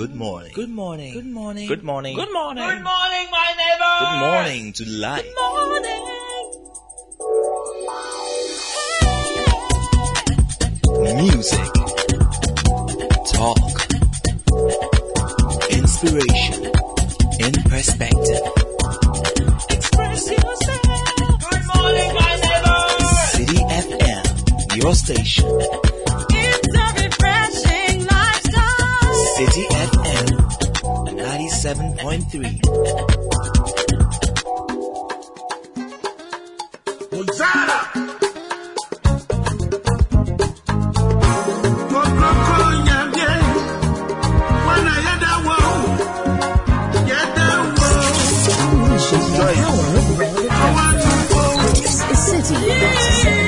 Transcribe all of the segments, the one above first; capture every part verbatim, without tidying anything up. Good morning. Good morning. Good morning. Good morning. Good morning. Good morning, my neighbor. Good morning to life. Good morning. Music. Talk. Inspiration. In perspective. Express yourself. Good morning, my neighbor. City F M, your station. City F M ninety-seven point three. This is City ninety-seven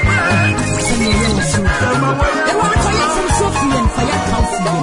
point three. Something is out there.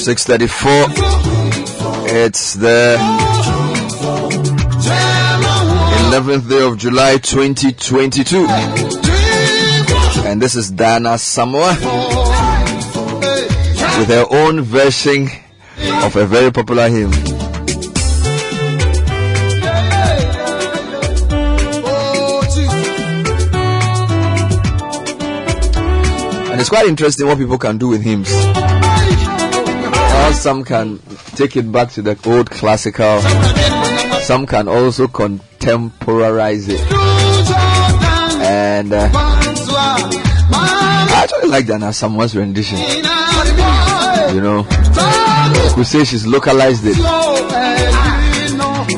six thirty-four, it's the eleventh day of July twenty twenty-two, and this is Dana Samoa with her own version of a very popular hymn. And it's quite interesting what people can do with hymns. Some can take it back to the old classical, some can also contemporize it, and uh, I actually like Dana Samoa's rendition. You know, you could say she's localized it,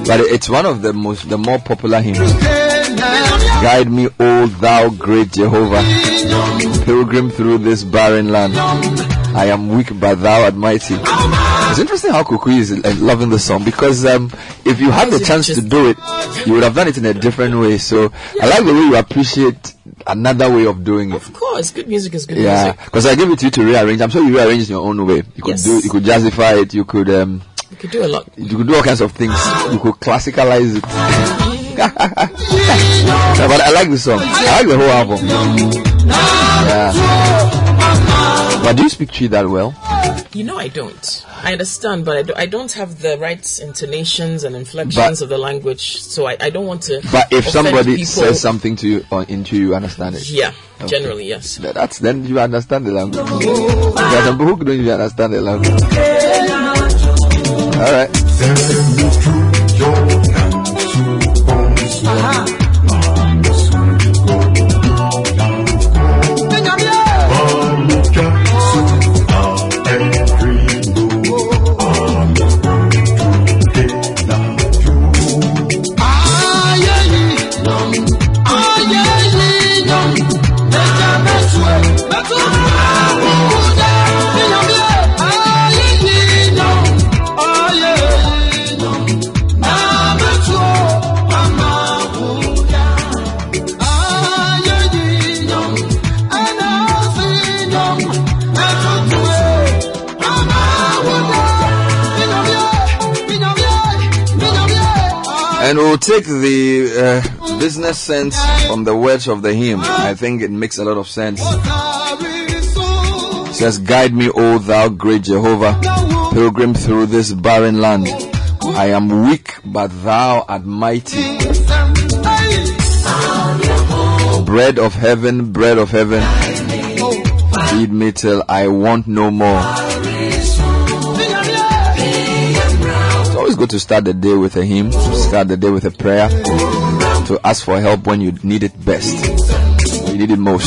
but it's one of the most, the more popular hymns. Guide me, O thou great Jehovah, pilgrim through this barren land. I am weak, but thou art mighty. It's interesting how Kukui is loving the song, because um, if you had the chance to do it, you would have done it in a different way. So yeah. I like the way you appreciate another way of doing it. Of course, good music is good yeah. music. Yeah, because I gave it to you to rearrange. I'm sure you rearranged in your own way. You could yes. do, you could justify it. You could, um, you could do a lot. You could do all kinds of things. You could classicalize it. Yeah, but I like the song. I like the whole album. Yeah. But do you speak Chi that well? You know I don't. I understand, but I, do, I don't have the right intonations and inflections but, of the language, so I, I don't want to. But if somebody people. says something to you or into you, you understand it. Yeah, okay. Generally yes. That's then you understand the language. There are some people who don't even understand the language. All right. Uh-huh. And we'll take the uh, business sense from the words of the hymn. I think it makes a lot of sense. It says, guide me, O thou great Jehovah, pilgrim through this barren land. I am weak, but thou art mighty. Bread of heaven, bread of heaven, feed me till I want no more. It's always good to start the day with a hymn, start the day with a prayer, to ask for help when you need it best, you need it most.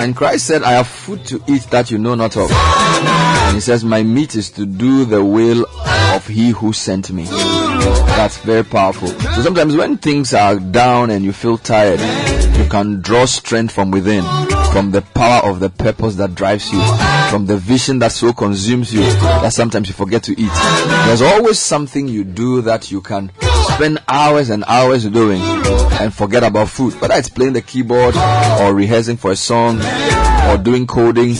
And Christ said, I have food to eat that you know not of. And he says, my meat is to do the will of he who sent me. That's very powerful. So sometimes when things are down and you feel tired, you can draw strength from within, from the power of the purpose that drives you, from the vision that so consumes you that sometimes you forget to eat. There's always something you do that you can spend hours and hours doing and forget about food. Whether it's playing the keyboard or rehearsing for a song or doing coding,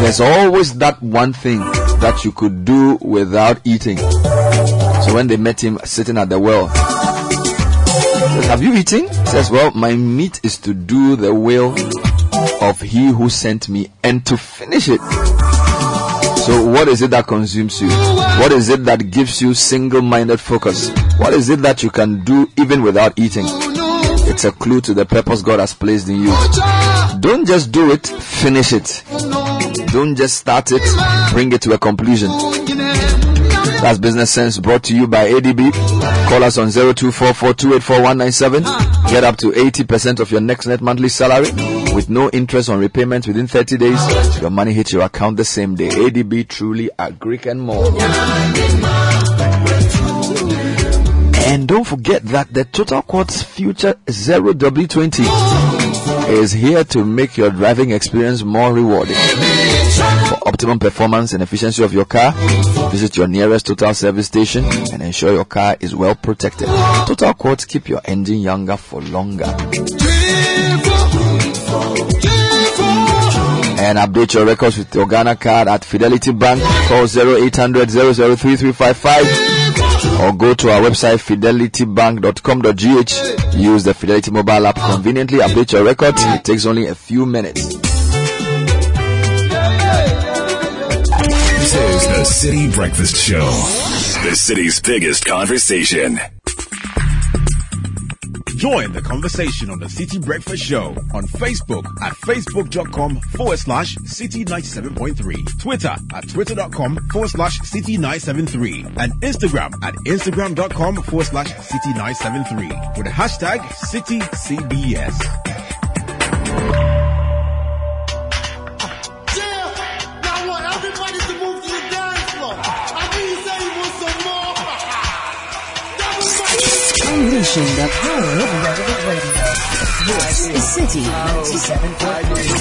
there's always that one thing that you could do without eating. So when they met him sitting at the well, says, have you eaten? He says, well, my meat is to do the will of he who sent me and to finish it. So what is it that consumes you? What is it that gives you single-minded focus? What is it that you can do even without eating? It's a clue to the purpose God has placed in you. Don't just do it, finish it. Don't just start it, bring it to a conclusion. That's Business Sense, brought to you by A D B. Call us on zero two four four two eight four one nine seven. Get up to eighty percent of your next net monthly salary with no interest on repayments within thirty days. Your money hits your account the same day. A D B, truly agric and more. And don't forget that the Total Quartz Future zero W twenty is here to make your driving experience more rewarding. For optimum performance and efficiency of your car, visit your nearest Total service station and ensure your car is well protected. Total Quartz, keep your engine younger for longer. And update your records with your Ghana card at Fidelity Bank. Call zero eight hundred zero zero three three five five or go to our website fidelity bank dot com dot g h. Use the Fidelity mobile app conveniently. Update your records. It takes only a few minutes. This is the City Breakfast Show, the city's biggest conversation. Join the conversation on the City Breakfast Show on Facebook at facebook.com forward slash city 97.3, Twitter at twitter.com forward slash city 973, and Instagram at instagram.com forward slash city 973 with the hashtag City C B S. Unleashing the power of relevant radio. This is City ninety-seven point three.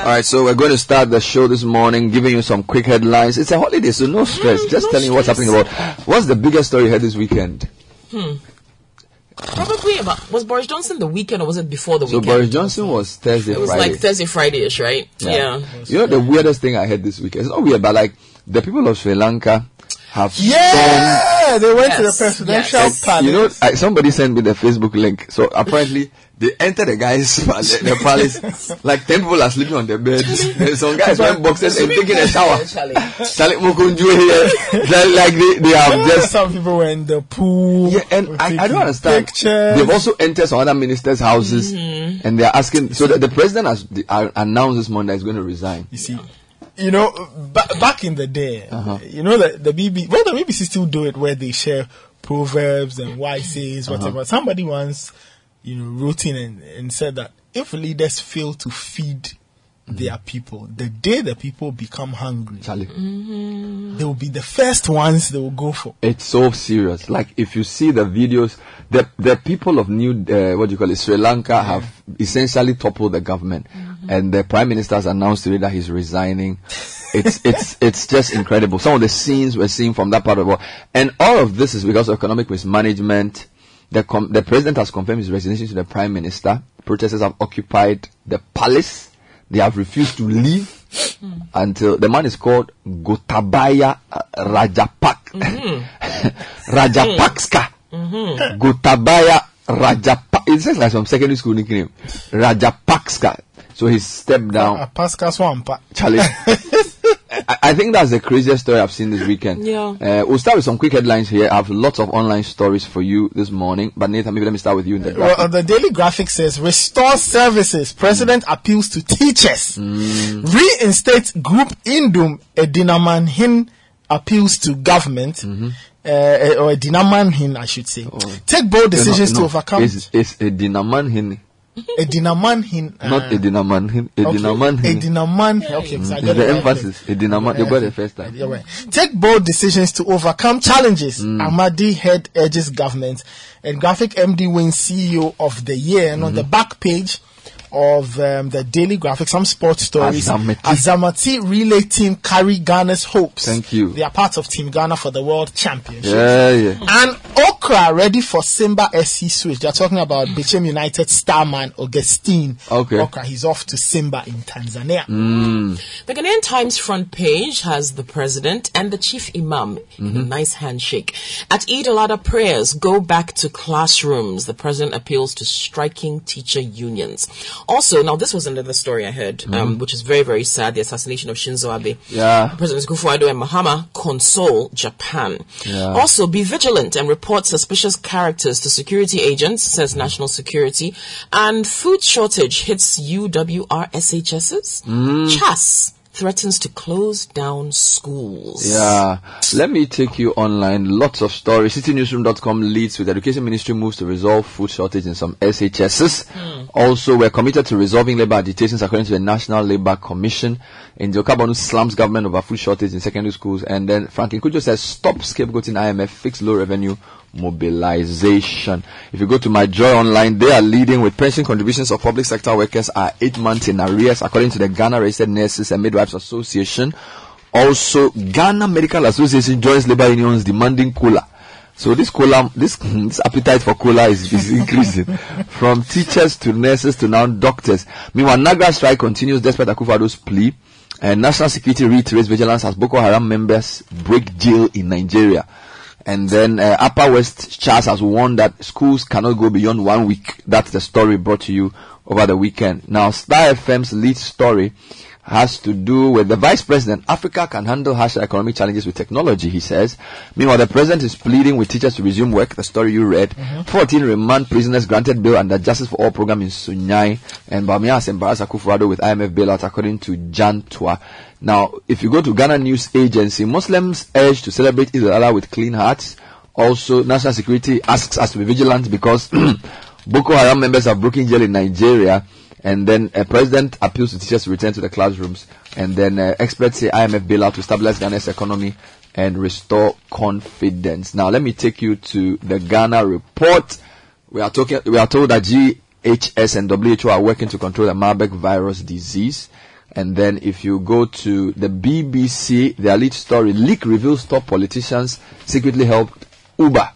Alright, so we're going to start the show this morning, giving you some quick headlines. It's a holiday, so no stress. Mm, Just no telling you what's happening about. What's the biggest story you heard this weekend? Hmm. Probably about, was Boris Johnson the weekend or was it before the so weekend? So Boris Johnson was Thursday, Friday. It was Friday. Like Thursday, Friday-ish, right? Yeah. yeah. You know the weirdest thing I heard this weekend? It's not weird, but like the people of Sri Lanka have yeah they went yes. to the presidential yes. palace. You know, I, somebody sent me the Facebook link. So apparently they entered the guy's palace, the palace. Like ten people are sleeping on their beds. And some guys wearing boxes and taking a shower. Like they, they have just some people were in the pool. Yeah, and I, I don't understand. Pictures. They've also entered some other ministers' houses, mm-hmm. and they're asking. So the, the president has the, uh, announced this morning that he's going to resign. You see. You know, ba- back in the day, uh-huh. you know, the, the B B C, well, the B B C still do it where they share proverbs and wise says, whatever. Uh-huh. Somebody once, you know, wrote in and, and said that if leaders fail to feed their people. The day the people become hungry, mm-hmm. they will be the first ones they will go for. It's so serious. Like, if you see the videos, the the people of New, uh, what do you call it, Sri Lanka yeah. have essentially toppled the government. Mm-hmm. And the Prime Minister has announced today that he's resigning. It's it's it's just incredible. Some of the scenes we're seeing from that part of the world. And all of this is because of economic mismanagement. The, com- the president has confirmed his resignation to the prime minister. Protesters have occupied the palace. They have refused to leave mm. until the man is called Gotabaya Rajapak. Mm-hmm. Rajapaksa. Mm-hmm. Gotabaya Rajapak. It sounds like some secondary school nickname. Rajapaksa. So he stepped down. Pasca Swampa. Charlie. I, I think that's the craziest story I've seen this weekend. Yeah. Uh, we'll start with some quick headlines here. I have lots of online stories for you this morning. But Nathan, maybe let me start with you. In the, graphic. Well, the Daily Graphic says, restore services. President mm. appeals to teachers. Mm. Reinstates group Indum. Edinaman Hin appeals to government. Mm-hmm. Uh, or Edinaman Hin, I should say. Oh. Take bold decisions no, no, no. to overcome. It's, it's Edinaman Hin. Edinaman Hin. Uh, Not Edinaman Hin. Edinaman okay. Hin. Edinaman Hin. Okay, exactly. So the right emphasis. Right. Edinaman. You got the first time. You're right. Take bold decisions to overcome challenges. Mm. Amadi head urges government. And Graphic M D wins C E O of the year. And mm-hmm. on the back page of um, the Daily Graphic, some sports stories. Azamati. Azamati relay team carry Ghana's hopes. Thank you. They are part of Team Ghana for the World Championships. Yeah, yeah. And Okra ready for Simba S C switch. They're talking about Bichim United starman Augustine okay. Okra. He's off to Simba in Tanzania. Mm. The Ghanaian Times front page has the president and the chief imam mm-hmm. in a nice handshake. At Eid al-Adha prayers, go back to classrooms. The president appeals to striking teacher unions. Also, now this was another story I heard, mm-hmm. um, which is very, very sad. The assassination of Shinzo Abe. Yeah. Presidents Kufuor and Mahama console Japan. Yeah. Also, be vigilant and report suspicious characters to security agents, says mm-hmm. National Security. And food shortage hits U W R S H Ss. Mm. C H A S threatens to close down schools. Yeah. Let me take you online. Lots of stories. city newsroom dot com leads with Education Ministry moves to resolve food shortage in some S H Ss. Mm. Also, we're committed to resolving labor agitations according to the National Labor Commission. Angel Carbonu slams government over food shortage in secondary schools. And then Franklin Kujo says, stop scapegoating I M F, fix low revenue mobilization. If you go to My Joy Online, they are leading with pension contributions of public sector workers are eight months in arrears, according to the Ghana Registered Nurses and Midwives Association. Also, Ghana Medical Association joins labor unions demanding cola. So this cola, this, this appetite for cola is, is increasing, from teachers to nurses to now doctors. Meanwhile, Nagra strike continues despite Akufo-Addo's plea. And National Security reiterates vigilance as Boko Haram members break jail in Nigeria. And then uh, Upper West Charles has warned that schools cannot go beyond one week. That's the story brought to you over the weekend. Now, Star F M's lead story has to do with the Vice President. Africa can handle harsher economic challenges with technology, he says. Meanwhile, the President is pleading with teachers to resume work, the story you read. Mm-hmm. fourteen remand prisoners granted bail under Justice for All program in Sunyai. And Bamia has embarrassed Akufo-Addo with I M F bailout, according to Jantua. Now, if you go to Ghana News Agency, Muslims urge to celebrate Eid al-Adha with clean hearts. Also, National Security asks us to be vigilant because Boko Haram members are broken jail in Nigeria. And then a uh, president appeals to teachers to return to the classrooms. And then uh, experts say I M F bailout to stabilize Ghana's economy and restore confidence. Now, let me take you to the Ghana Report. We are talking. We are told that G H S and W H O are working to control the Marburg virus disease. And then if you go to the B B C, their lead story, leak reveals top politicians secretly helped Uber.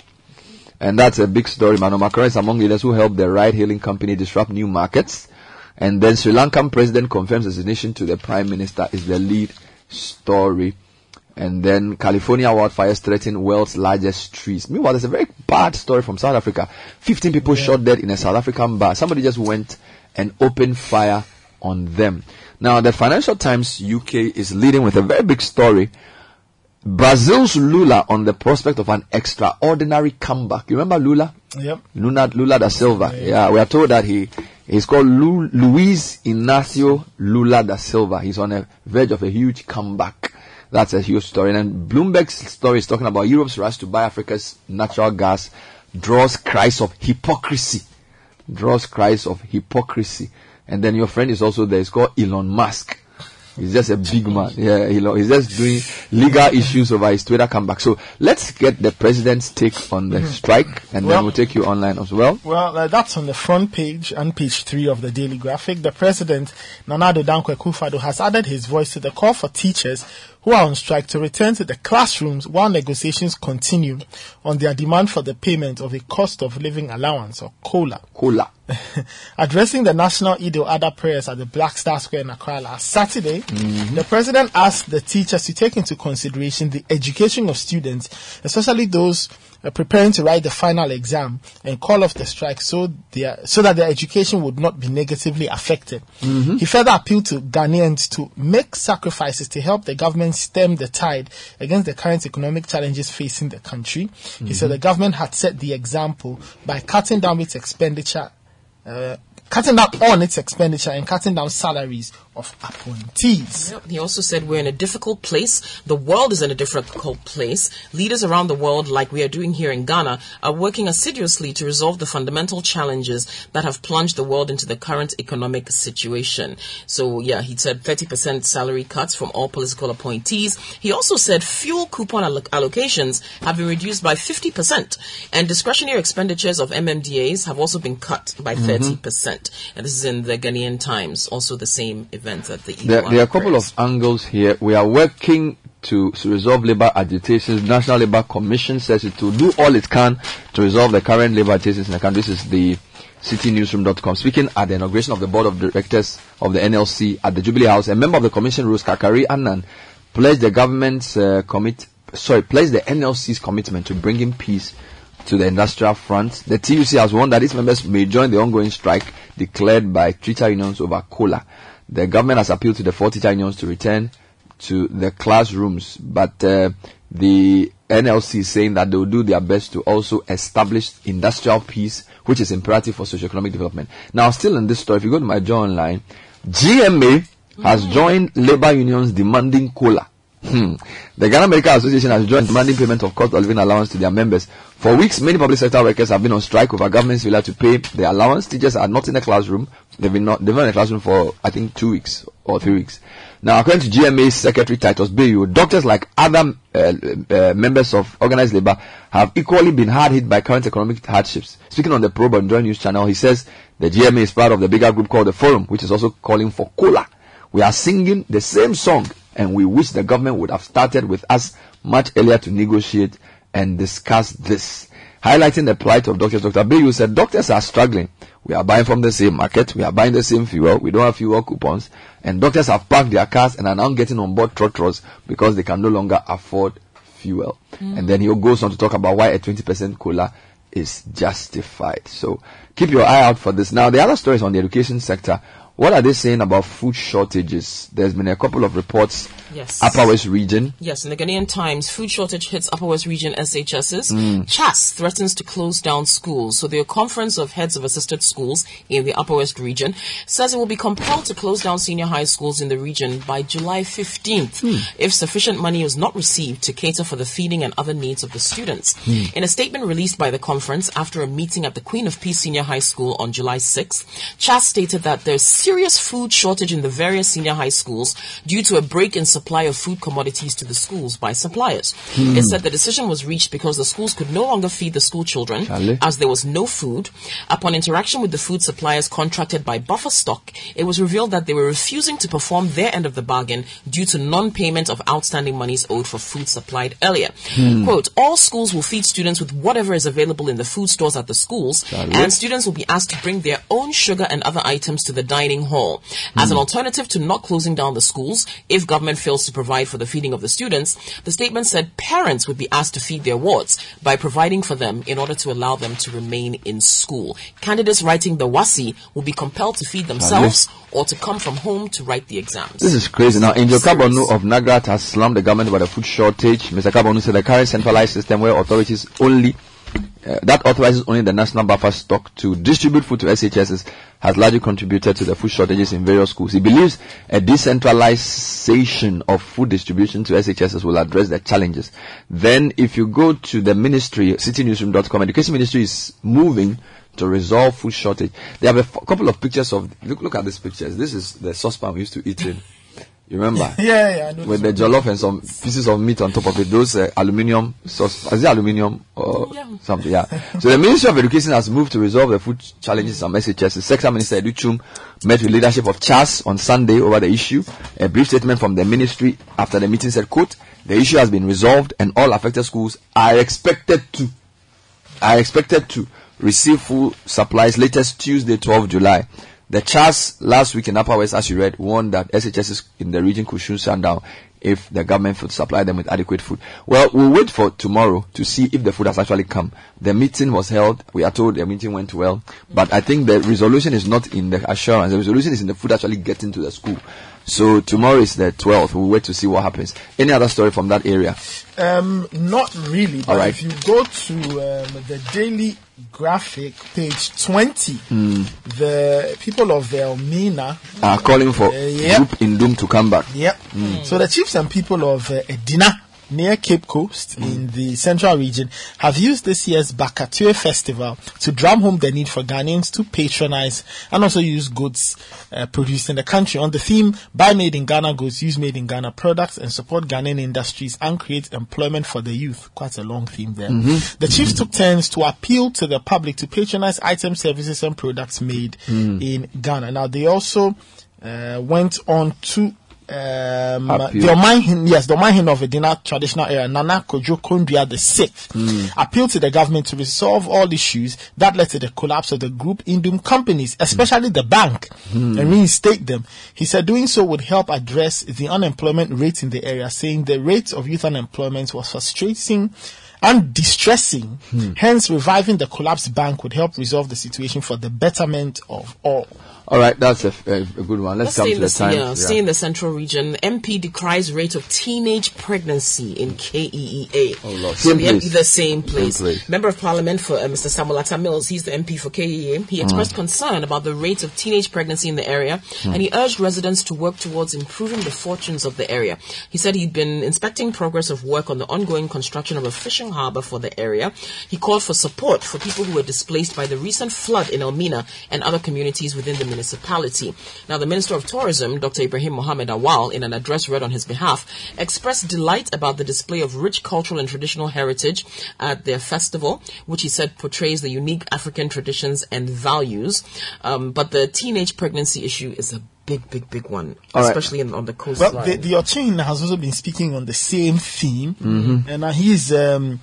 And that's a big story. Emmanuel Macron is among leaders who helped the ride-hailing company disrupt new markets. And then Sri Lankan president confirms resignation to the prime minister is the lead story. And then California wildfires threaten world's largest trees. Meanwhile, there's a very bad story from South Africa. fifteen people yeah. shot dead in a South African bar. Somebody just went and opened fire on them. Now, the Financial Times U K is leading with a very big story. Brazil's Lula on the prospect of an extraordinary comeback. You remember Lula? Yep. Lula, Lula da Silva. Yeah, yeah, we are told that he is called Lu, Luis Inácio Lula da Silva. He's on the verge of a huge comeback. That's a huge story. And Bloomberg's story is talking about Europe's rush to buy Africa's natural gas draws cries of hypocrisy. Draws cries of hypocrisy. And then your friend is also there. It's called Elon Musk. He's just a big man. Yeah, he's just doing legal issues over his Twitter comeback. So let's get the president's take on the mm-hmm. strike, and well, then we'll take you online as well. Well, uh, that's on the front page and page three of the Daily Graphic. The president, Nana Addo Dankwa Akufo-Addo, has added his voice to the call for teachers who are on strike to return to the classrooms while negotiations continue on their demand for the payment of a cost of living allowance, or COLA. COLA. Addressing the National Eid al-Adha prayers at the Black Star Square in Accra last Saturday, mm-hmm. the president asked the teachers to take into consideration the education of students, especially those uh, preparing to write the final exam, and call off the strike so, their, so that their education would not be negatively affected. Mm-hmm. He further appealed to Ghanaians to make sacrifices to help the government stem the tide against the current economic challenges facing the country. Mm-hmm. He said the government had set the example by cutting down its expenditure Uh, cutting down on its expenditure and cutting down salaries of appointees. Yep. He also said we're in a difficult place. The world is in a difficult place. Leaders around the world, like we are doing here in Ghana, are working assiduously to resolve the fundamental challenges that have plunged the world into the current economic situation. So, yeah, he said thirty percent salary cuts from all political appointees. He also said fuel coupon alloc- allocations have been reduced by fifty percent, and discretionary expenditures of M M D As have also been cut by mm-hmm. thirty percent. And this is in the Ghanaian Times, also the same event. The there, there are a couple of angles here. We are working to, to resolve labour agitations. National Labour Commission says it to do all it can to resolve the current labour agitations in the country. This is the city newsroom dot com. Speaking at the inauguration of the board of directors of the N L C at the Jubilee House, a member of the commission, Rose Kakari Annan, pledged the government's uh, commit. Sorry, pledged the N L C's commitment to bringing peace to the industrial front. The T U C has warned that its members may join the ongoing strike declared by teacher unions over COLA. The government has appealed to the four teacher unions to return to the classrooms, but uh, the N L C is saying that they will do their best to also establish industrial peace, which is imperative for socioeconomic development. Now, still in this story, if you go to my job online, G M A has joined labor unions demanding COLA. Hmm. The Ghana Medical Association has joined demanding payment of cost of living allowance to their members. For weeks, many public sector workers have been on strike over government's failure to pay the allowance. Teachers are not in the classroom. They've been not, they've been in the classroom for, I think, two weeks or three weeks. Now, according to G M A Secretary Titus Beyo, doctors like other uh, uh, members of organized labor have equally been hard hit by current economic hardships. Speaking on the Probe and Joy News channel, he says the G M A is part of the bigger group called the Forum, which is also calling for COLA. We are singing the same song, and we wish the government would have started with us much earlier to negotiate and discuss this. Highlighting the plight of doctors, Doctor Beyo said, doctors are struggling. We are buying from the same market. We are buying the same fuel. We don't have fuel coupons. And doctors have parked their cars and are now getting on board trotros because they can no longer afford fuel. Mm. And then he goes on to talk about why a twenty percent COLA is justified. So keep your eye out for this. Now, the other story is on the education sector. What are they saying about food shortages? There's been a couple of reports. Yes. Upper West Region. Yes, in the Ghanaian Times, food shortage hits Upper West Region S H Ss. Mm. C H A S threatens to close down schools. So the Conference of Heads of Assisted Schools in the Upper West Region says it will be compelled to close down senior high schools in the region by July fifteenth mm. if sufficient money is not received to cater for the feeding and other needs of the students. Mm. In a statement released by the conference after a meeting at the Queen of Peace Senior High School on July sixth, C H A S stated that there's serious food shortage in the various senior high schools due to a break in supply of food commodities to the schools by suppliers. Hmm. It said the decision was reached because the schools could no longer feed the school children Charlie. as there was no food. Upon interaction with the food suppliers contracted by Buffer Stock, it was revealed that they were refusing to perform their end of the bargain due to non-payment of outstanding monies owed for food supplied earlier. Hmm. Quote, all schools will feed students with whatever is available in the food stores at the schools, Charlie. and students will be asked to bring their own sugar and other items to the dining hall. As mm. an alternative to not closing down the schools, if government fails to provide for the feeding of the students, the statement said parents would be asked to feed their wards by providing for them in order to allow them to remain in school. Candidates writing the W A S I will be compelled to feed themselves or to come from home to write the exams. This is crazy. Now, Angel Carbonu of Nagrat has slammed the government about a food shortage. Mister Carbonu said the current centralized system where authorities only uh, that authorizes only the national buffer stock to distribute food to S H Ss, has largely contributed to the food shortages in various schools. He believes a decentralization of food distribution to S H Ss will address the challenges. Then, if you go to the ministry, city newsroom dot com, Education Ministry is moving to resolve food shortage. They have a f- couple of pictures of, look, look at these pictures. This is the saucepan we used to eat in. You remember? yeah, yeah, I know. With the jollof and some pieces of meat on top of it, those uh, aluminium sauce, is it aluminium or yeah. something? Yeah. So the Ministry of Education has moved to resolve the food challenges on S H S. The Sector Minister Educhum met with leadership of C H A S on Sunday over the issue. A brief statement from the ministry after the meeting said, quote, the issue has been resolved and all affected schools are expected to, are expected to receive full supplies latest Tuesday, twelfth of July. The C H A S last week in Upper West, as you read, warned that S H Ss in the region could soon shut down if the government would supply them with adequate food. Well, we'll wait for tomorrow to see if the food has actually come. The meeting was held. We are told the meeting went well. But I think the resolution is not in the assurance. The resolution is in the food actually getting to the school. So tomorrow is the twelfth. We'll wait to see what happens. Any other story from that area? Um, not really. But all right. If you go to um, the Daily Graphic, page twenty, mm. the people of Elmina are calling for uh, yep. group in Doom to come back. Yep. Mm. So the chiefs and people of uh, Edina, near Cape Coast mm. in the central region, have used this year's Bakatue Festival to drum home the need for Ghanaians to patronize and also use goods uh, produced in the country on the theme, buy made in Ghana goods, use made in Ghana products, and support Ghanaian industries and create employment for the youth. Quite a long theme there. Mm-hmm. The chiefs mm-hmm. took turns to appeal to the public to patronize items, services, and products made mm. in Ghana. Now, they also uh, went on to Um, the Omahin, yes, the Omahin of Edina traditional era, Nana Kojokondria the Sixth, mm. appealed to the government to resolve all issues that led to the collapse of the group Indum companies, especially mm. the bank, mm. and reinstate them. He said doing so would help address the unemployment rate in the area, saying the rate of youth unemployment was frustrating and distressing. Hmm. Hence, reviving the collapsed bank would help resolve the situation for the betterment of all. All right, that's a, a, a good one. Let's, Let's come to the time. Yeah, yeah. Stay in the central region. M P decries rate of teenage pregnancy in K E E A. Oh, Lord. Same so place. The same place. Same place. Member of Parliament for uh, Mister Samuel Atta Mills, he's the M P for K E E A. He expressed mm. concern about the rate of teenage pregnancy in the area, mm. and he urged residents to work towards improving the fortunes of the area. He said he'd been inspecting progress of work on the ongoing construction of a fishing harbour for the area. He called for support for people who were displaced by the recent flood in Elmina and other communities within the municipality. Now, the Minister of Tourism, Doctor Ibrahim Mohamed Awal, in an address read on his behalf, expressed delight about the display of rich cultural and traditional heritage at their festival, which he said portrays the unique African traditions and values. Um, but the teenage pregnancy issue is a big, big, big one, all especially right. in, on the coastline. Well, the, the Ochin has also been speaking on the same theme, mm-hmm. and uh, he's, um,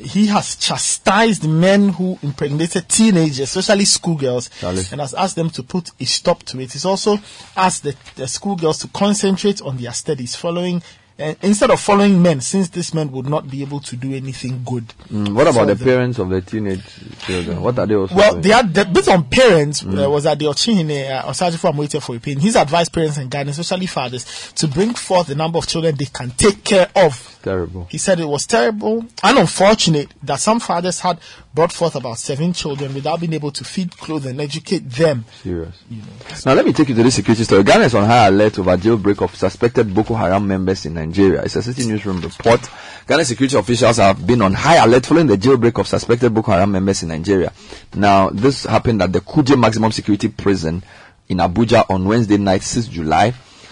he has chastised men who impregnated teenagers, especially schoolgirls, and has asked them to put a stop to it. He's also asked the, the schoolgirls to concentrate on their studies, following uh, instead of following men, since these men would not be able to do anything good. Mm, what about so the, the parents of the teenage children? What are they also Well, doing? They had, the bit on parents mm. uh, was that the Ochihine, uh, Osajifo Amoite for Ipin, he's advised parents and guardians, especially fathers, to bring forth the number of children they can take care of. Terrible. He said it was terrible and unfortunate that some fathers had brought forth about seven children without being able to feed, clothe, and educate them. Serious. You know, now, let me take you to this security story. Ghana is on high alert over jailbreak of suspected Boko Haram members in Nigeria. It's a City Newsroom report. Ghana security officials have been on high alert following the jailbreak of suspected Boko Haram members in Nigeria. Now, this happened at the Kuje Maximum Security Prison in Abuja on Wednesday night, sixth of July.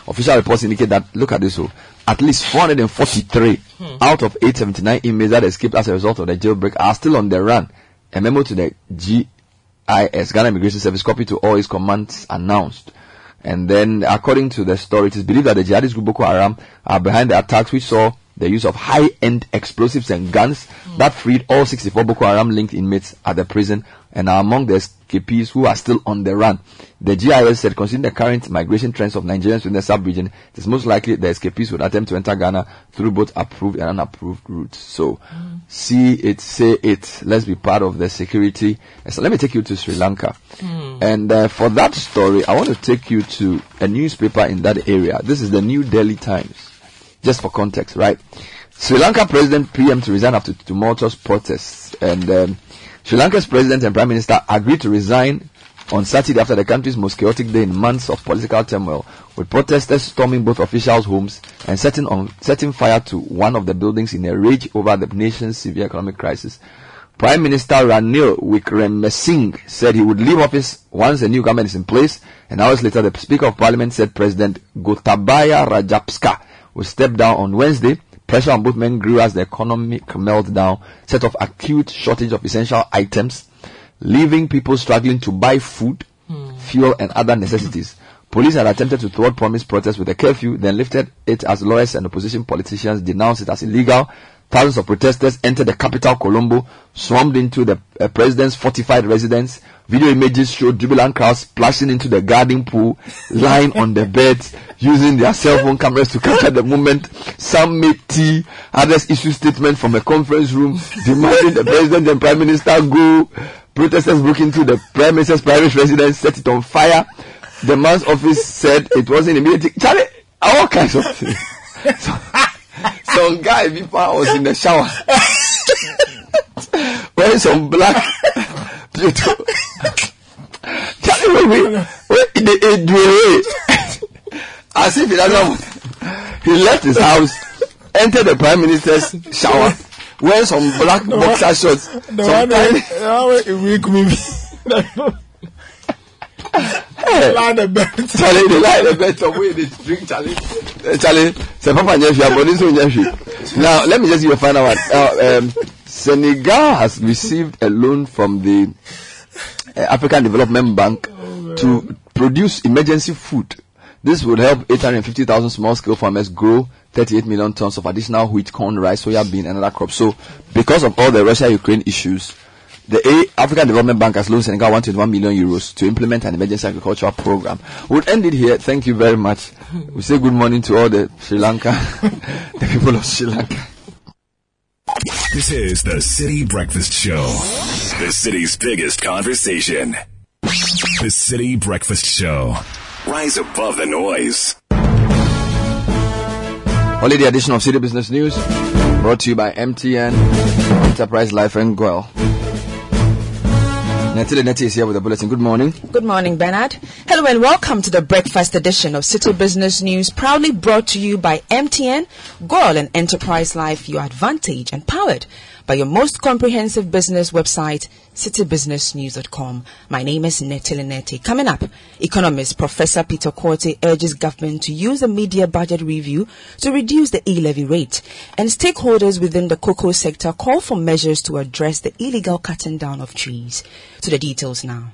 Official reports indicate that, look at this, oh, at least four hundred forty-three hmm. out of eight hundred seventy-nine inmates that escaped as a result of the jailbreak are still on the run. A memo to the G I S, Ghana Immigration Service, copied to all its commands, announced. And then, according to the story, it is believed that the jihadist group Boko Haram are behind the attacks, which saw the use of high-end explosives and guns hmm. that freed all sixty-four Boko Haram-linked inmates at the prison and are among the escapees who are still on the run. The G I S said, considering the current migration trends of Nigerians within the sub-region, it is most likely the escapees would attempt to enter Ghana through both approved and unapproved routes. So, mm. see it, say it. Let's be part of the security. So let me take you to Sri Lanka. Mm. And uh, for that story, I want to take you to a newspaper in that area. This is the New Delhi Times, just for context, right? Sri Lanka President P M to resign after tumultuous protests, and um, Sri Lanka's President and Prime Minister agreed to resign on Saturday after the country's most chaotic day in months of political turmoil, with protesters storming both officials' homes and setting on setting fire to one of the buildings in a rage over the nation's severe economic crisis. Prime Minister Ranil Wickremesinghe said he would leave office once a new government is in place, and hours later the Speaker of Parliament said President Gotabaya Rajapaksa will step down on Wednesday. Pressure on both men grew as the economic meltdown set off acute shortage of essential items, leaving people struggling to buy food, mm. fuel, and other necessities. Police had attempted to thwart promised protests with a curfew, then lifted it as lawyers and opposition politicians denounced it as illegal. Thousands of protesters entered the capital, Colombo, swarmed into the uh, president's fortified residence. Video images showed jubilant crowds splashing into the garden pool, lying on the beds, using their cell phone cameras to capture the moment. Some made tea, others issued statements from a conference room demanding the president and prime minister go. Protesters broke into the prime minister's private residence, set it on fire. The man's office said it wasn't immediately. Charlie, all kinds of things. So, some guy before was in the shower wearing some black beautiful. Charlie, wait, wait, wait, wait, wait, wait. As if he doesn't. He left his house, entered the prime minister's shower, wear some black the boxer one, shorts. The one that will wake me. Hey, lie the bed. Charlie, they lie the bed somewhere. They drink, Charlie. Uh, Charlie, say Papa Nyefi, Aboni so Nyefi. Now, let me just give you a final one. Uh, um, Senegal has received a loan from the uh, African Development Bank oh, to produce emergency food. This would help eight hundred fifty thousand small-scale farmers grow thirty-eight million tons of additional wheat, corn, rice, soya bean, and other crops. So, because of all the Russia-Ukraine issues, the African Development Bank has loaned Senegal one hundred twenty-one million euros to implement an emergency agricultural program. We'll end it here. Thank you very much. We say good morning to all the Sri Lanka, the people of Sri Lanka. This is the City Breakfast Show, the city's biggest conversation. The City Breakfast Show. Rise above the noise. Holiday edition of City Business News, brought to you by M T N, Enterprise Life and Goil. Natalie Nettie is here with the bulletin. Good morning. Good morning, Bernard. Hello and welcome to the breakfast edition of City Business News, proudly brought to you by M T N, Goil and Enterprise Life, your advantage, and powered by your most comprehensive business website, city business news dot com. My name is Natalie Nettie. Coming up, economist Professor Peter Quartey urges government to use a media budget review to reduce the e-levy rate, and stakeholders within the cocoa sector call for measures to address the illegal cutting down of trees. To the details now.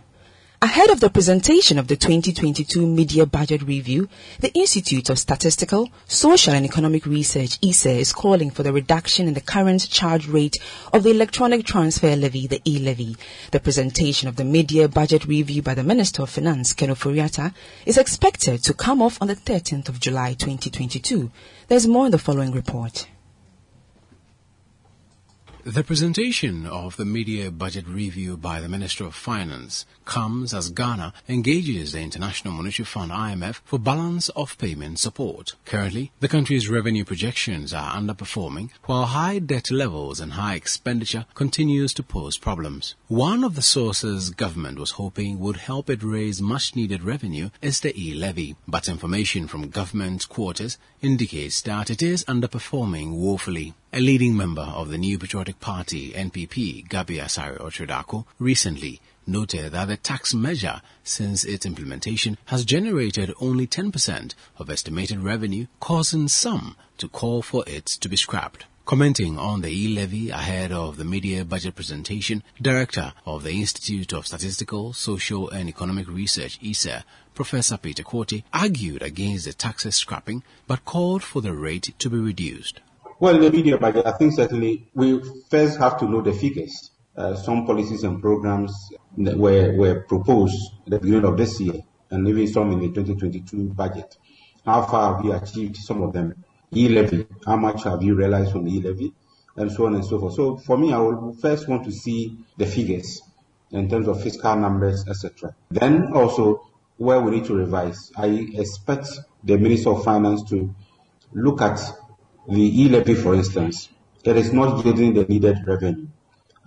Ahead of the presentation of the twenty twenty-two Media Budget Review, the Institute of Statistical, Social and Economic Research, I S E, is calling for the reduction in the current charge rate of the electronic transfer levy, the e-levy. The presentation of the Media Budget Review by the Minister of Finance, Ken Oforiatta, is expected to come off on the thirteenth of July twenty twenty-two. There's more in the following report. The presentation of the Media Budget Review by the Minister of Finance comes as Ghana engages the International Monetary Fund I M F for balance of payment support. Currently, the country's revenue projections are underperforming, while high debt levels and high expenditure continues to pose problems. One of the sources government was hoping would help it raise much-needed revenue is the e-levy, but information from government quarters indicates that it is underperforming woefully. A leading member of the New Patriotic Party, N P P, Gabi Asare Otriodako, recently noted that the tax measure, since its implementation, has generated only ten percent of estimated revenue, causing some to call for it to be scrapped. Commenting on the e-levy ahead of the media budget presentation, Director of the Institute of Statistical, Social and Economic Research, I S E, Professor Peter Quartey, argued against the taxes scrapping but called for the rate to be reduced. Well, in the media budget, I think certainly we first have to know the figures. Uh, some policies and programs were, were proposed at the beginning of this year, and even some in the twenty twenty-two budget. How far have you achieved some of them? E-levy, how much have you realized from the e-levy? And so on and so forth. So for me, I would first want to see the figures in terms of fiscal numbers, et cetera. Then also where we need to revise. I expect the Minister of Finance to look at the E L E P I, for instance, it is not getting the needed revenue.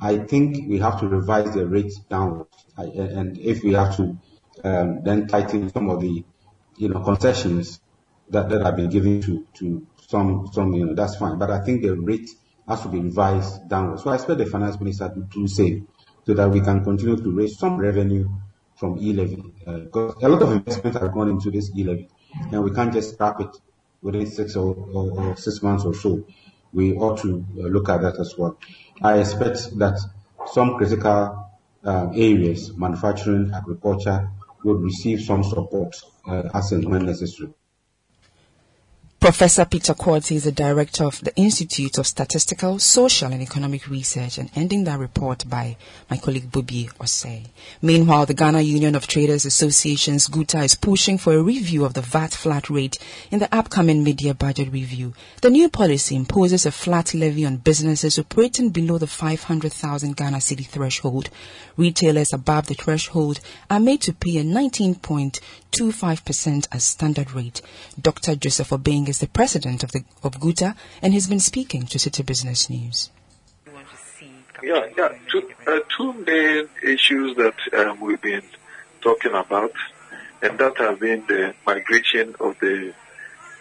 I think we have to revise the rates downwards, and if we have to um, then tighten some of the, you know, concessions that, that have been given to, to some, some, you know, that's fine. But I think the rate has to be revised downwards. So I expect the finance minister to do the same, so that we can continue to raise some revenue from E-levy. Uh, because a lot of investments are gone into this E-levy, and we can't just scrap it within six or, or, or six months or so. We ought to uh, look at that as well. I expect that some critical uh, areas, manufacturing, agriculture, will receive some support uh, as and when necessary. Professor Peter Quartey is the director of the Institute of Statistical, Social and Economic Research, and ending that report by my colleague Bubi Osei. Meanwhile, the Ghana Union of Traders Associations, GUTA, is pushing for a review of the V A T flat rate in the upcoming mid-year budget review. The new policy imposes a flat levy on businesses operating below the five hundred thousand Ghana cedi threshold. Retailers above the threshold are made to pay a nineteen point two five percent as standard rate. Doctor Joseph Obeng is the president of the of GUTA, and he's been speaking to City Business News. Yeah, yeah. Two, uh, two main issues that um, we've been talking about, and that have been the migration of the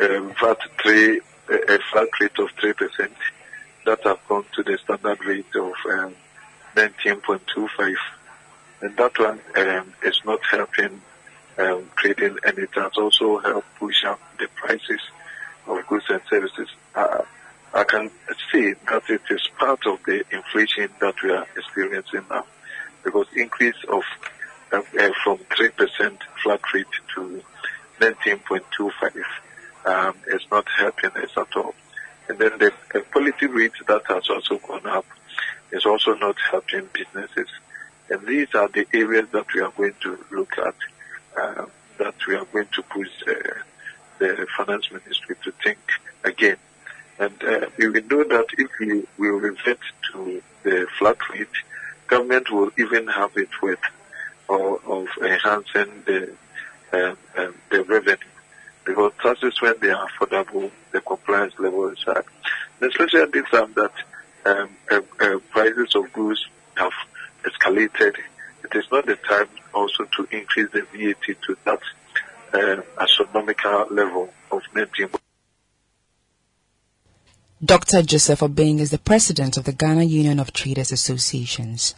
um, V A T three, uh, flat rate of three percent, that have gone to the standard rate of um, nineteen point two five, and that one um, is not helping. Um, trading, and it has also helped push up the prices of goods and services. Uh, I can see that it is part of the inflation that we are experiencing now, because increase of uh, uh, from three percent flat rate to nineteen point two five um, is not helping us at all. And then the uh, quality rate that has also gone up is also not helping businesses. And these are the areas that we are going to look at. Uh, that we are going to push uh, the finance ministry to think again. And uh, we will know that if we will revert to the flat rate, government will even have it with or of enhancing the uh, uh, the revenue, because taxes, when they are affordable, the compliance level is high. And especially at this time that um, uh, uh, prices of goods have escalated, it is not the time also to increase the V A T to that uh, astronomical level of nineteen. Doctor Joseph Obeng is the president of the Ghana Union of Traders Associations.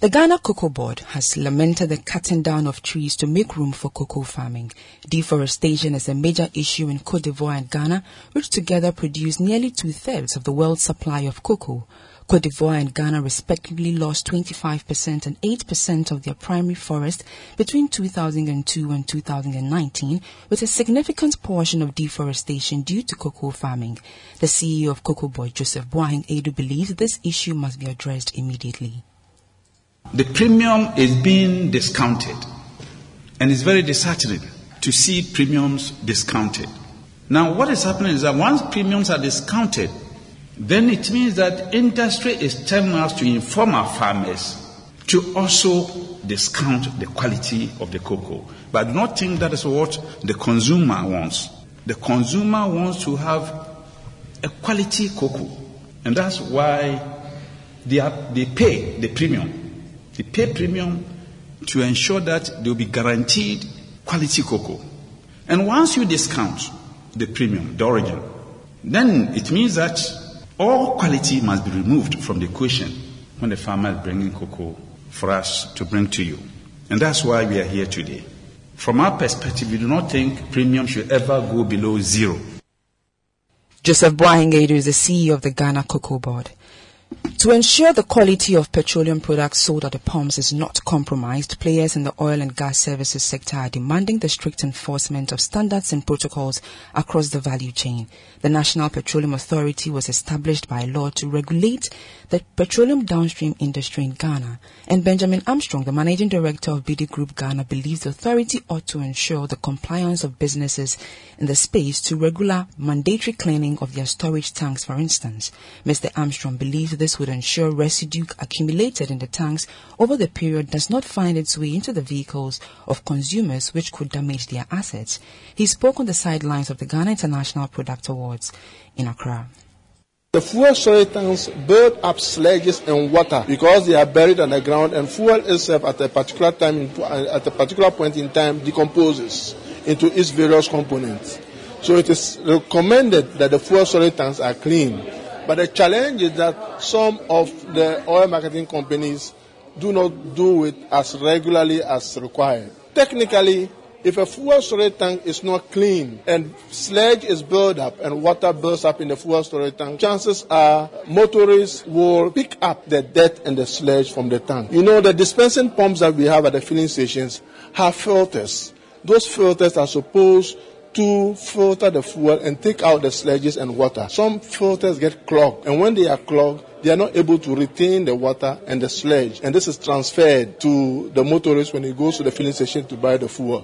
The Ghana Cocoa Board has lamented the cutting down of trees to make room for cocoa farming. Deforestation is a major issue in Côte d'Ivoire and Ghana, which together produce nearly two-thirds of the world's supply of cocoa. Côte d'Ivoire and Ghana respectively lost twenty-five percent and eight percent of their primary forest between two thousand two and two thousand nineteen, with a significant portion of deforestation due to cocoa farming. The C E O of Cocoa Board, Joseph Boaheng Adu, believes this issue must be addressed immediately. The premium is being discounted, and it's very disheartening to see premiums discounted. Now, what is happening is that once premiums are discounted, then it means that industry is telling us to inform our farmers to also discount the quality of the cocoa. But I do not think that is what the consumer wants. The consumer wants to have a quality cocoa, and that's why they, are, they pay the premium. They pay premium to ensure that they will be guaranteed quality cocoa. And once you discount the premium, the origin, then it means that all quality must be removed from the equation when the farmer is bringing cocoa for us to bring to you. And that's why we are here today. From our perspective, we do not think premium should ever go below zero. Joseph Boaheng Adu is the C E O of the Ghana Cocoa Board. To ensure the quality of petroleum products sold at the pumps is not compromised, players in the oil and gas services sector are demanding the strict enforcement of standards and protocols across the value chain. The National Petroleum Authority was established by law to regulate the petroleum downstream industry in Ghana, and Benjamin Armstrong, the managing director of B D Group Ghana, believes the authority ought to ensure the compliance of businesses in the space to regular mandatory cleaning of their storage tanks, for instance. Mister Armstrong believes this would ensure residue accumulated in the tanks over the period does not find its way into the vehicles of consumers, which could damage their assets. He spoke on the sidelines of the Ghana International Product Awards in Accra. The fuel storage tanks build up sludges and water because they are buried underground, and fuel itself at a particular time, at a particular point in time, decomposes into its various components. So it is recommended that the fuel storage tanks are clean. But the challenge is that some of the oil marketing companies do not do it as regularly as required. Technically, if a fuel storage tank is not clean and sludge is built up and water builds up in the fuel storage tank, chances are motorists will pick up the dirt and the sludge from the tank. You know, the dispensing pumps that we have at the filling stations have filters. Those filters are supposed to filter the fuel and take out the sludges and water. Some filters get clogged, and when they are clogged, they are not able to retain the water and the sludge, and this is transferred to the motorist when he goes to the filling station to buy the fuel.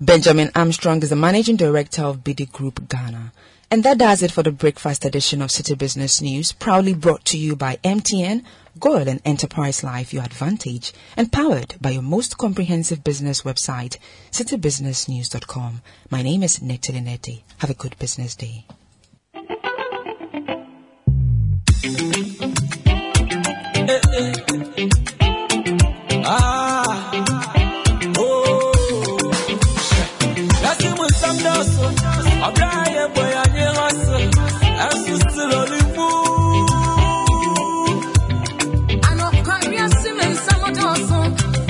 Benjamin Armstrong is the managing director of B D Group Ghana. And that does it for the breakfast edition of City Business News, proudly brought to you by M T N, Goal and Enterprise Life, your advantage, and powered by your most comprehensive business website, city business news dot com. My name is Nettie Neti. Have a good business day.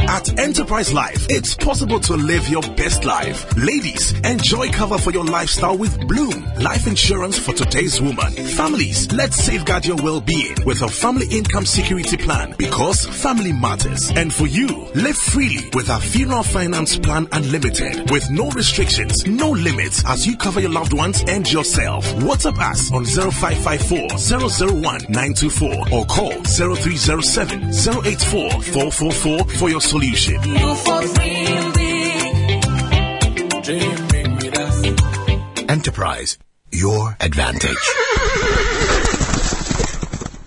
At Enterprise Life, it's possible to live your best life. Ladies, enjoy cover for your lifestyle with Bloom, life insurance for today's woman. Families, let's safeguard your well-being with a family income security plan, because family matters. And for you, live freely with our funeral finance plan unlimited, with no restrictions, no limits, as you cover your loved ones and yourself. WhatsApp us on zero five five four, zero zero one, nine two four or call zero three zero seven, zero eight four, four four four for your solution. You folks will be dreaming with us. Enterprise, your advantage.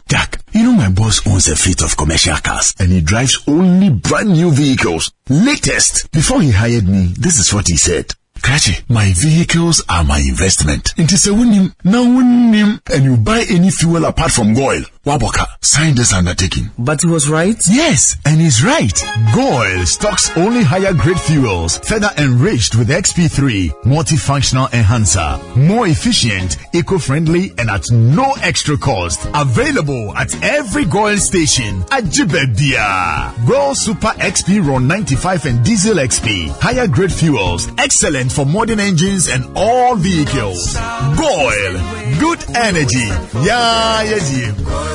Jack, you know my boss owns a fleet of commercial cars, and he drives only brand new vehicles, latest. Before he hired me, this is what he said. Krachi, my vehicles are my investment. It is a winning, now winning, and you buy any fuel apart from oil. Waboka, sign this undertaking. But he was right? Yes, and he's right. Goil stocks only higher grade fuels, further enriched with X P three, multifunctional enhancer, more efficient, eco-friendly, and at no extra cost. Available at every Goil station. Ajibebia. Goil Super X P Raw ninety-five and Diesel X P, higher grade fuels, excellent for modern engines and all vehicles. Goil, good energy. Yeah, yes, yeah.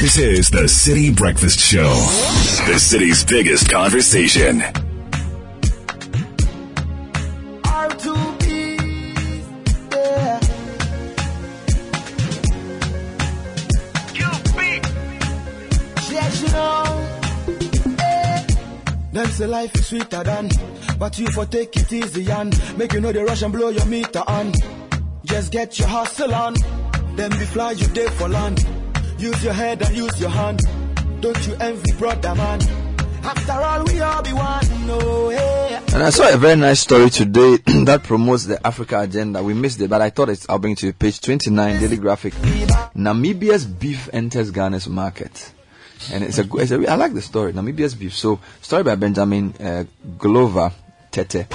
This is the City Breakfast Show, the city's biggest conversation. Them say life is sweeter than, but you for take it easy and make you know the rush and blow your meter on. Just get your hustle on, then we fly you day for land. Use your head and use your hand. Don't you envy brother man? After all, we all be one. No, hey. And I saw a very nice story today that promotes the Africa agenda. We missed it, but I thought it's, I'll bring it to you. Page twenty-nine, Daily Graphic. Namibia's beef enters Ghana's market. And it's a, it's a I like the story. Namibia's beef. So, story by Benjamin uh, Glover Tete.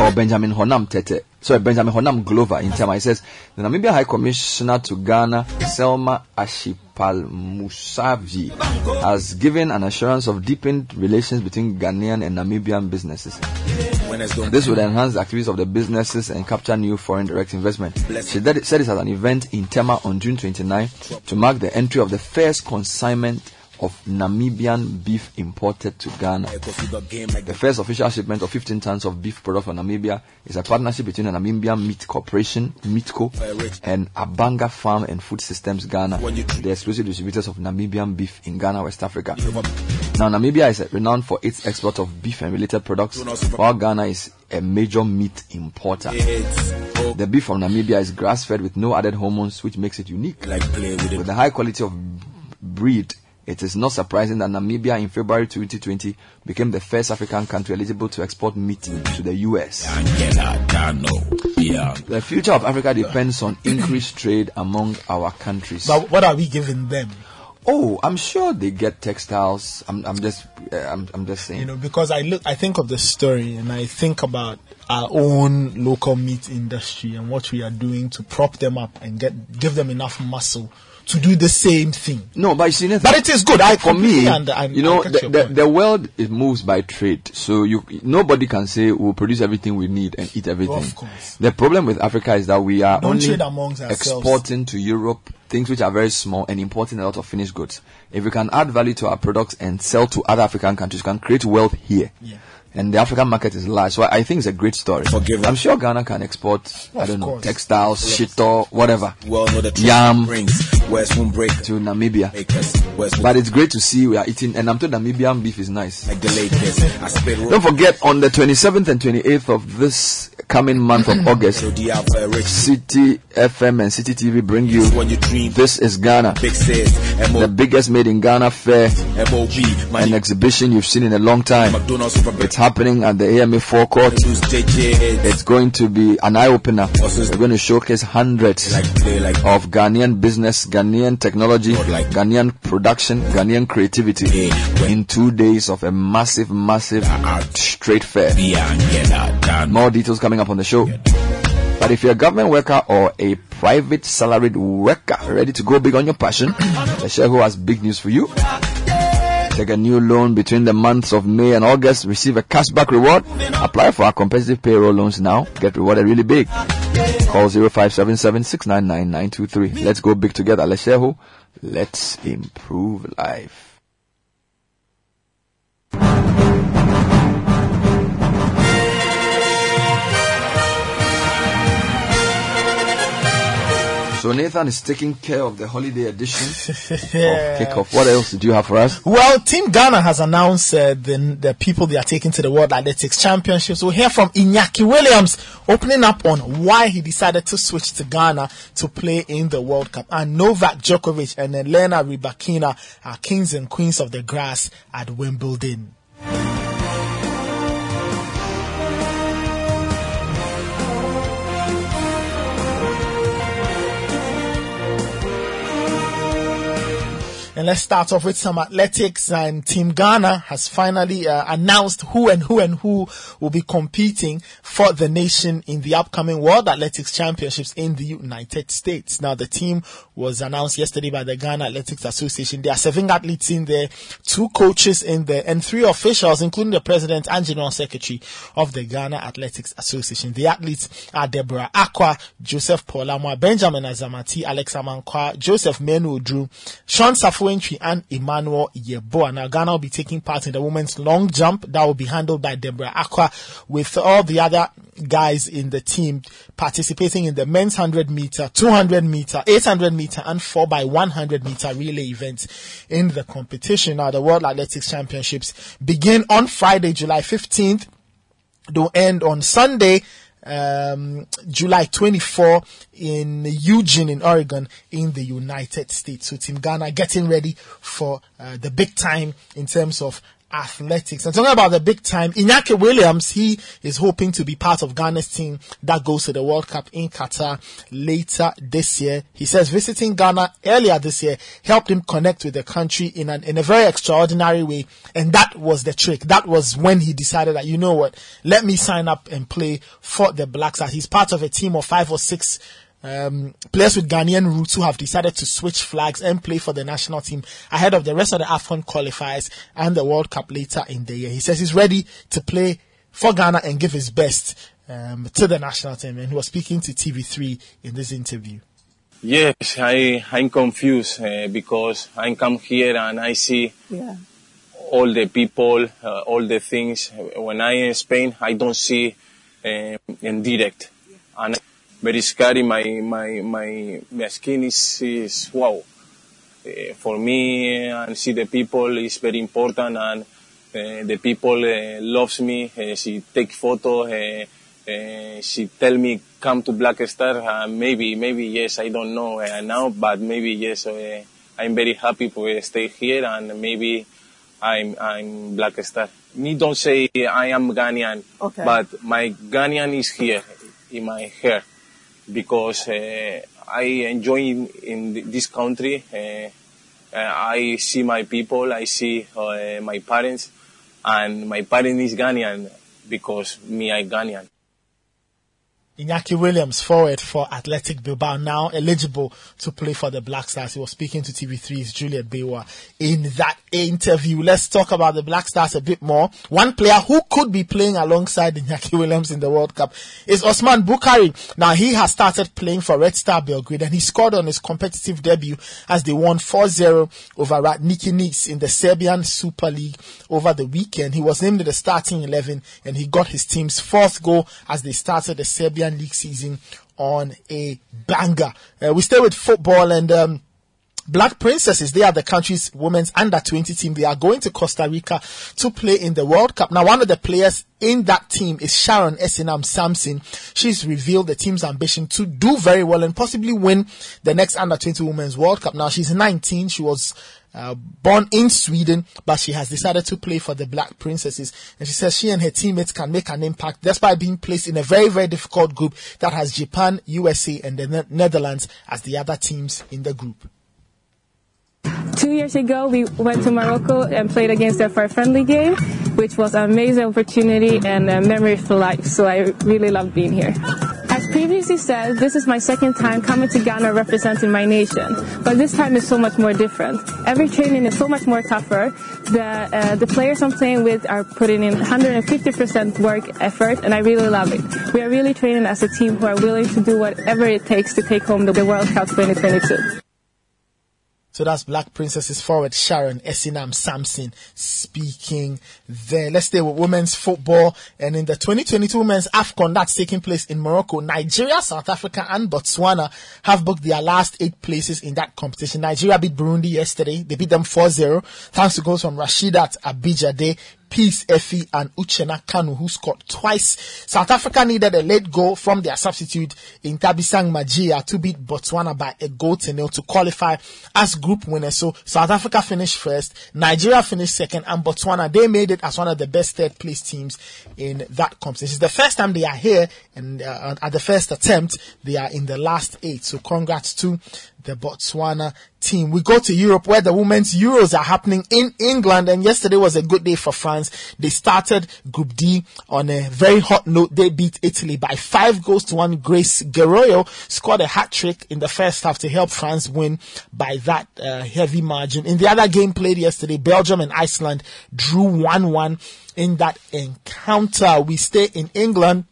Or Benjamin Honam Tete. Sorry, Benjamin Honam Glover in Tema. He says, the Namibia High Commissioner to Ghana, Selma Ashipalmusavi, has given an assurance of deepened relations between Ghanaian and Namibian businesses. This would enhance the activities of the businesses and capture new foreign direct investment. She said this at an event in Tema on June twenty-ninth to mark the entry of the first consignment of Namibian beef imported to Ghana. The first official shipment of fifteen tons of beef product from Namibia is a partnership between the Namibian Meat Corporation, Meatco, and Abanga Farm and Food Systems Ghana, the exclusive distributors of Namibian beef in Ghana, West Africa. Now, Namibia is renowned for its export of beef and related products, while Ghana is a major meat importer. The beef from Namibia is grass-fed with no added hormones, which makes it unique. With the high quality of breed, it is not surprising that Namibia in February twenty twenty became the first African country eligible to export meat to the U S. The future of Africa depends on increased trade among our countries. But what are we giving them? Oh, I'm sure they get textiles. I'm, I'm just, uh, I'm, I'm just saying. You know, because I look, I think of the story, and I think about our own local meat industry and what we are doing to prop them up and get give them enough muscle to do the same thing. No, but you see, Nathan, but it is good. I for me, and, and, you know, the, the, the world it moves by trade, so you nobody can say we'll produce everything we need and eat everything. Of course. The problem with Africa is that we are Don't only exporting to Europe things which are very small and importing a lot of finished goods. If we can add value to our products and sell to other African countries, we can create wealth here. Yeah. And the African market is large. So I think it's a great story. Forgive I'm us. Sure Ghana can export, well, I don't know, textiles, shito, whatever, well, no, yam to Namibia. But it's great to see we are eating, and I'm told Namibian beef is nice. Like the don't forget, on the twenty-seventh and twenty-eighth of this coming month of August, City F M and City T V bring you This Is Ghana, the biggest made in Ghana fair and exhibition you've seen in a long time. It's happening at the A M A forecourt. It's going to be an eye-opener. We're going to showcase hundreds of Ghanaian business, Ghanaian technology, Ghanaian production, Ghanaian creativity in two days of a massive, massive straight fair. More details coming up on the show. But if you're a government worker or a private salaried worker ready to go big on your passion, the Shego has big news for you. Take a new loan between the months of May and August. Receive a cashback reward. Apply for our competitive payroll loans now. Get rewarded really big. Call zero five seven seven, six nine nine, nine two three. Let's go big together. Leshehu, let's improve life. So Nathan is taking care of the holiday edition of Kickoff. What else do you have for us? Well, Team Ghana has announced uh, the, the people they are taking to the World Athletics Championships. We'll hear from Inaki Williams opening up on why he decided to switch to Ghana to play in the World Cup. And Novak Djokovic and Elena Rybakina are kings and queens of the grass at Wimbledon. And let's start off with some athletics, and Team Ghana has finally uh, announced who and who and who will be competing for the nation in the upcoming World Athletics Championships in the United States. Now, the team was announced yesterday by the Ghana Athletics Association. There are seven athletes in there, two coaches in there, and three officials, including the President and General Secretary of the Ghana Athletics Association. The athletes are Deborah Akwa, Joseph Polamwa, Benjamin Azamati, Alex Amankwa, Joseph Menu Drew, Sean Safu, and Emmanuel Yeboah. Now, Ghana will be taking part in the women's long jump that will be handled by Deborah Akwa, with all the other guys in the team participating in the men's one hundred meter, two hundred meter, eight hundred meter, and four by one hundred meter relay events in the competition. Now, the World Athletics Championships begin on Friday, July fifteenth. They'll end on Sunday, Um, July twenty-fourth in Eugene in Oregon in the United States. So Team Ghana getting ready for uh, the big time in terms of athletics. And talking about the big time, Inaki Williams, he is hoping to be part of Ghana's team that goes to the World Cup in Qatar later this year. He says visiting Ghana earlier this year helped him connect with the country in an in a very extraordinary way, and that was the trick. That was when he decided that, you know what, let me sign up and play for the Black Stars. He's part of a team of five or six Um, players with Ghanaian roots who have decided to switch flags and play for the national team ahead of the rest of the AFCON qualifiers and the World Cup later in the year. He says he's ready to play for Ghana and give his best um, to the national team. And he was speaking to T V three in this interview. Yes, I, I'm confused uh, because I come here and I see yeah. all the people, uh, all the things. When I in Spain, I don't see uh, in direct. Yeah. And very scary, my, my, my, my skin is, is wow. Uh, for me, and uh, see the people is very important, and uh, the people uh, loves me. Uh, she take photo. Uh, Uh, she tell me come to Black Star. Uh, maybe, maybe yes. I don't know uh, now, but maybe yes. Uh, I'm very happy to stay here, and maybe I'm I'm Black Star. Me don't say I am Ghanaian, okay. But my Ghanaian is here in my hair, because uh, I enjoy in, in this country. Uh, I see my people. I see uh, my parents, and my parents is Ghanaian because me I Ghanaian. Inaki Williams, forward for Athletic Bilbao, now eligible to play for the Black Stars. He was speaking to T V three's Juliet Bewa in that interview. Let's talk about the Black Stars a bit more. One player who could be playing alongside Inaki Williams in the World Cup is Osman Bukari. Now, he has started playing for Red Star Belgrade, and he scored on his competitive debut as they won four zero over Radniki Nice in the Serbian Super League over the weekend. He was named in the starting eleven, and he got his team's fourth goal as they started the Serbian League season on a banger. Uh, we stay with football, and um, Black Princesses, they are the country's women's under twenty team. They are going to Costa Rica to play in the World Cup. Now, one of the players in that team is Sharon Essinam Sampson. She's revealed the team's ambition to do very well and possibly win the next under twenty Women's World Cup. Now, she's nineteen. She was Uh, born in Sweden, but she has decided to play for the Black Princesses, and she says she and her teammates can make an impact despite being placed in a very, very difficult group that has Japan, U S A and the ne- Netherlands as the other teams in the group. Two years ago, we went to Morocco and played against them for a friendly game, which was an amazing opportunity and a memory for life, so I really loved being here. As previously said, this is my second time coming to Ghana representing my nation, but this time is so much more different. Every training is so much more tougher. The uh, the players I'm playing with are putting in one hundred fifty percent work effort, and I really love it. We are really training as a team who are willing to do whatever it takes to take home the, the World Cup twenty twenty-two. So that's Black Princesses forward Sharon Essinam Sampson speaking there. Let's stay with women's football. And in the twenty twenty-two Women's AFCON that's taking place in Morocco, Nigeria, South Africa and Botswana have booked their last eight places in that competition. Nigeria beat Burundi yesterday. They beat them four zero thanks to goals from Rashidat Abijadeh, Peace Effie and Uchenna Kanu, who scored twice. South Africa needed a late goal from their substitute in Tabisang Majia to beat Botswana by a goal to nil to qualify as group winners. So South Africa finished first, Nigeria finished second, and Botswana, they made it as one of the best third place teams in that competition. It's the first time they are here, and uh, at the first attempt they are in the last eight. So congrats to the Botswana team. We go to Europe, where the women's Euros are happening in England, and yesterday was a good day for France. They started Group D on a very hot note. They beat Italy by five goals to one. Grace Guerreiro scored a hat-trick in the first half to help France win by that uh, heavy margin. In the other game played yesterday, Belgium and Iceland drew one one in that encounter. We stay in England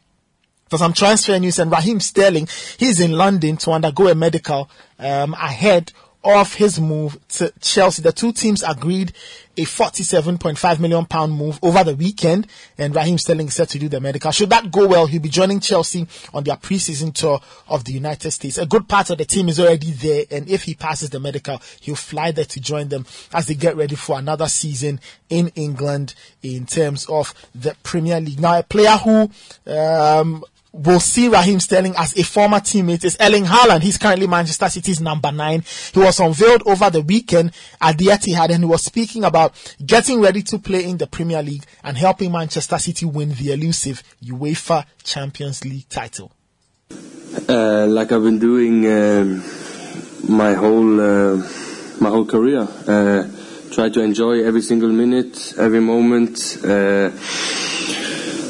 for some transfer news, and Raheem Sterling, he's in London to undergo a medical um, ahead of his move to Chelsea. The two teams agreed a forty-seven point five million pound move over the weekend, and Raheem Sterling is set to do the medical. Should that go well, he'll be joining Chelsea on their pre-season tour of the United States. A good part of the team is already there, and if he passes the medical, he'll fly there to join them as they get ready for another season in England in terms of the Premier League. Now, a player who um we'll see Raheem Sterling as a former teammate is Erling Haaland. He's currently Manchester City's number nine. He was unveiled over the weekend at the Etihad, and he was speaking about getting ready to play in the Premier League and helping Manchester City win the elusive UEFA Champions League title. Uh, like I've been doing um, my whole uh, my whole career, uh, try to enjoy every single minute, every moment. Uh,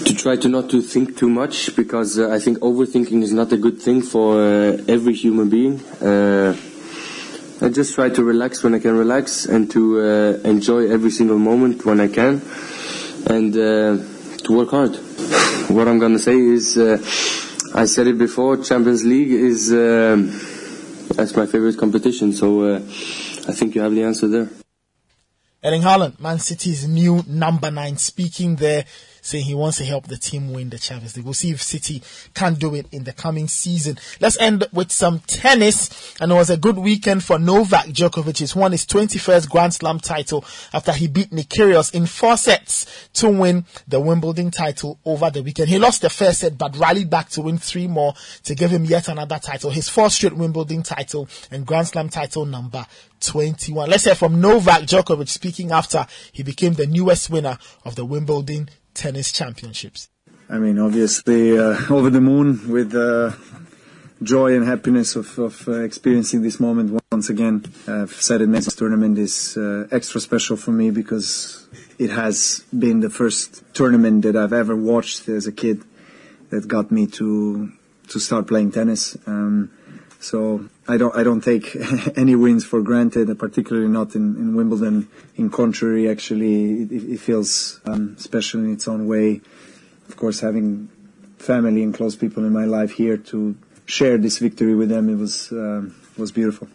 To try to not to think too much, because uh, I think overthinking is not a good thing for uh, every human being. Uh, I just try to relax when I can relax, and to uh, enjoy every single moment when I can, and uh, to work hard. What I'm going to say is, uh, I said it before, Champions League is uh, that's my favourite competition. So uh, I think you have the answer there. Erling Haaland, Man City's new number nine, speaking there, saying he wants to help the team win the Champions League. We'll see if City can do it in the coming season. Let's end with some tennis. And it was a good weekend for Novak Djokovic. He's won his twenty-first Grand Slam title after he beat Nikyrgios in four sets to win the Wimbledon title over the weekend. He lost the first set but rallied back to win three more to give him yet another title, his fourth straight Wimbledon title and Grand Slam title number twenty-one. Let's hear from Novak Djokovic speaking after he became the newest winner of the Wimbledon Tennis Championships. I mean, obviously, uh, over the moon with uh, joy and happiness of, of uh, experiencing this moment once again. I've said it, next tournament is uh, extra special for me because it has been the first tournament that I've ever watched as a kid that got me to to start playing tennis. Um, so I don't I don't take any wins for granted, particularly not in, in Wimbledon. In contrary, actually, it, it feels um, special in its own way. Of course, having family and close people in my life here to share this victory with them, it was um, was beautiful.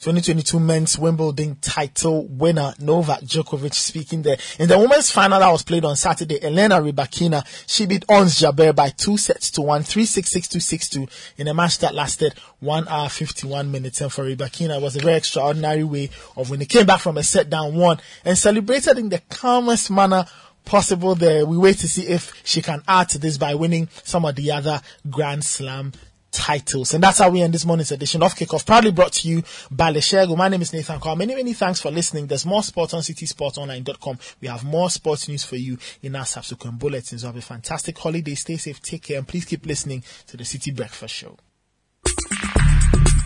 twenty twenty-two men's Wimbledon title winner Novak Djokovic speaking there. In the women's final that was played on Saturday, Elena Rybakina, she beat Ons Jabeur by two sets to one, three six, six two, six two, in a match that lasted one hour, fifty-one minutes. And for Rybakina, it was a very extraordinary way of when they came back from a set down one and celebrated in the calmest manner possible there. We wait to see if she can add to this by winning some of the other Grand Slam titles. And that's how we end this morning's edition of Kickoff, proudly brought to you by Leshego. My name is Nathan Carr. Many, many thanks for listening. There's more sports on city sport online dot com. We have more sports news for you in our subsequent bulletins. Have a fantastic holiday. Stay safe, take care, and please keep listening to the City Breakfast Show.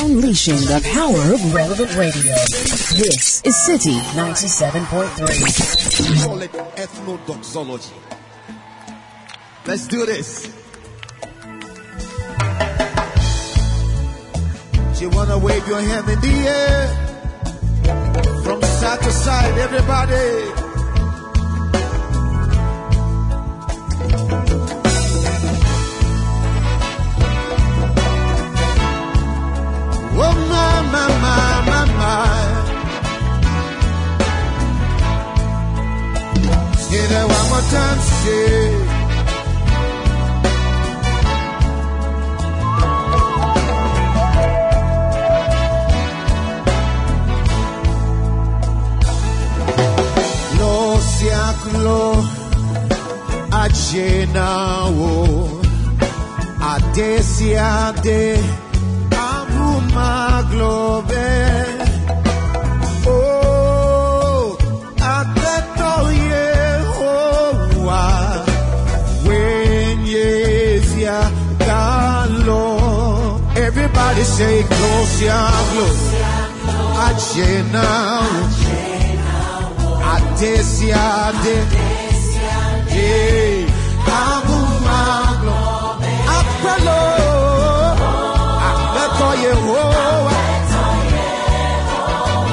Unleashing the power of relevant radio. This is City ninety-seven point three. Call it ethnodoxology. Let's do this. You wanna wave your hand in the air from side to side, everybody. Oh my, my, my, my, my. Say that one more time, say. Siaklo ajenawo adesiade aruma globe oh atetoye oh wa wenyezia galo. Everybody say glow siaklo ajenawo Desiade, yeah, Abumaglo, Apollo, Apollo, Yehoah,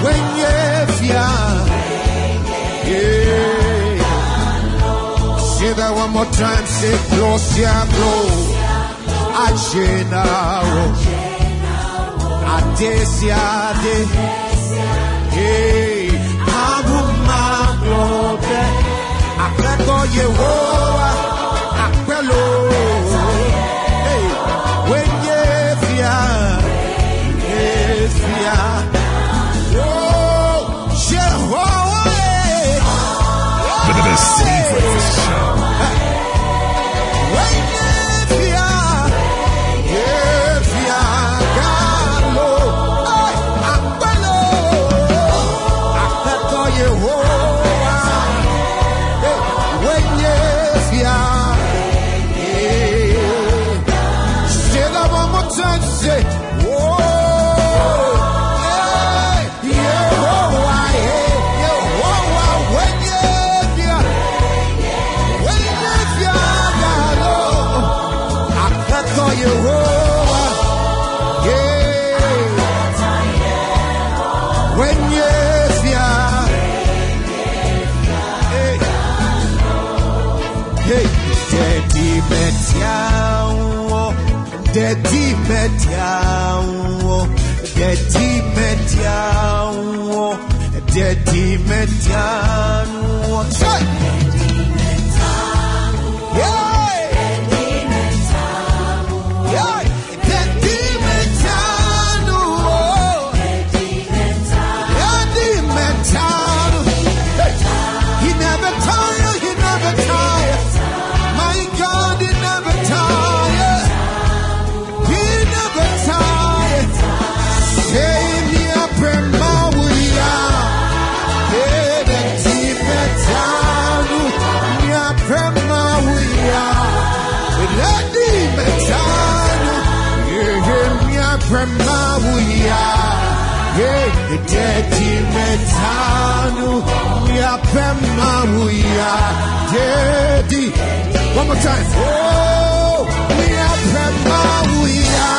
Wenyefia, yeah. Say that one more time, say Glosia, Glow, Ajenao, Adesiade, yeah. Akpeko Yehowa, akpelo, hey, wenye fia, wenye fia, oh, Yehowa, hey, wenye fia, wenye fia, galo, akpelo, akpeko Yehowa. Yeah. Yehovah, yeah. When Yeshua, hey, Daddy Metia, Daddy Metia, Daddy Metia, Daddy Metia. One more time. Oh, we are Premawuya.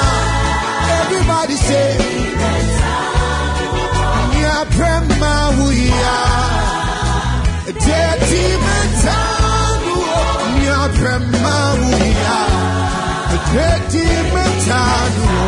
Everybody say, we are Premawuya. Dirty Metanu. We are Premawuya. Dirty Metanu.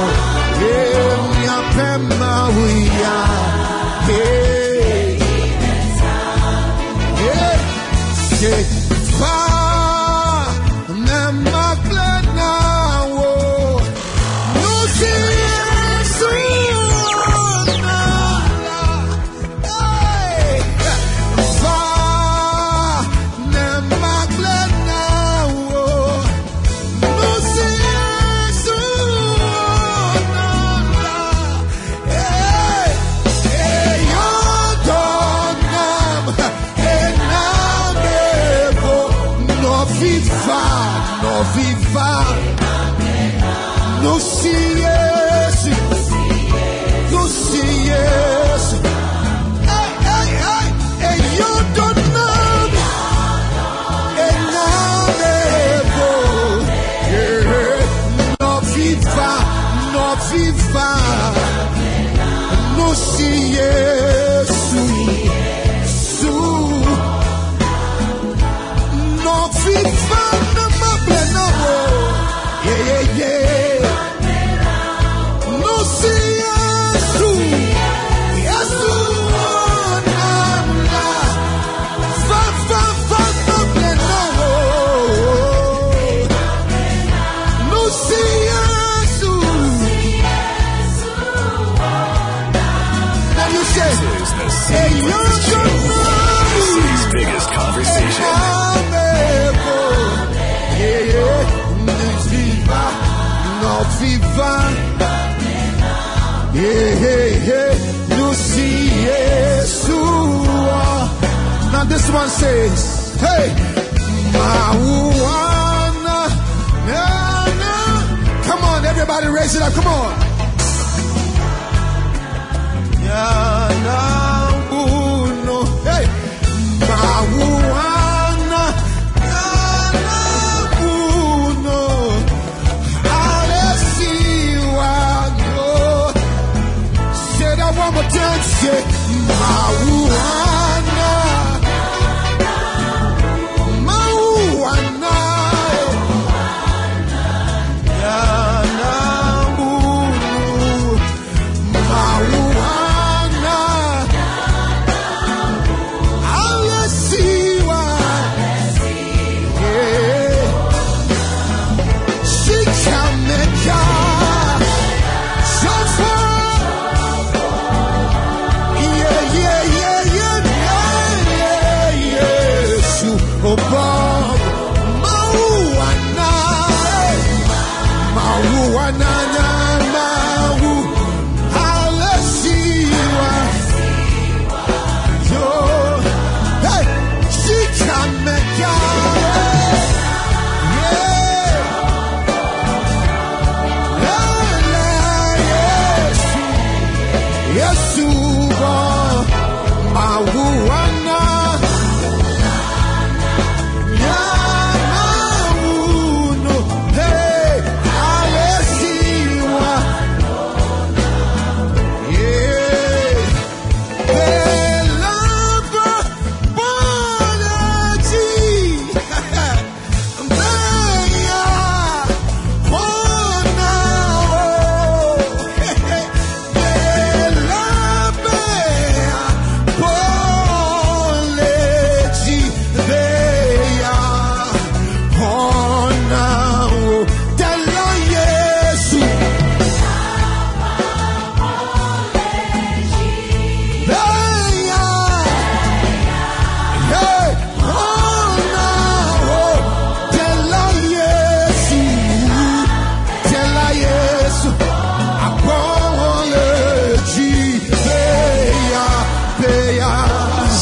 This one says, hey, Mawuana, na, na. Come on, everybody raise it up, come on. Ya, na, uno. Hey, Mawuana, na, na, uno. Alesiwa, no. Say that one more time, say, Mawuana.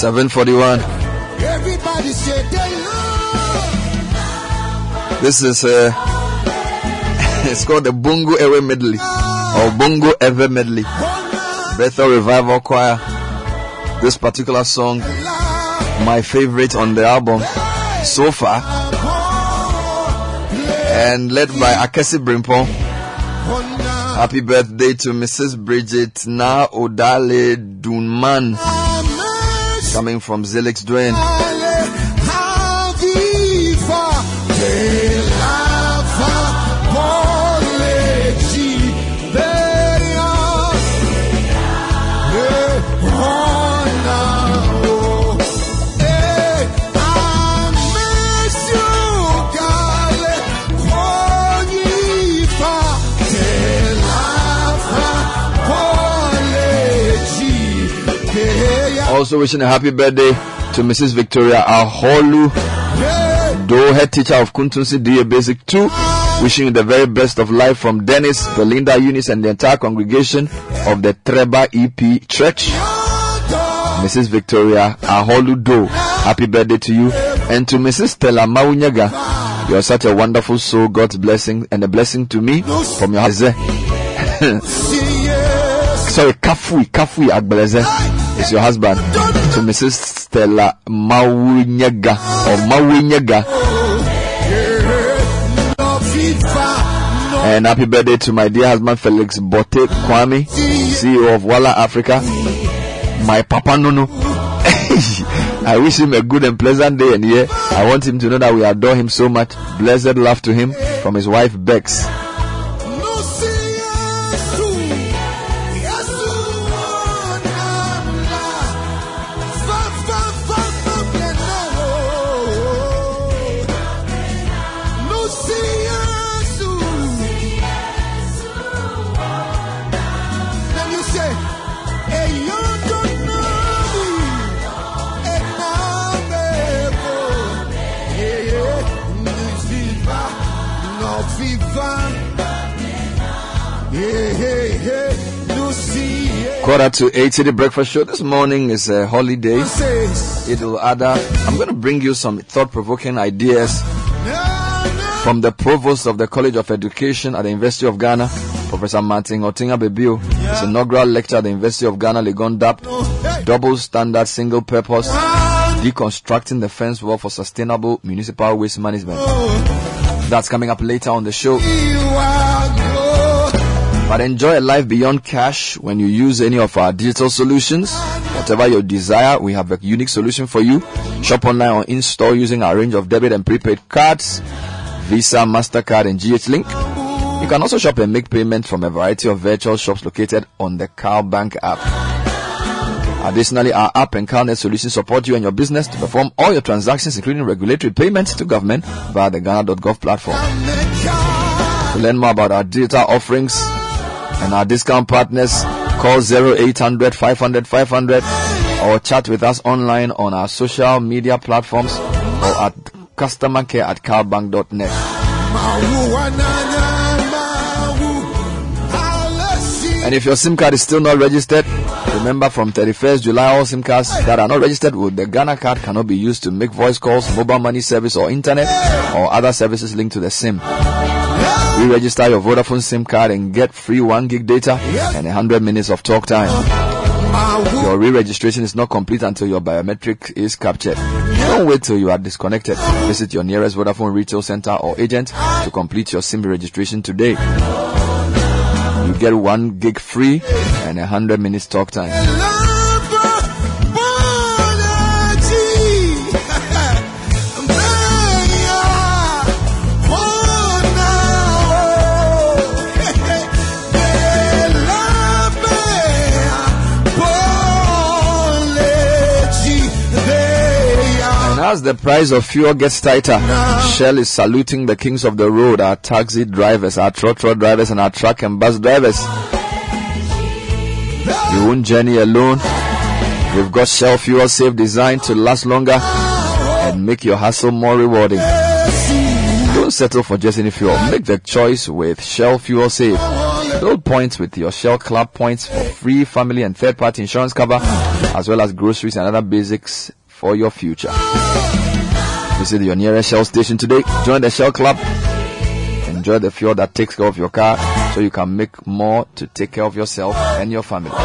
seven forty-one. Everybody say hello. This is uh, it's called the Bongo Ewe Medley or Bongo Ewe Medley. Bethel Revival Choir. This particular song, my favorite on the album so far, and led by Akesi Brimpong. Happy birthday to Missus Bridget Na Odale Dunman, coming from Zelix Dwayne. Also wishing a happy birthday to Missus Victoria Aholu Do, head teacher of Kuntunsi D A Basic two. Wishing you the very best of life from Dennis, Belinda, Eunice, and the entire congregation of the Treba E P Church. Missus Victoria Aholu Do, happy birthday to you. And to Missus Stella Mawunyaga, you are such a wonderful soul. God's blessing and a blessing to me from your husband. Sorry, Kafui, Kafui Agbeleze. It's your husband. To Missus Stella Mawunyaga or Mawunyaga. And happy birthday to my dear husband Felix Bote Kwame, C E O of Walla Africa. My Papa Nono. I wish him a good and pleasant day and year. I want him to know that we adore him so much. Blessed love to him from his wife Bex. Quarter to eight, the breakfast show. This morning is a holiday. It will add up. I'm going to bring you some thought-provoking ideas from the provost of the College of Education at the University of Ghana, Professor Martin Oteng-Ababio. His inaugural lecture at the University of Ghana, Legon D A P, Double Standard, Single Purpose, Deconstructing the Fence Wall for Sustainable Municipal Waste Management. That's coming up later on the show. But enjoy a life beyond cash when you use any of our digital solutions. Whatever your desire, we have a unique solution for you. Shop online or in-store using our range of debit and prepaid cards, Visa, MasterCard, and G H Link. You can also shop and make payments from a variety of virtual shops located on the CalBank app. Additionally, our app and CalNet solutions support you and your business to perform all your transactions, including regulatory payments to government, via the Ghana dot gov platform. To learn more about our digital offerings and our discount partners, call zero eight hundred five hundred five hundred or chat with us online on our social media platforms or at customer care at calbank dot net. And if your SIM card is still not registered, remember from thirty-first of July, all SIM cards that are not registered with the Ghana card cannot be used to make voice calls, mobile money service or internet or other services linked to the SIM. Re-register your Vodafone SIM card and get free one gig data and one hundred minutes of talk time. Your re-registration is not complete until your biometric is captured. Don't wait till you are disconnected. Visit your nearest Vodafone retail center or agent to complete your SIM registration today. You get one gig free and one hundred minutes talk time. As the price of fuel gets tighter, Shell is saluting the kings of the road, our taxi drivers, our trotro drivers, and our truck and bus drivers. You won't journey alone. We've got Shell Fuel Safe designed to last longer and make your hustle more rewarding. Don't settle for just any fuel. Make the choice with Shell Fuel Safe. Build points with your Shell Club points for free family and third-party insurance cover, as well as groceries and other basics for your future. Visit your nearest Shell station today. Join the Shell Club. Enjoy the fuel that takes care of your car, so you can make more to take care of yourself and your family. Say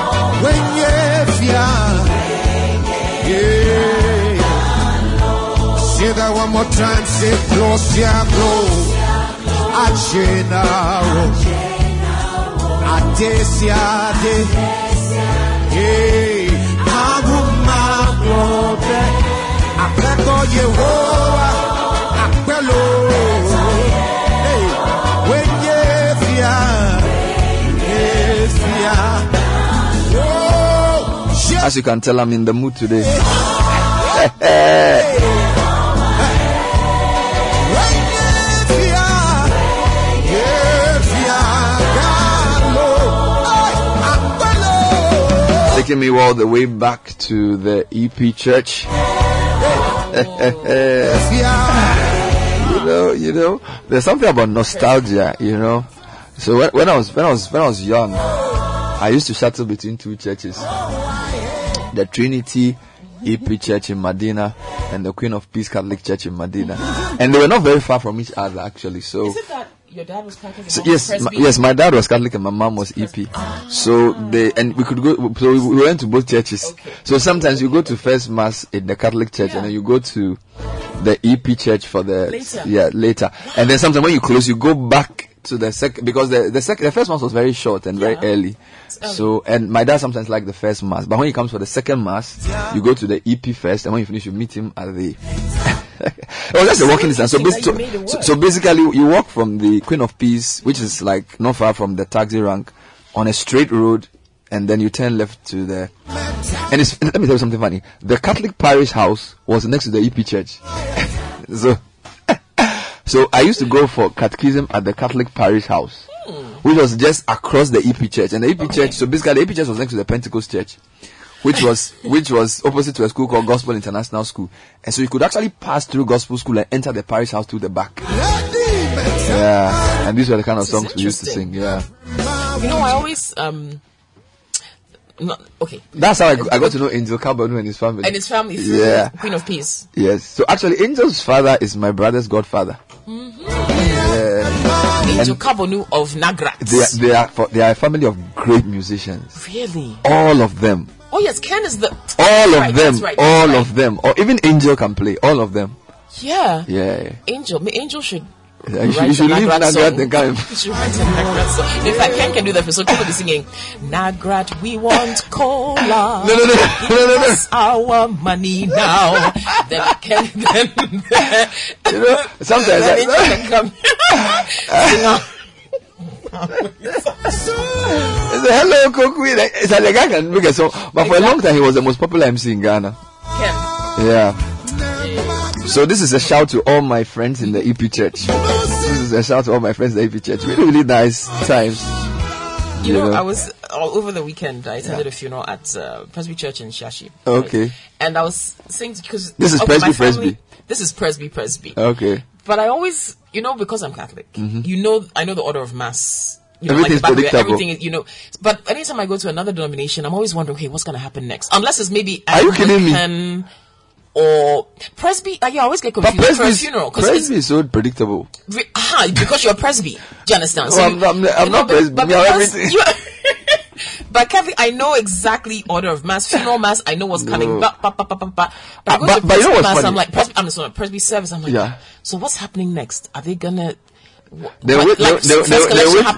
that one more time. Say as you can tell, I'm in the mood today. Taking me all the way back to the E P Church. You know, you know, there's something about nostalgia, you know. So when, when I was when I was when I was young, I used to shuttle between two churches. The Trinity E P Church in Medina and the Queen of Peace Catholic Church in Medina, and they were not very far from each other actually. So, is it that your dad was Catholic? And so yes, my, yes, my dad was Catholic and my mom was E P. Ah. So they and we could go. So we went to both churches. Okay. So sometimes you go to first mass in the Catholic Church, yeah, and then you go to the E P Church for the later. yeah later, and then sometimes when you close, you go back to the second, because the the second the first mass was very short and yeah. very early. Um, so, and my dad sometimes liked the first mass, but when he comes for the second mass, yeah. you go to the E P first, and when you finish, you meet him at the. It was just a walking distance. So, so, so, so basically, you walk from the Queen of Peace, which is like not far from the taxi rank, on a straight road, and then you turn left to the. And it's, let me tell you something funny. The Catholic parish house was next to the E P church. so, so I used to go for catechism at the Catholic parish house, which was just across the E P Church. And the E P okay. Church, so basically the E P Church was next to the Pentecost Church, which was which was opposite to a school called Gospel International School. And so you could actually pass through Gospel School and enter the parish house through the back. Yeah. And these were the kind of songs we used to sing. Yeah. You know, I always... um. No, okay. That's how I, I got to know Angel Carbonu and his family. And his family, yeah. Queen of Peace. Yes. So actually, Angel's father is my brother's godfather. Mm-hmm. Yeah. Angel Carbonu of Nagra. They, they are for, they are a family of great musicians. Really? All of them. Oh yes, Ken is the. All of them. Right, all right. of them. Or even Angel can play. All of them. Yeah. Yeah. yeah. Angel, Angel should. Yeah, you, should, you should leave Nagrat and come. You should write a Nagrat song. In fact, Ken can do that for so people be singing Nagrat, we want cola. No, no, no, no, no, no, no. Our money now. Then Ken then, then you know, sometimes then I, can come. Uh, it's a hello Kokui. It's like I can make a song, but for exactly. a long time he was the most popular M C in Ghana. Ken. Yeah. So this is a shout to all my friends in the E P Church. This is a shout to all my friends in the E P Church. Really, really nice times. You, you know, know, I was all over the weekend. I attended yeah. a funeral at uh, Presby Church in Shashi. Okay. Right? And I was saying because this is okay, Presby, family, Presby. This is Presby, Presby. Okay. But I always, you know, because I'm Catholic, mm-hmm. you know, I know the order of mass. You know, everything's like predictable. Everything is, you know, but anytime I go to another denomination, I'm always wondering, okay, what's going to happen next? Unless it's maybe Are African, you kidding me? Or Presby, uh, yeah, I always get confused but for a funeral. Presby is so predictable. Re, uh-huh, because you're Presby. Do you understand? So well, you, I'm, I'm you not know, Presby. But, but, you, but Kevin, I know exactly order of mass. Funeral mass, I know what's no. coming. Ba, ba, ba, ba, ba, ba. But, uh, but, but you know what's mass, funny? I'm like, Presby, I'm just on a Presby service. I'm like, yeah. so what's happening next? Are they going to... They wait till you come to a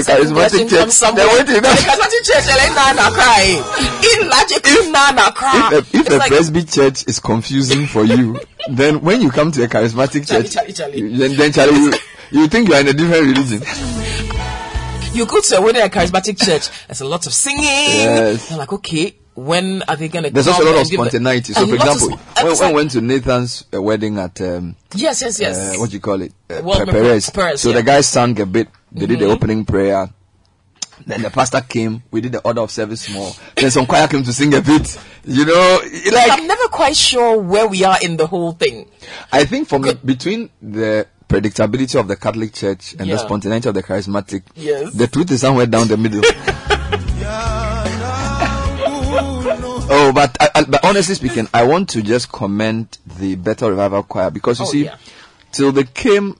charismatic church. They wait till you come to a charismatic church. Like Nana crying. Illogically, Nana crying. If, if, if a like Presby church is confusing for you, then when you come to a charismatic church, Charlie, Charlie, Charlie. then, then Charlie, you, you think you are in a different religion. You go to a wedding at a charismatic church. There's a lot of singing. Yes. I'm like, okay. When are they going to? There's also a lot of spontaneity. So, for example, sp- when, when I went to Nathan's uh, wedding at um, yes, yes, yes, uh, what do you call it? Uh, well, Perez. Perez. So yeah. the guys sang a bit. They mm-hmm. did the opening prayer. Then the pastor came. We did the order of service more. Then some choir came to sing a bit. You know, like I'm never quite sure where we are in the whole thing. I think from Could- the, between the predictability of the Catholic Church and yeah. the spontaneity of the charismatic, yes. the truth is somewhere down the middle. Oh, but, I, but honestly speaking, I want to just commend the Better Revival Choir, because you oh, see, yeah. till they came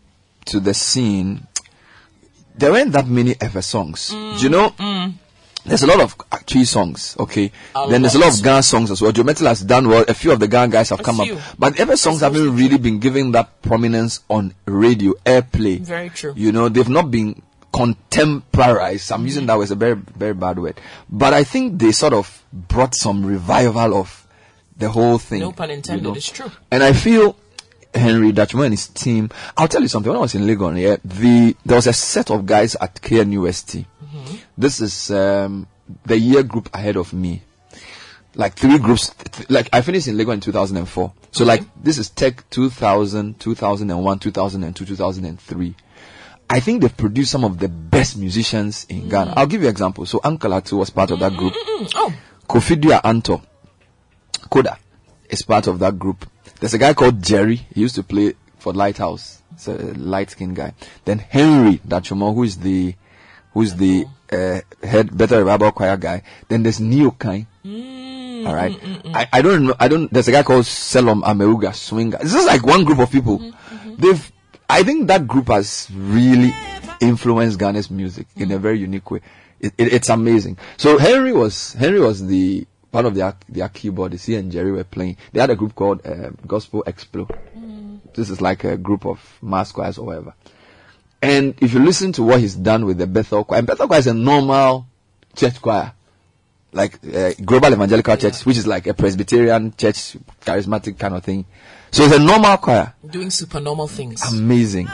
to the scene, there weren't that many ever songs. Mm, Do you know? Mm. There's a lot of Achui songs, okay? I then there's a lot of Ghana songs as well. Jometel has done well. A few of the Ghana guys have a come few. up. But ever songs That's haven't really true. been given that prominence on radio, airplay. Very true. You know, they've not been contemporized. I'm using that word, it's a very, very bad word. But I think they sort of brought some revival of the whole thing. No pun intended, you know? It's true. And I feel Henry Dutchman and his team. I'll tell you something. When I was in Legon, yeah, the, there was a set of guys at K N U S T. Mm-hmm. This is um, the year group ahead of me. Like three groups. Th- like I finished in Lagos in two thousand four. So okay. like this is Tech two thousand, two thousand one, two thousand two, two thousand three. I think they've produced some of the best musicians in mm-hmm. Ghana. I'll give you an example. So Uncle Atu was part of that group. Mm-hmm. Oh. Kofi Dua Anto. Koda is part of that group. There's a guy called Jerry. He used to play for Lighthouse. It's a light-skinned guy. Then Henry Dachomo, who is the... who's the uh, head Better Revival Choir guy. Then there's Neo Kain. Mm, all right. Mm, mm, I, I don't know. I don't. There's a guy called Selom Ameuga Swinga. This is like one group of people. Mm-hmm. They've. I think that group has really influenced Ghana's music mm. in a very unique way. It, it, it's amazing. So Henry was Henry was the part of their their keyboardist. He and Jerry were playing. They had a group called uh, Gospel Explo. Mm. This is like a group of mass choirs or whatever. And if you listen to what he's done with the Bethel Choir, and Bethel Choir is a normal church choir, like uh, Global Evangelical yeah. Church, which is like a Presbyterian church, charismatic kind of thing. So it's a normal choir. Doing supernormal things. Amazing.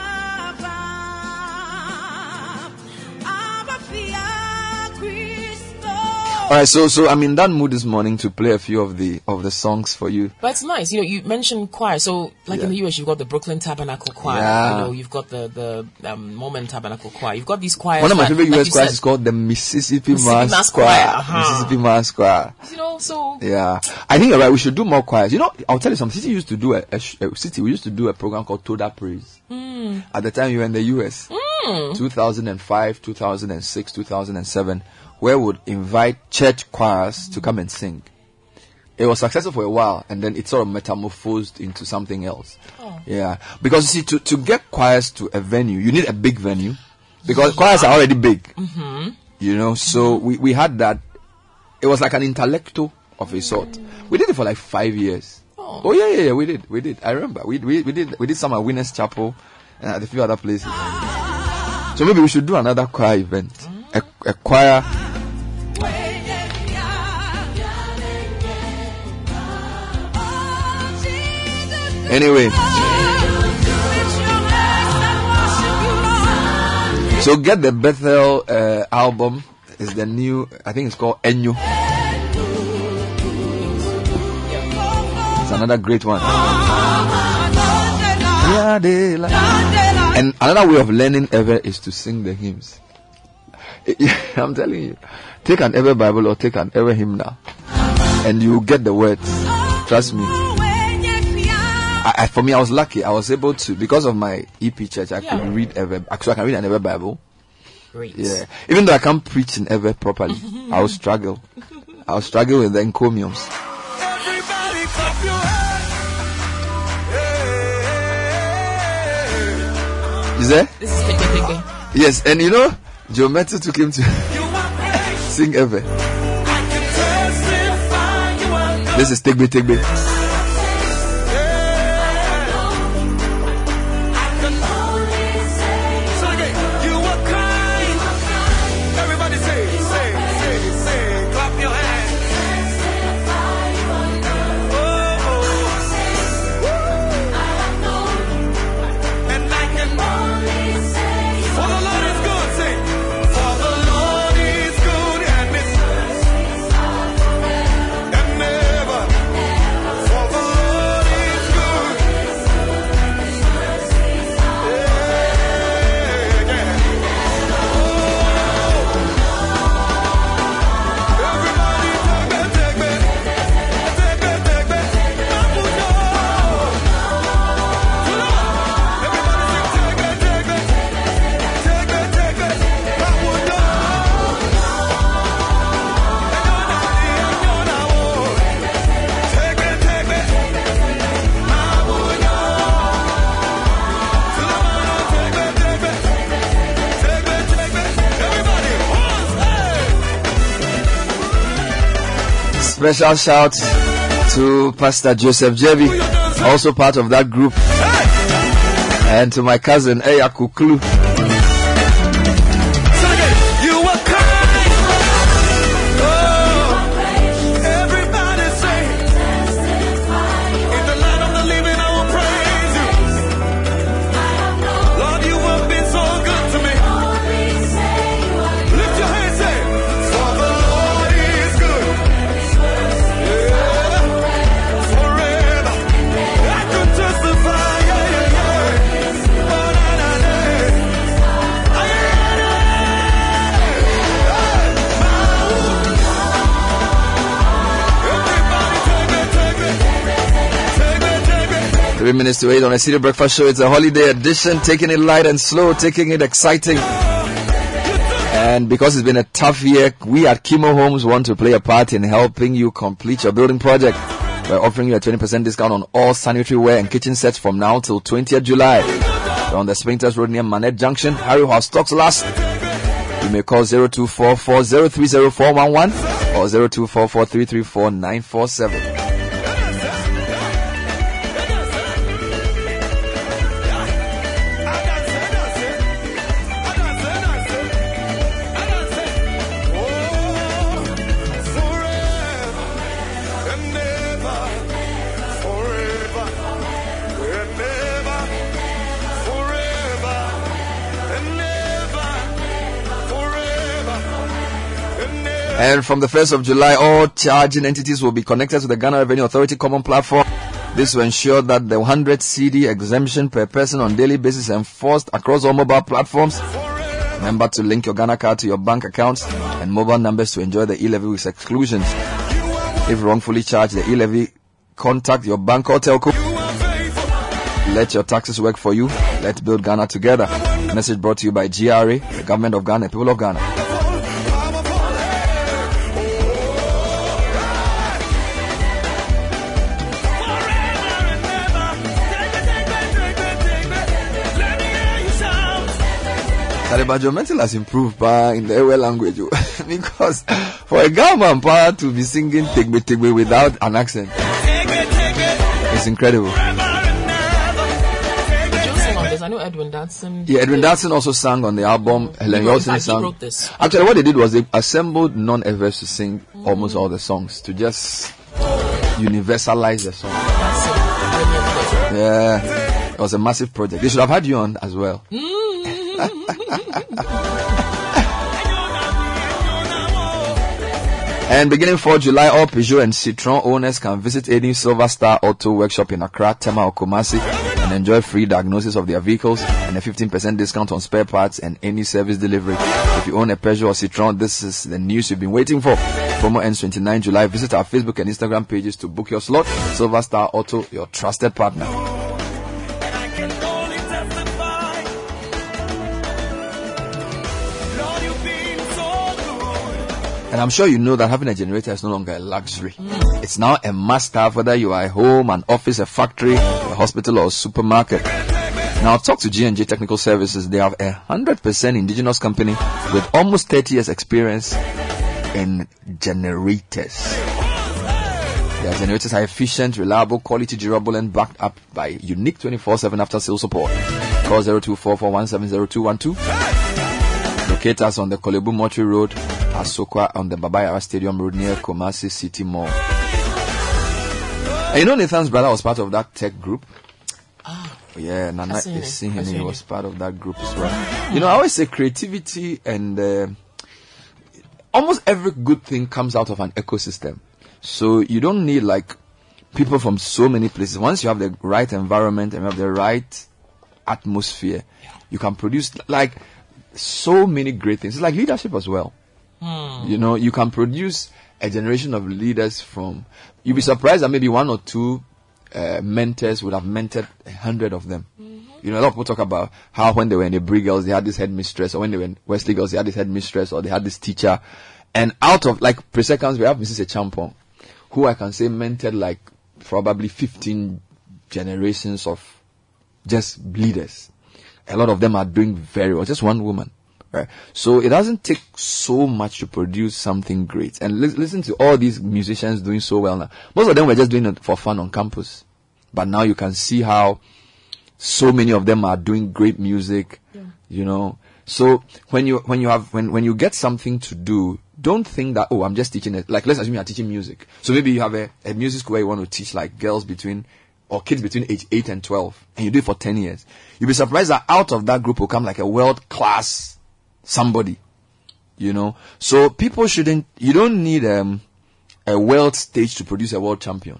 All right, so so I'm in that mood this morning to play a few of the of the songs for you. But it's nice, you know. You mentioned choir, so like yeah. in the U S, you've got the Brooklyn Tabernacle Choir. Yeah. You know, you've got the the um, Mormon Tabernacle Choir. You've got these choirs. One of my favorite like U S choirs is called the Mississippi, Mississippi Mass Choir. choir. Uh-huh. Mississippi Mass Choir. You know, so yeah, I think you're right. We should do more choirs. You know, I'll tell you something. City used to do a, a, a city. We used to do a program called Toda Praise. Mm. At the time you were in the U S, mm. two thousand five, two thousand six, two thousand seven. Where would invite church choirs to come and sing. It was successful for a while, and then it sort of metamorphosed into something else. Oh. Yeah. Because, you see, to, to get choirs to a venue, you need a big venue. Because yeah. choirs are already big. Mm-hmm. You know, so we, we had that. It was like an intellectual of a sort. We did it for like five years. Oh, oh yeah, yeah, yeah, we did. We did. I remember. We, we, we, did, we did some at Winners Chapel and at a few other places. So maybe we should do another choir event. Mm-hmm. A, a choir... Anyway, so get the Bethel uh, album. It's the new, I think it's called Enyo. It's another great one. And another way of learning ever is to sing the hymns. I'm telling you, take an ever Bible or take an ever hymn now, and you get the words. Trust me. I, I, for me, I was lucky. I was able to, because of my E P church, I yeah. could read ever. Actually, I can read an ever Bible. Great. Yeah. Even though I can't preach in ever properly, I will struggle. I will struggle with the encomiums. Everybody clap your hands. Hey, hey, hey. Is there? This is Peter Quartey. Yes, and you know, Joe Metu took him to sing ever. This is Tigbe Tigbe. Special shout to Pastor Joseph Jevi, also part of that group, and to my cousin Eyakuklu. Three minutes to eight on a City Breakfast Show. It's a holiday edition, taking it light and slow, taking it exciting. And because it's been a tough year, we at Kimo Homes want to play a part in helping you complete your building project by offering you a twenty percent discount on all sanitary ware and kitchen sets from now till twentieth of July. We're on the Springters Road near Manette Junction. Harry, while stocks last. You may call zero two four four zero three zero four one one or zero two four four three three four nine four seven. And from the first of July, all charging entities will be connected to the Ghana Revenue Authority Common Platform. This will ensure that the one hundred cedi exemption per person on daily basis is enforced across all mobile platforms. Remember to link your Ghana card to your bank accounts and mobile numbers to enjoy the e-levy with exclusions. If wrongfully charged the e-levy, contact your bank or telco. Let your taxes work for you. Let's build Ghana together. Message brought to you by G R A, the Government of Ghana, People of Ghana. Talibajo mental has improved pa, in the Ewe language because for a Ghanaian pa to be singing "Take Me, Take Me" without an accent, it's incredible. I know Edwin Danson. Yeah, Edwin Danson also sang on the album. Mm-hmm. Helen Wilson sang. Actually, what they did was they assembled non-Evers to sing mm-hmm. almost all the songs to just universalize the song. That's it. Yeah, it was a massive project. They should have had you on as well. Mm. And beginning fourth of July, all Peugeot and Citroën owners can visit any Silver Star Auto workshop in Accra, Tema or Kumasi and enjoy free diagnosis of their vehicles and a fifteen percent discount on spare parts and any service delivery. If you own a Peugeot or Citroën, this is the news you've been waiting for. Promo ends twenty-ninth of July. Visit our Facebook and Instagram pages to book your slot. Silver Star Auto, your trusted partner. And I'm sure you know that having a generator is no longer a luxury. Mm. It's now a must-have, whether you are at home, an office, a factory, a hospital, or a supermarket. Now talk to G and G Technical Services. They have a one hundred percent indigenous company with almost thirty years experience in generators. Their generators are efficient, reliable, quality, durable, and backed up by unique twenty-four seven after-sales support. Call zero two four four one seven zero two one two. Locate us on the Kolebu Mortuary Road, Asokwa, on the Babayara Stadium Road near Kumasi City Mall. And you know Nathan's brother was part of that tech group? Ah, yeah, Nana Addo was part of that group as well. Mm. You know, I always say creativity and uh, almost every good thing comes out of an ecosystem. So you don't need like people from so many places. Once you have the right environment and you have the right atmosphere, you can produce like so many great things. It's like leadership as well. Hmm. You know, you can produce a generation of leaders from. You'll be surprised that maybe one or two uh, mentors would have mentored a hundred of them. Mm-hmm. You know, a lot of people talk about how when they were in the Bree Girls, they had this headmistress, or when they were in Wesley Girls, they had this headmistress, or they had this teacher. And out of like pre-seconds, we have Missus Echampong, who I can say mentored like probably fifteen generations of just leaders. A lot of them are doing very well. Just one woman Right? So it doesn't take so much to produce something great. And li- listen to all these musicians doing so well now. Most of them were just doing it for fun on campus. But now you can see how so many of them are doing great music, yeah. you know. So when you when you have when, when you get something to do, don't think that, oh, I'm just teaching it. Like, let's assume you're teaching music. So maybe you have a, a music school where you want to teach like girls between or kids between age eight and twelve, and you do it for ten years. You'll be surprised that out of that group will come like a world class somebody. You know? So people shouldn't you don't need um a world stage to produce a world champion.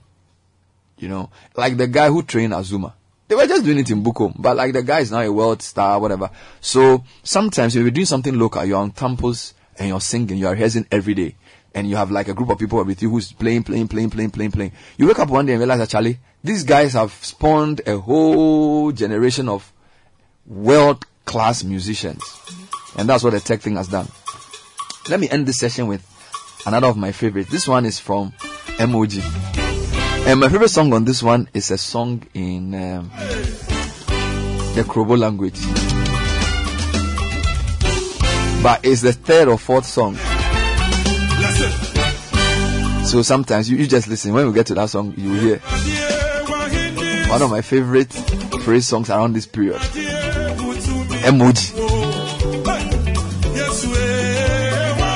You know? Like the guy who trained Azuma. They were just doing it in Bukom, but like the guy is now a world star, whatever. So sometimes if you're doing something local, you're on campus and you're singing, you're rehearsing every day, and you have like a group of people with you who's playing, playing, playing, playing, playing, playing. You wake up one day and realize actually these guys have spawned a whole generation of world-class musicians, and that's what the tech thing has done. Let me end this session with another of my favorites. This one is from M O G. And my favorite song on this one is a song in um, the Krobo language. But it's the third or fourth song. So sometimes you, you just listen. When we get to that song, you will hear one of my favorite praise songs around this period. Emoji. Yes,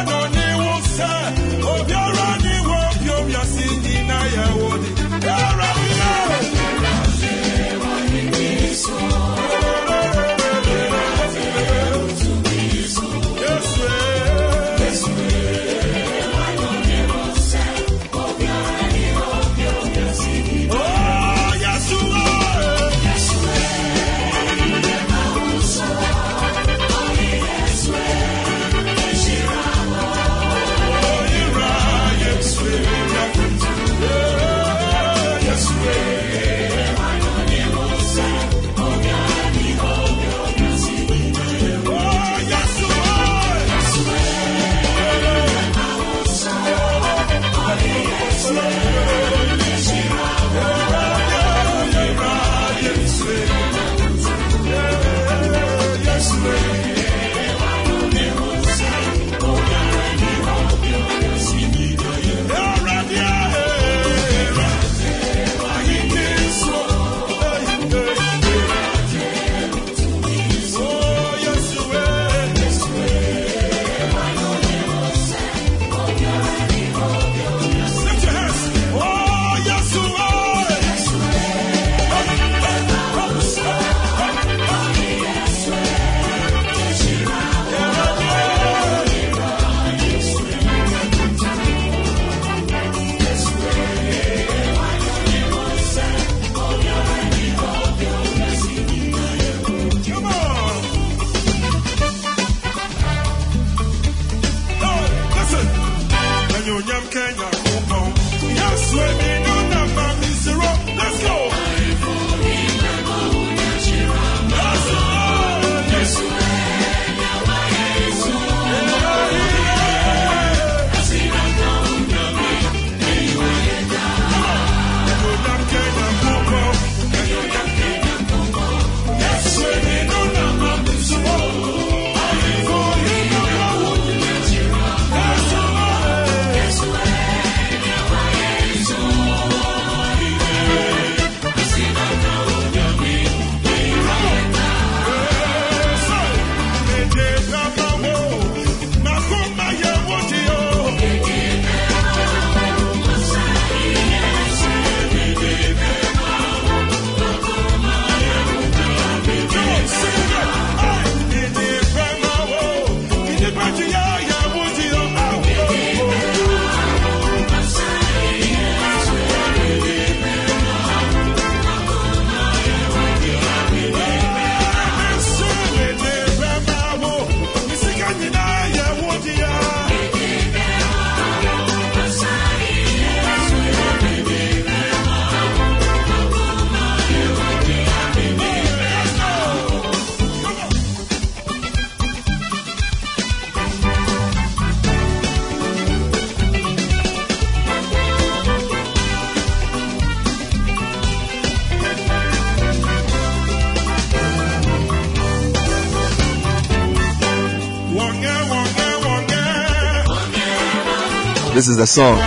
This is the song.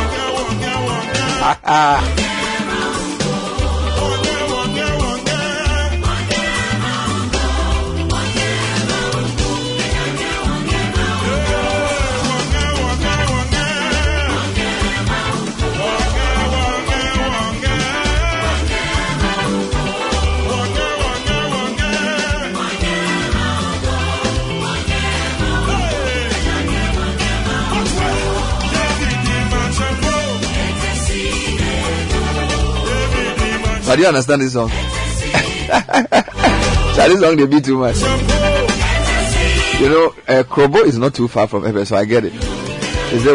But do you understand this song? This song, they be too much. You know, uh, Krobo is not too far from F S, so I get it. So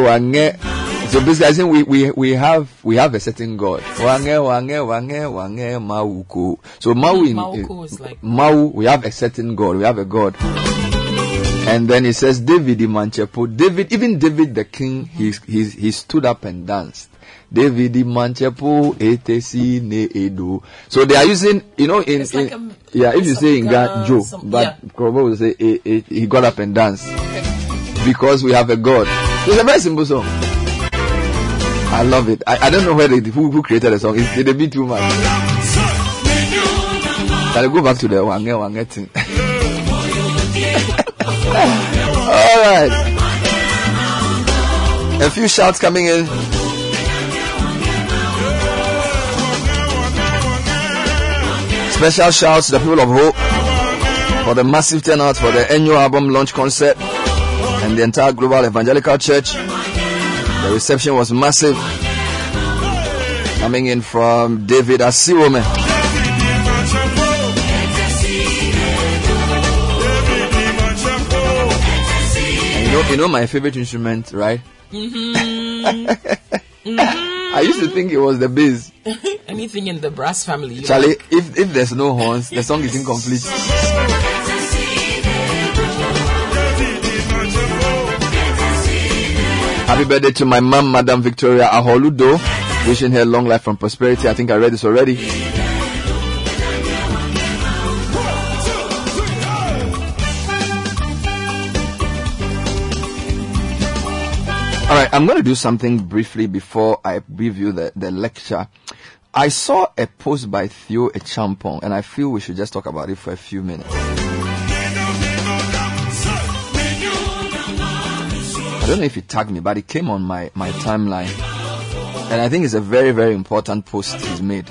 basically, I think we, we, we have we have a certain God. Wange, wange, wange, wange, mauko. So Mau in Mauko is like Mau. We have a certain God. We have a God. And then he says, David Manchepo. David, even David the king, he he he stood up and danced. David Manchepo etesi ne edo. So they are using, you know, in, like in a, yeah, if you say in Ghana, Joe, some, but yeah. Krobo will say eh, eh, he got up and danced, okay, because we have a God. So it's a very simple song. I love it. I, I don't know where they, who who created the song. It's a bit too much. Shall I go back to the wange wange thing? All right. A few shouts coming in. Special shouts to the people of Hope for the massive turnout for the annual album launch concert and the entire Global Evangelical Church. The reception was massive. Coming in from David Asiwome. And you know, you know my favorite instrument, right? Mm-hmm. Mm-hmm. I used to think it was the bass. Anything in the brass family. Charlie, like. if if there's no horns, the song is incomplete. Happy birthday to my mom, Madam Victoria Aholu Do. Wishing her long life and prosperity. I think I read this already. All right, I'm going to do something briefly before I review the, the lecture. I saw a post by Theo Echampong, and I feel we should just talk about it for a few minutes. I don't know if he tagged me, but it came on my, my timeline. And I think it's a very, very important post he's made.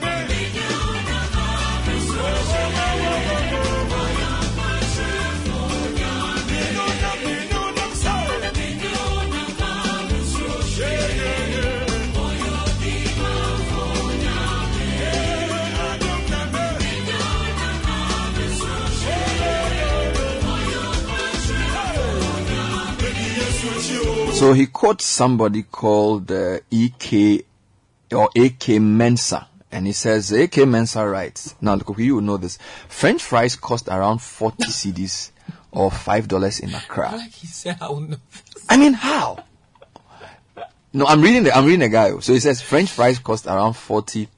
So he quotes somebody called uh, E K or A K Mensa, and he says, A K Mensa writes, now look, you know this, French fries cost around forty cedis or five dollars in Accra. Like he said, I don't know. I mean, how? No, I'm reading the, I'm reading a guy. So he says, French fries cost around forty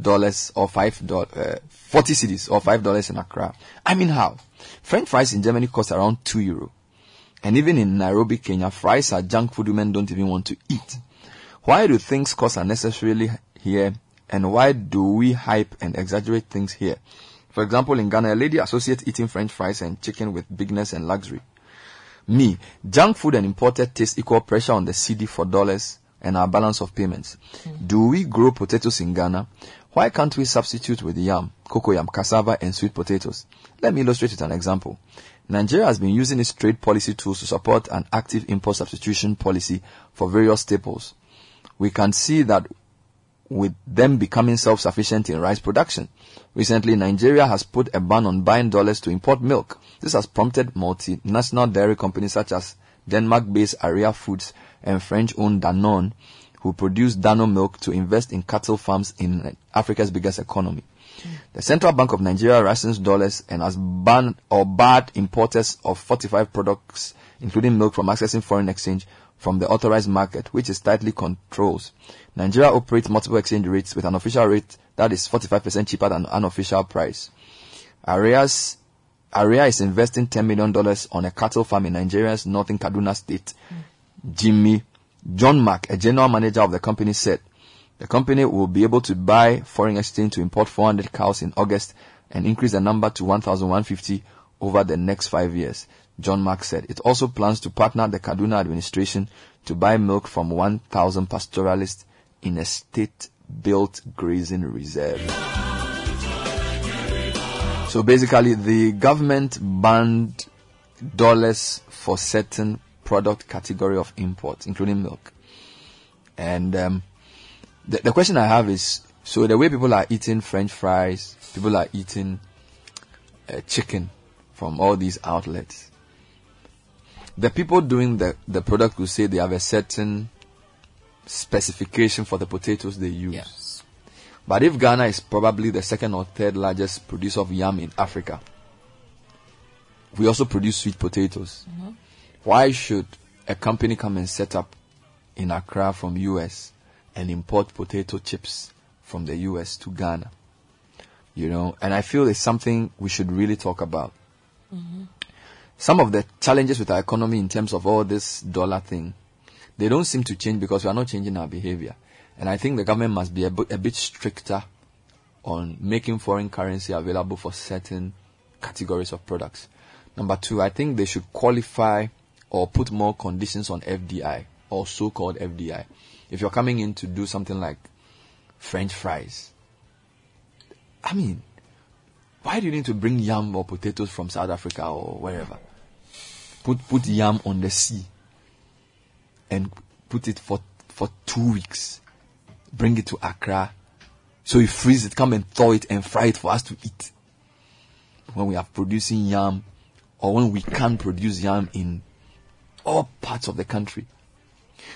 dollars or five dollars, uh, forty cedis or five dollars in Accra. I mean, how? French fries in Germany cost around two euros. And even in Nairobi, Kenya, fries are junk food women don't even want to eat. Why do things cost unnecessarily here? And why do we hype and exaggerate things here? For example, in Ghana, a lady associates eating French fries and chicken with bigness and luxury. Me, junk food and imported taste equal pressure on the cedi for dollars and our balance of payments. Mm. Do we grow potatoes in Ghana? Why can't we substitute with yam, cocoyam, cassava, and sweet potatoes? Let me illustrate with an example. Nigeria has been using its trade policy tools to support an active import substitution policy for various staples. We can see that with them becoming self-sufficient in rice production. Recently, Nigeria has put a ban on buying dollars to import milk. This has prompted multinational dairy companies such as Denmark-based Aria Foods and French-owned Danone, who produce Danone milk, to invest in cattle farms in Africa's biggest economy. The Central Bank of Nigeria rations dollars and has banned or barred importers of forty-five products, including milk, from accessing foreign exchange from the authorized market, which is tightly controlled. Nigeria operates multiple exchange rates with an official rate that is forty-five percent cheaper than an unofficial price. Aria's, Aria is investing ten million dollars on a cattle farm in Nigeria's northern Kaduna state. Jimmy John Mack, a general manager of the company, said the company will be able to buy foreign exchange to import four hundred cows in August and increase the number to one thousand one hundred fifty over the next five years. John Mack said it also plans to partner the Kaduna administration to buy milk from one thousand pastoralists in a state-built grazing reserve. So basically, the government banned dollars for certain product category of imports, including milk. And um, the, the question I have is, so the way people are eating French fries, people are eating uh, chicken from all these outlets. The people doing the, the product will say they have a certain specification for the potatoes they use. Yes. But if Ghana is probably the second or third largest producer of yam in Africa, we also produce sweet potatoes. Mm-hmm. Why should a company come and set up in Accra from U S and import potato chips from the U S to Ghana? You know, and I feel it's something we should really talk about. Mm-hmm. Some of the challenges with our economy in terms of all this dollar thing, they don't seem to change because we are not changing our behavior. And I think the government must be a, b- a bit stricter on making foreign currency available for certain categories of products. Number two, I think they should qualify or put more conditions on F D I or so-called F D I. If you're coming in to do something like French fries, I mean, why do you need to bring yam or potatoes from South Africa or wherever? Put put yam on the sea and put it for, for two weeks. Bring it to Accra. So you freeze it, come and thaw it and fry it for us to eat. When we are producing yam, or when we can produce yam in all parts of the country.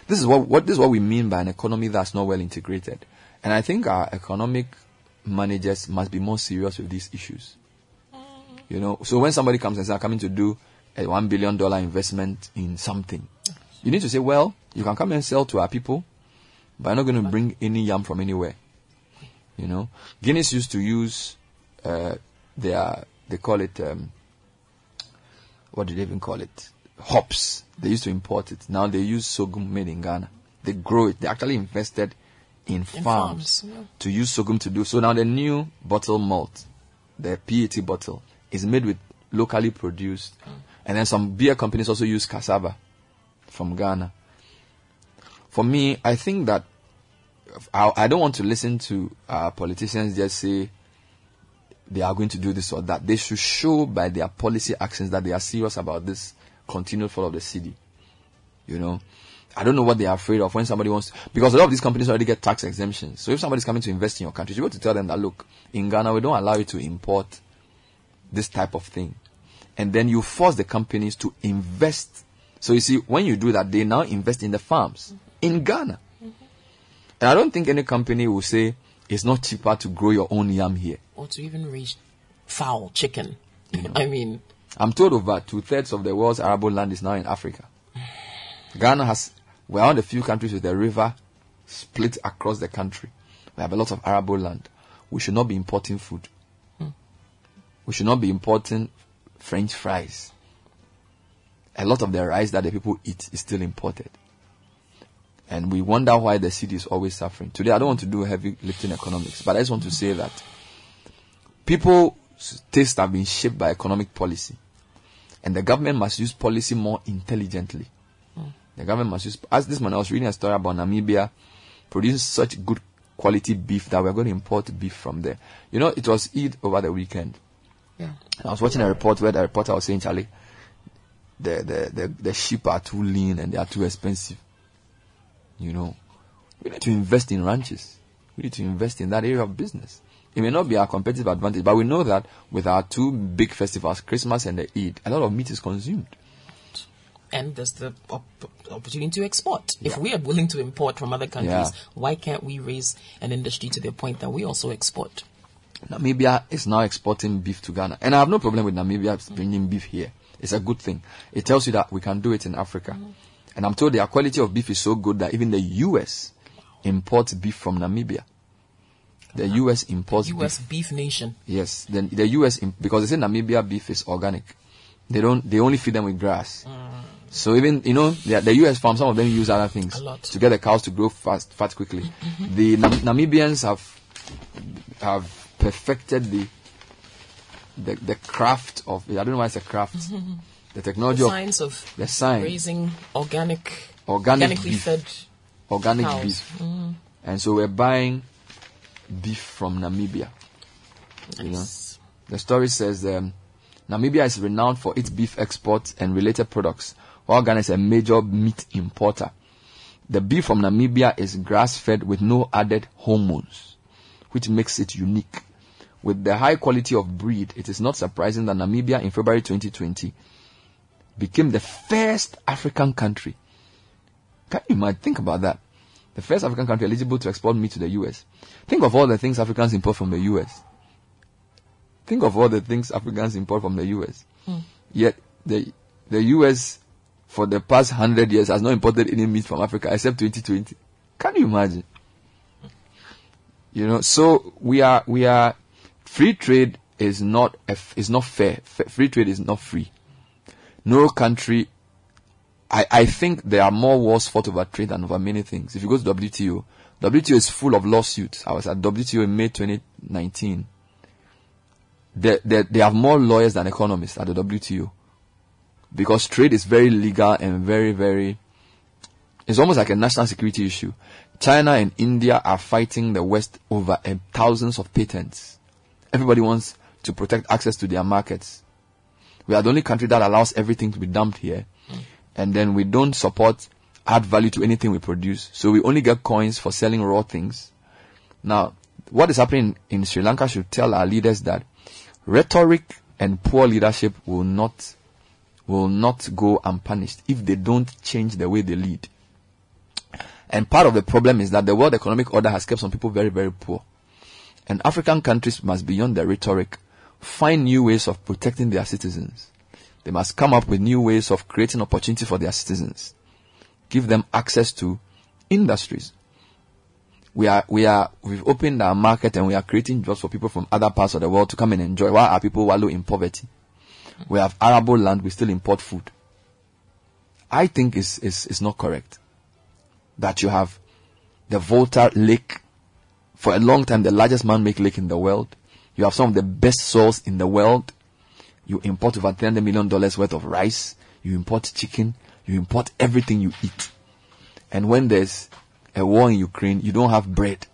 This is what, what this is what we mean by an economy that's not well integrated. And I think our economic managers must be more serious with these issues. You know, so when somebody comes and says, I'm coming to do a one billion dollar investment in something, you need to say, well, you can come and sell to our people, but I'm not going to bring any yam from anywhere. You know, Guinness used to use uh, their, they call it, um, what do they even call it? Hops. They used to import it. Now they use sorghum made in Ghana. They grow it. They actually invested in, in farms, farms yeah. to use sorghum to do. So now the new bottle malt, the P E T bottle, is made with locally produced. Mm. And then some beer companies also use cassava from Ghana. For me, I think that I, I don't want to listen to uh, politicians just say, they are going to do this or that. They should show by their policy actions that they are serious about this continued fall of the cedi. You know, I don't know what they are afraid of when somebody wants to, because a lot of these companies already get tax exemptions. So if somebody's coming to invest in your country, you go to tell them that, look, in Ghana, we don't allow you to import this type of thing. And then you force the companies to invest. So you see, when you do that, they now invest in the farms mm-hmm. in Ghana. Mm-hmm. And I don't think any company will say, it's not cheaper to grow your own yam here. Or to even raise fowl, chicken. You know, I mean, I'm told over two-thirds of the world's arable land is now in Africa. Ghana has, we're one of the few countries with a river split across the country. We have a lot of arable land. We should not be importing food. Hmm. We should not be importing French fries. A lot of the rice that the people eat is still imported. And we wonder why the city is always suffering. Today, I don't want to do heavy lifting economics, but I just want to say that people's tastes have been shaped by economic policy. And the government must use policy more intelligently. Mm. The government must use... As this man, I was reading a story about Namibia producing such good quality beef that we're going to import beef from there. You know, it was Eid over the weekend. Yeah. And I was watching a report where the reporter was saying, Charlie, the, the, the, the sheep are too lean and they are too expensive. You know, we need to invest in ranches. We need to invest in that area of business. It may not be our competitive advantage, but we know that with our two big festivals, Christmas and the Eid, a lot of meat is consumed. And there's the op- opportunity to export. Yeah. If we are willing to import from other countries, yeah. why can't we raise an industry to the point that we also export? Namibia is now exporting beef to Ghana. And I have no problem with Namibia bringing mm-hmm. beef here. It's a good thing. It tells you that we can do it in Africa. Mm-hmm. And I'm told their quality of beef is so good that even the U S imports beef from Namibia. The uh-huh. U S imports U S beef. U S beef nation. Yes. Then the U S, because they say Namibia beef is organic. They don't. They only feed them with grass. Mm. So even, you know, the, the U S farms, some of them use other things to get the cows to grow fast, fat quickly. Mm-hmm. The Nam- Namibians have have perfected the the, the craft of. I don't know why it's a craft. Mm-hmm. The technology the science of, of the science raising organic, organic organically beef, fed organic cows. beef, mm-hmm. And so we're buying beef from Namibia. Nice. You know, the story says um, Namibia is renowned for its beef exports and related products, while Ghana is a major meat importer. The beef from Namibia is grass-fed with no added hormones, which makes it unique. With the high quality of breed, it is not surprising that Namibia, in February twenty twenty, became the first African country. Can you imagine? Think about that. The first African country eligible to export meat to the U S. Think of all the things Africans import from the U S. Think of all the things Africans import from the U S. Mm. Yet the the U S for the past hundred years has not imported any meat from Africa except twenty twenty. Can you imagine? You know, so we are we are free trade is not is not fair. Free trade is not free. No country. I I think there are more wars fought over trade than over many things. If you go to W T O, W T O is full of lawsuits. I was at W T O in May twenty nineteen. They, they, they have more lawyers than economists at the W T O, because trade is very legal and very, very, it's almost like a national security issue. China and India are fighting the West over uh, thousands of patents. Everybody wants to protect access to their markets. We are the only country that allows everything to be dumped here. And then we don't support, add value to anything we produce. So we only get coins for selling raw things. Now, what is happening in Sri Lanka should tell our leaders that rhetoric and poor leadership will not will not go unpunished if they don't change the way they lead. And part of the problem is that the world economic order has kept some people very, very poor. And African countries must, beyond their rhetoric, find new ways of protecting their citizens. They must come up with new ways of creating opportunity for their citizens. Give them access to industries. We are, we are, we've opened our market and we are creating jobs for people from other parts of the world to come and enjoy. Why are people wallow in poverty? We have arable land, we still import food. I think it's, it's, it's not correct that you have the Volta Lake, for a long time the largest man-made lake in the world. You have some of the best soils in the world. You import over three hundred million dollars worth of rice. You import chicken. You import everything you eat. And when there's a war in Ukraine, you don't have bread.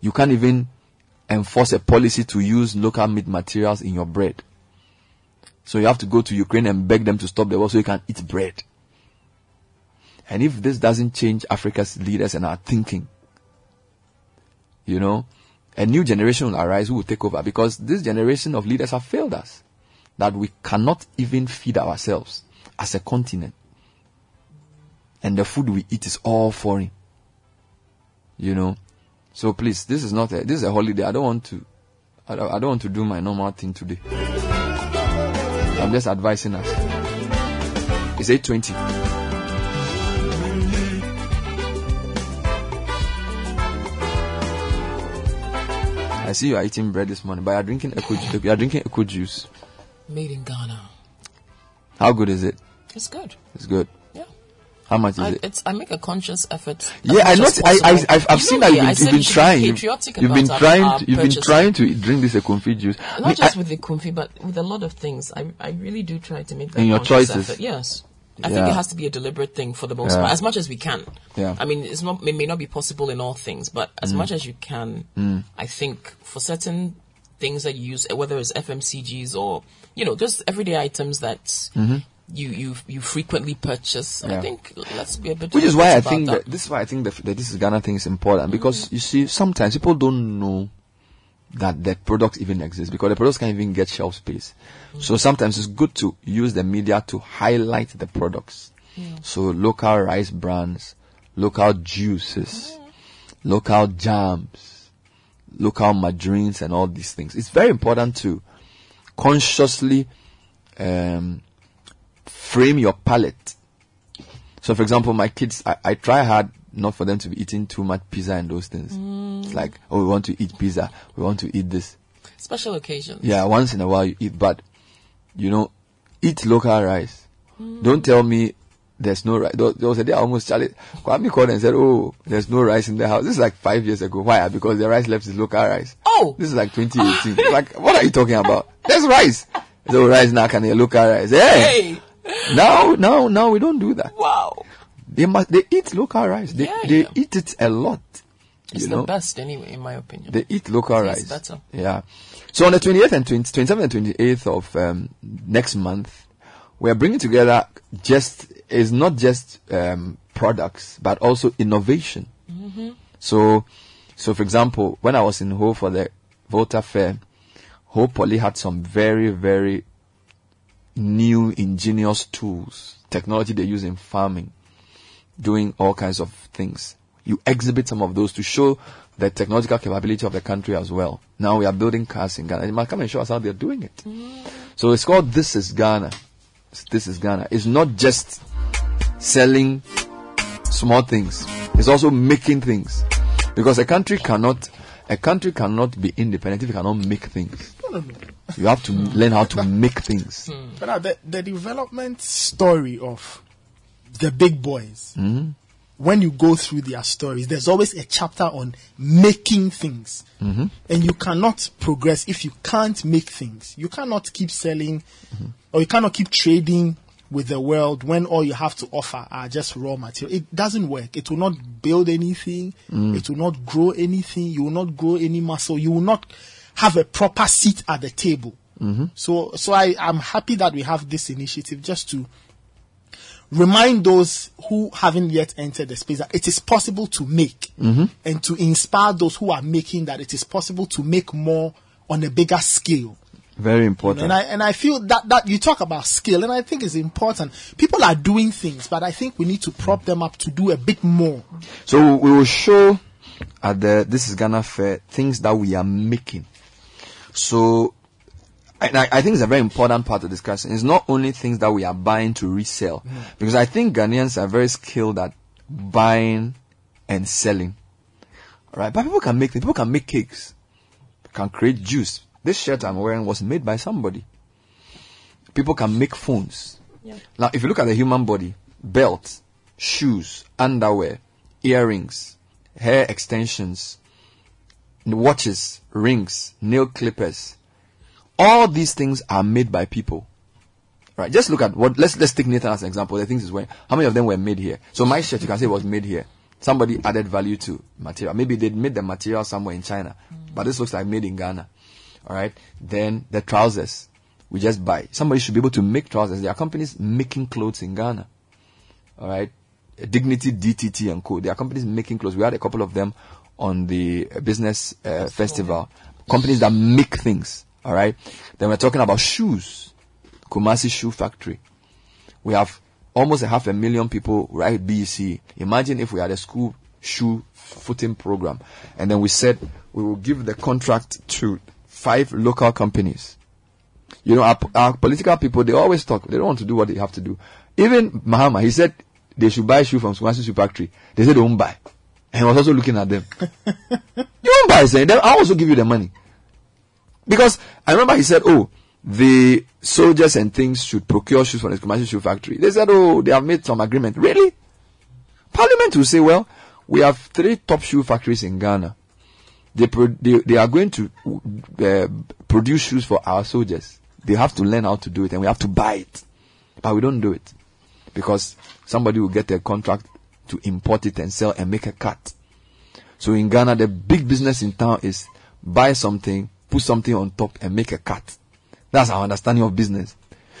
You can't even enforce a policy to use local meat materials in your bread. So you have to go to Ukraine and beg them to stop the war so you can eat bread. And if this doesn't change Africa's leaders and our thinking, you know, a new generation will arise who will take over, because this generation of leaders have failed us, that we cannot even feed ourselves as a continent. And the food we eat is all foreign. You know? So please, this is not a, this is a holiday. I don't want to, I don't, I don't want to do my normal thing today. I'm just advising us. It's eight twenty. I see you are eating bread this morning, but you are drinking eco, you are drinking eco juice. Made in Ghana. How good is it? It's good. It's good. How much is I, it? It's, I make a conscious effort. Yeah, I not. I, I, I've, I've seen that you've been, you've been trying. You've, you've been trying. To, you've been trying to drink this a comfy juice. Not I mean, just I, with the comfy, but with a lot of things. I, I really do try to make that. And your conscious choices. Effort. Yes, I yeah. think it has to be a deliberate thing for the most yeah. part, as much as we can. Yeah. I mean, it's not. It may not be possible in all things, but as mm. much as you can, mm. I think for certain things that you use, whether it's F M C Gs or, you know, just everyday items that. Mm-hmm. You, you you frequently purchase. Yeah. I think let's be a bit. Which is why I think that. That this is why I think that, that this Ghana thing is important, because mm. you see sometimes people don't know that the products even exist, because the products can't even get shelf space. Mm. So sometimes it's good to use the media to highlight the products. Mm. So local rice brands, local juices, mm. local jams, local margarines, and all these things. It's very important to consciously. Um, Frame your palate. So, for example, my kids, I, I try hard not for them to be eating too much pizza and those things. Mm. It's like, oh, we want to eat pizza. We want to eat this. Special occasions. Yeah, once in a while you eat, but, you know, eat local rice. Mm. Don't tell me there's no rice. There was a day I almost challenged. Kwame called and said, oh, there's no rice in the house. This is like five years ago. Why? Because the rice left is local rice. Oh! This is like twenty eighteen. Like, what are you talking about? There's rice. So rice now can be local rice. Hey! hey. Now, now, now we don't do that. Wow. They must, they eat local rice. They, yeah, they yeah. eat it a lot. It's the know? best anyway, in my opinion. They eat local yes, rice. That's a- yeah. So on the twenty-eighth and twenty-seventh and twenty-eighth of um, next month, we are bringing together just, it's not just um, products, but also innovation. Mm-hmm. So, so for example, when I was in Ho for the Volta Fair, Ho Poly had some very, very new ingenious tools, technology they use in farming, doing all kinds of things. You exhibit some of those to show the technological capability of the country as well. Now we are building cars in Ghana. You must come and show us how they're doing it. Mm. So it's called This is Ghana. This is Ghana. It's not just selling small things. It's also making things. Because a country cannot, a country cannot be independent if it cannot make things. You have to learn how to make things. But the, the development story of the big boys, mm-hmm. when you go through their stories, there's always a chapter on making things. Mm-hmm. And you cannot progress if you can't make things. You cannot keep selling mm-hmm. or you cannot keep trading with the world when all you have to offer are just raw material. It doesn't work. It will not build anything. Mm. It will not grow anything. You will not grow any muscle. You will not have a proper seat at the table. Mm-hmm. So, so I, I'm happy that we have this initiative just to remind those who haven't yet entered the space that it is possible to make mm-hmm. and to inspire those who are making that it is possible to make more on a bigger scale. Very important. And I, and I feel that, that you talk about skill, and I think it's important. People are doing things, but I think we need to prop them up to do a bit more. So we will show at the This is Ghana Fair things that we are making. So And I, I think it's a very important part of discussion. It's not only things that we are buying to resell. Mm. Because I think Ghanaians are very skilled at buying and selling. Alright? But people can make things. People can make cakes. Can create juice. This shirt I'm wearing was made by somebody. People can make phones. Yeah. Now, if you look at the human body, belts, shoes, underwear, earrings, hair extensions, watches, rings, nail clippers, all these things are made by people, right? Just look at what. Let's let's take Nathan as an example. The things is when how many of them were made here? So my shirt, you can say, was made here. Somebody added value to material. Maybe they made the material somewhere in China, mm. but this looks like made in Ghana. All right. Then the trousers, we just buy. Somebody should be able to make trousers. There are companies making clothes in Ghana. All right. Dignity, D T T, and co. There are companies making clothes. We had a couple of them on the business uh, festival. Cool. Companies that make things. All right. Then we're talking about shoes. Kumasi Shoe Factory. We have almost a half a million people, right? B C. Imagine if we had a school shoe footing program. And then we said we will give the contract to five local companies. You know, our, our political people, they always talk. They don't want to do what they have to do. Even Mahama, he said they should buy shoe from Kumasi Shoe Factory. They said they won't buy. And he was also looking at them. You won't buy, saying, I'll also give you the money. Because I remember he said, oh, the soldiers and things should procure shoes from the commercial shoe factory. They said, oh, they have made some agreement. Really? Parliament will say, well, we have three top shoe factories in Ghana. They pro- they, they are going to uh, produce shoes for our soldiers. They have to learn how to do it and we have to buy it. But we don't do it because somebody will get a contract to import it and sell and make a cut. So in Ghana, the big business in town is buy something, put something on top and make a cut. That's our understanding of business.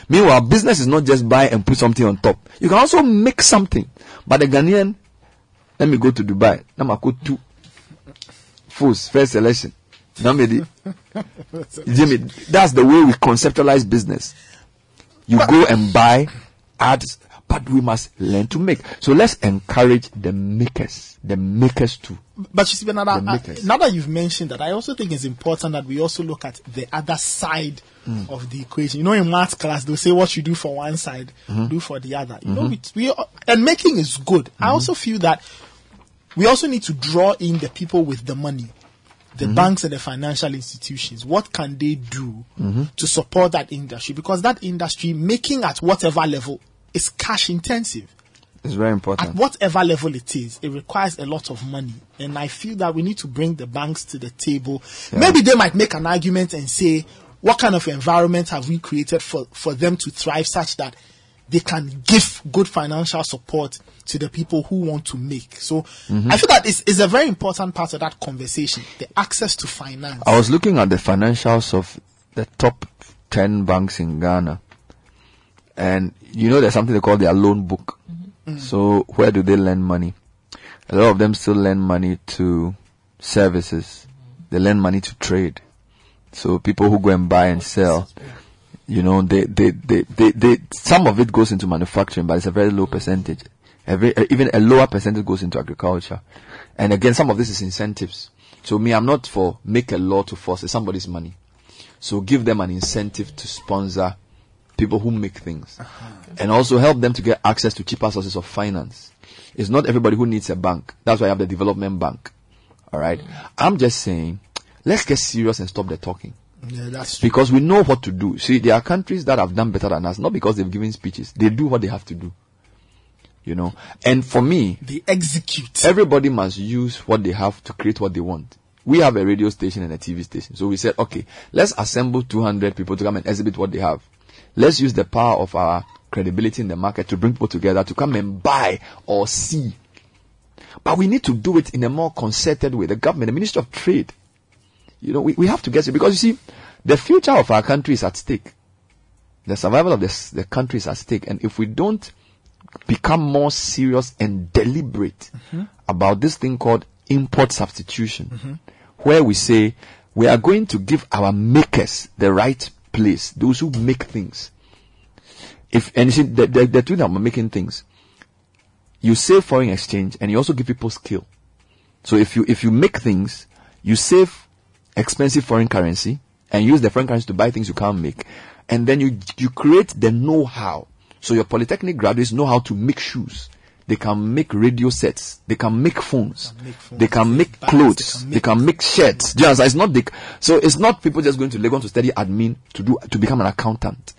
Meanwhile, business is not just buy and put something on top. You can also make something. But the Ghanaian, let me go to Dubai. Now I go to Fools, first election. Jimmy, that's the way we conceptualize business. You go and buy, add, but we must learn to make. So let's encourage the makers, the makers too. But you see, Bernard, uh, now that you've mentioned that, I also think it's important that we also look at the other side mm. of the equation. You know, in math class, they'll say what you do for one side, mm-hmm. do for the other. You mm-hmm. know, we, we and making is good. Mm-hmm. I also feel that we also need to draw in the people with the money. the mm-hmm. banks and the financial institutions, what can they do mm-hmm. to support that industry? Because that industry, making at whatever level, is cash intensive. It's very important. At whatever level it is, it requires a lot of money. And I feel that we need to bring the banks to the table. Yeah. Maybe they might make an argument and say, what kind of environment have we created for, for them to thrive such that they can give good financial support to the people who want to make. So mm-hmm. I feel that it's, it's a very important part of that conversation, the access to finance. I was looking at the financials of the top ten banks in Ghana. And you know there's something they call their loan book. Mm-hmm. So where do they lend money? A lot of them still lend money to services. They lend money to trade. So people who go and buy and sell. You know, they, they, they, they, they, some of it goes into manufacturing, but it's a very low percentage. Every, even a lower percentage goes into agriculture. And again, some of this is incentives. So me, I'm not for make a law to force. It's somebody's money. So give them an incentive to sponsor people who make things. Uh-huh. And also help them to get access to cheaper sources of finance. It's not everybody who needs a bank. That's why I have the development bank. All right. I'm just saying, let's get serious and stop the talking. Yeah, that's true. Because we know what to do. See, there are countries that have done better than us, not because they've given speeches. They do what they have to do. You know? And for me, they execute. Everybody must use what they have to create what they want. We have a radio station and a T V station. So we said, okay, let's assemble two hundred people to come and exhibit what they have. Let's use the power of our credibility in the market to bring people together to come and buy or see. But we need to do it in a more concerted way. The government, the Ministry of Trade, You know, we, we have to get it because you see, the future of our country is at stake. The survival of this, the country is at stake. And if we don't become more serious and deliberate mm-hmm. about this thing called import substitution, mm-hmm. where we say we are going to give our makers the right place, those who make things. If, and you see, the, the, the two that are making things, you save foreign exchange and you also give people skill. So if you, if you make things, you save expensive foreign currency and use the foreign currency to buy things you can't make, and then you you create the know-how. So your polytechnic graduates know how to make shoes, they can make radio sets, they can make phones, they can make, phones, they can make bags, clothes, they can make, they can make shirts. Do you understand? It's not the, so it's not people just going to Lagos to study admin to do to become an accountant.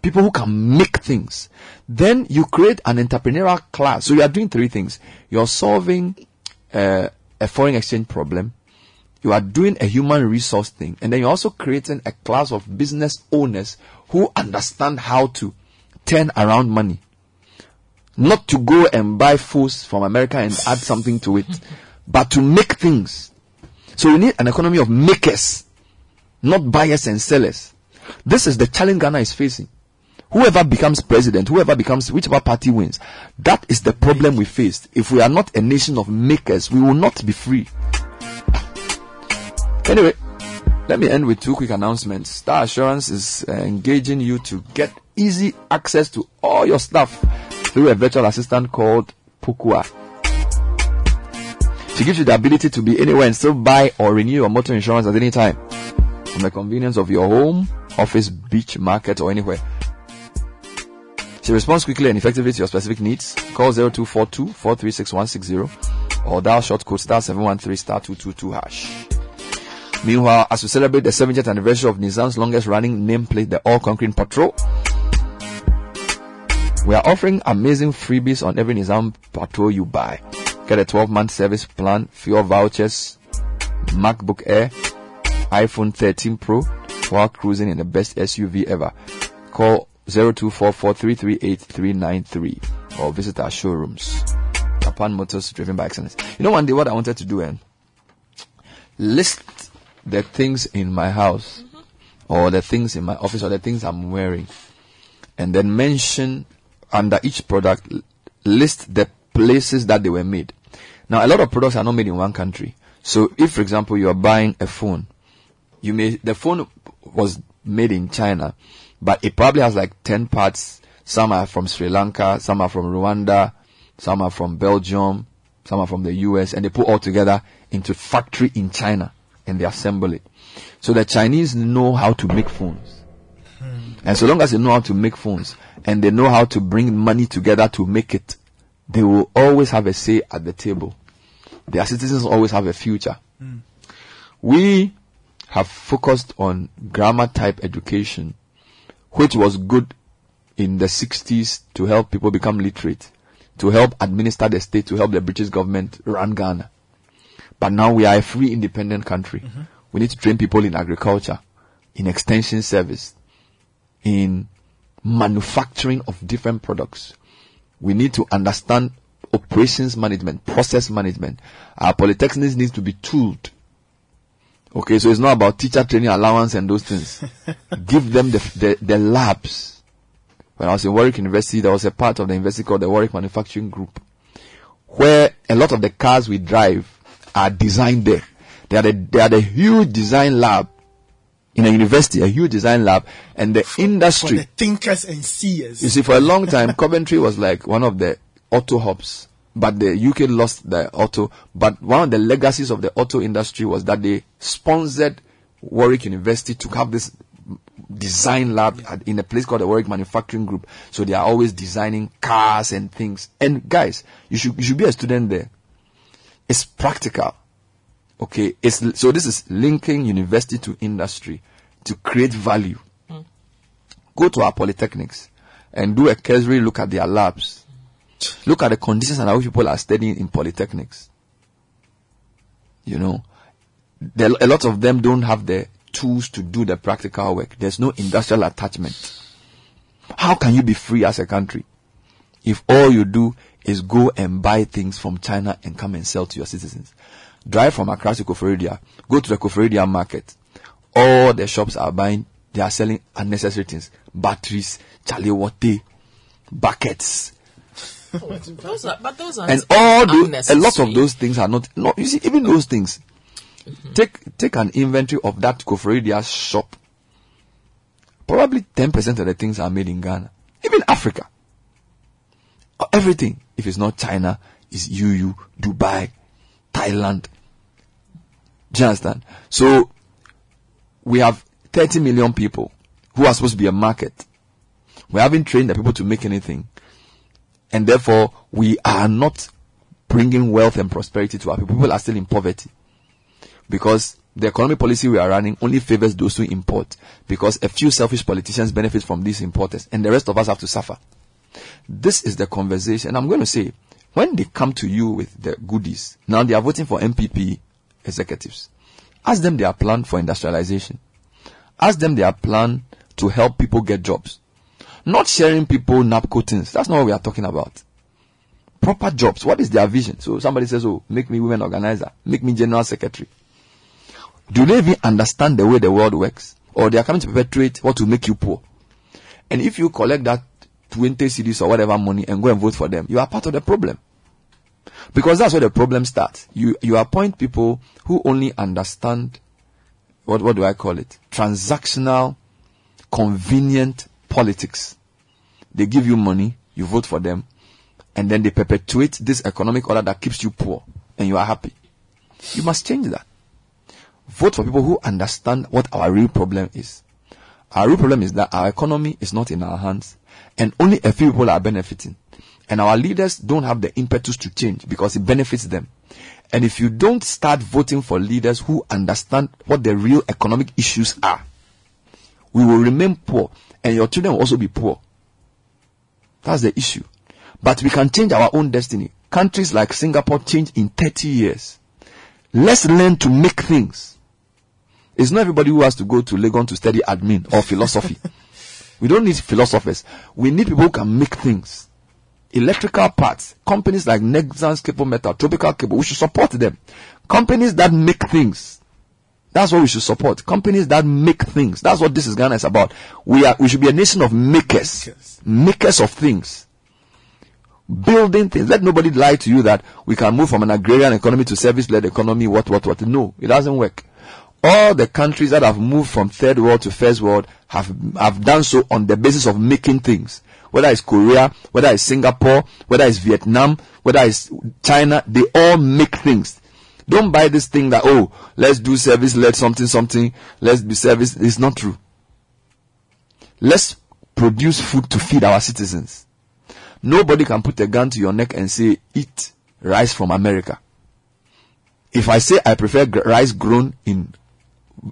People who can make things. Then you create an entrepreneurial class. So you are doing three things: you are solving uh, a foreign exchange problem. You are doing a human resource thing, and then you're also creating a class of business owners who understand how to turn around money. Not to go and buy foods from America and add something to it, but to make things. So we need an economy of makers, not buyers and sellers. This is the challenge Ghana is facing. Whoever becomes president, whoever becomes, whichever party wins, that is the problem we faced. If we are not a nation of makers, we will not be free. Anyway, let me end with two quick announcements. Star Assurance is uh, engaging you to get easy access to all your stuff through a virtual assistant called Pukua. She gives you the ability to be anywhere and still buy or renew your motor insurance at any time from the convenience of your home, office, beach, market, or anywhere. She responds quickly and effectively to your specific needs. Call zero two four two, four three six one six zero or dial short code star seven one three star two two two hash. Meanwhile, as we celebrate the seventieth anniversary of Nissan's longest-running nameplate, the all-concrete Patrol, we are offering amazing freebies on every Nissan Patrol you buy. Get a twelve-month service plan, fuel vouchers, MacBook Air, iPhone thirteen Pro, while cruising in the best S U V ever. Call zero two four four three three eight three nine three or visit our showrooms. Japan Motors, driven by excellence. You know, one day what I wanted to do, and list the things in my house, mm-hmm. or the things in my office, or the things I'm wearing, and then mention under each product, list the places that they were made. Now, a lot of products are not made in one country. So, if, for example, you are buying a phone, you may the phone was made in China, but it probably has like ten parts. Some are from Sri Lanka, some are from Rwanda, some are from Belgium, some are from the U S, and they put all together into factory in China. And they assemble it. So the Chinese know how to make phones. And so long as they know how to make phones and they know how to bring money together to make it, they will always have a say at the table. Their citizens always have a future. Mm. We have focused on grammar-type education, which was good in the sixties to help people become literate, to help administer the state, to help the British government run Ghana. But now we are a free, independent country. Mm-hmm. We need to train people in agriculture, in extension service, in manufacturing of different products. We need to understand operations management, process management. Our polytechnics need to be tooled. Okay, so it's not about teacher training allowance and those things. Give them the, the the labs. When I was in Warwick University, there was a part of the university called the Warwick Manufacturing Group, where a lot of the cars we drive are designed there. They had a, they had a huge design lab in a university, a huge design lab, and the for, industry. For the thinkers and seers. You see, for a long time, Coventry was like one of the auto hubs, but the U K lost the auto. But one of the legacies of the auto industry was that they sponsored Warwick University to have this design lab yeah. at, in a place called the Warwick Manufacturing Group. So they are always designing cars and things. And guys, you should you should be a student there. It's practical. Okay, it's, so this is linking university to industry to create value. Mm. Go to our polytechnics and do a cursory look at their labs. Look at the conditions under which people are studying in polytechnics. You know, there, a lot of them don't have the tools to do the practical work. There's no industrial attachment. How can you be free as a country if all you do is go and buy things from China and come and sell to your citizens? Drive from Accra to Kufuor, go to the Kufuor market. All the shops are buying, they are selling unnecessary things. Batteries, chalewote, buckets. those are, but those are and all those, a lot of those things are not, not you see, even those things. Mm-hmm. Take take an inventory of that Kufuor shop. Probably ten percent of the things are made in Ghana. Even Africa. Everything, if it's not China, is U U, Dubai, Thailand. Do you understand? So, we have thirty million people who are supposed to be a market. We haven't trained the people to make anything. And therefore, we are not bringing wealth and prosperity to our people. People are still in poverty. Because the economic policy we are running only favors those who import. Because a few selfish politicians benefit from these importers. And the rest of us have to suffer. This is the conversation. I'm going to say, when they come to you with the goodies, now they are voting for M P P executives. Ask them their plan for industrialization. Ask them their plan to help people get jobs. Not sharing people NAPCO things. That's not what we are talking about. Proper jobs. What is their vision? So somebody says, oh, make me women organizer. Make me general secretary. Do they even understand the way the world works? Or they are coming to perpetrate what will make you poor? And if you collect that twenty cedis or whatever money and go and vote for them, you are part of the problem. Because that's where the problem starts. You you appoint people who only understand, what what do I call it? Transactional, convenient politics. They give you money, you vote for them, and then they perpetuate this economic order that keeps you poor, and you are happy. You must change that. Vote for people who understand what our real problem is. Our real problem is that our economy is not in our hands, and only a few people are benefiting. And our leaders don't have the impetus to change because it benefits them. And if you don't start voting for leaders who understand what the real economic issues are, we will remain poor and your children will also be poor. That's the issue. But we can change our own destiny. Countries like Singapore change in thirty years. Let's learn to make things. It's not everybody who has to go to Legon to study admin or philosophy. We don't need philosophers. We need people who can make things. Electrical parts, companies like Nexans Cable Metal, Tropical Cable, we should support them. Companies that make things. That's what we should support. Companies that make things. That's what this is Ghana is about. We are, we should be a nation of makers. Makers, makers of things. Building things. Let nobody lie to you that we can move from an agrarian economy to service-led economy, what, what, what. No, it doesn't work. All the countries that have moved from third world to first world have, have done so on the basis of making things. Whether it's Korea, whether it's Singapore, whether it's Vietnam, whether it's China, they all make things. Don't buy this thing that, oh, let's do service, let something, something, let's be service. It's not true. Let's produce food to feed our citizens. Nobody can put a gun to your neck and say, eat rice from America. If I say I prefer rice grown in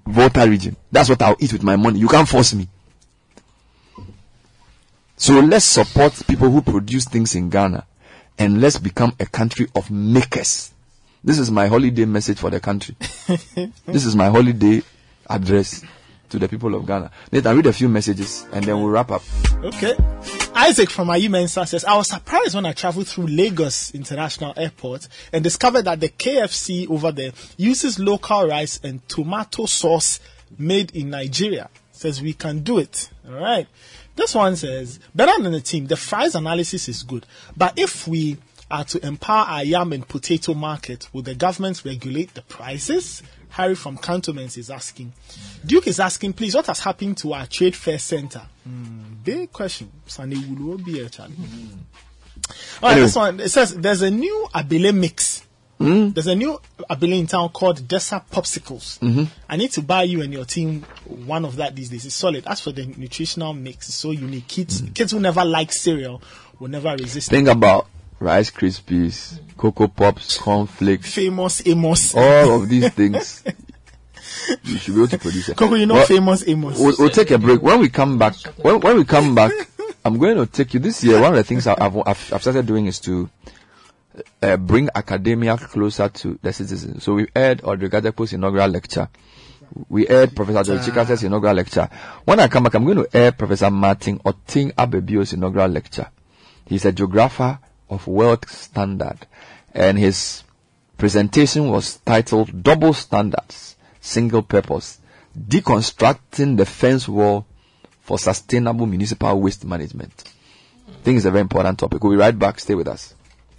Volta region, that's what I'll eat with my money. You can't force me. So let's support people who produce things in Ghana, and let's become a country of makers. This is my holiday message for the country. This is my holiday address to the people of Ghana. Let I read a few messages and then we'll wrap up. Okay. Isaac from A K Mensa says, I was surprised when I traveled through Lagos International Airport and discovered that the K F C over there uses local rice and tomato sauce made in Nigeria. Says we can do it. All right. This one says, better than the team, the fries analysis is good. But if we are to empower our yam and potato market, will the government regulate the prices? Harry from Cantonments is asking. Duke is asking, please, what has happened to our trade fair center? Mm, big question. Sunday will be a challenge. All right, anyway. This one, it says, there's a new Abele mix. Mm. There's a new Abele in town called Dessa Popsicles. Mm-hmm. I need to buy you and your team one of that these days. It's solid. As for the nutritional mix, it's so unique. Kids, mm. kids who never like cereal will never resist. Think it. About Rice Krispies, Cocoa Pops, Cornflakes. Famous Amos. All of these things. You should be able to produce it. Coco, you know well, Famous Amos. We'll, we'll take a break. When we come back, when, when we come back, I'm going to take you. This year, one of the things I've, I've, I've started doing is to uh, bring academia closer to the citizens. So we aired Audrey Gadepo's inaugural lecture. We aired Professor Joy Chikase's inaugural lecture. When I come back, I'm going to air Professor Martin Oteng-Ababio's inaugural lecture. He's a geographer of world standard, and his presentation was titled Double Standards, Single Purpose, Deconstructing the Fence Wall for Sustainable Municipal Waste Management. I think it's a very important topic. We'll be right back. Stay with us.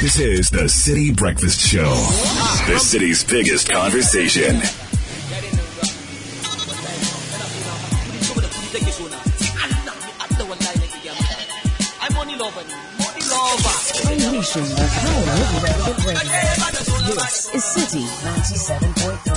This is the City Breakfast Show, the city's biggest conversation. This is City ninety-seven point three.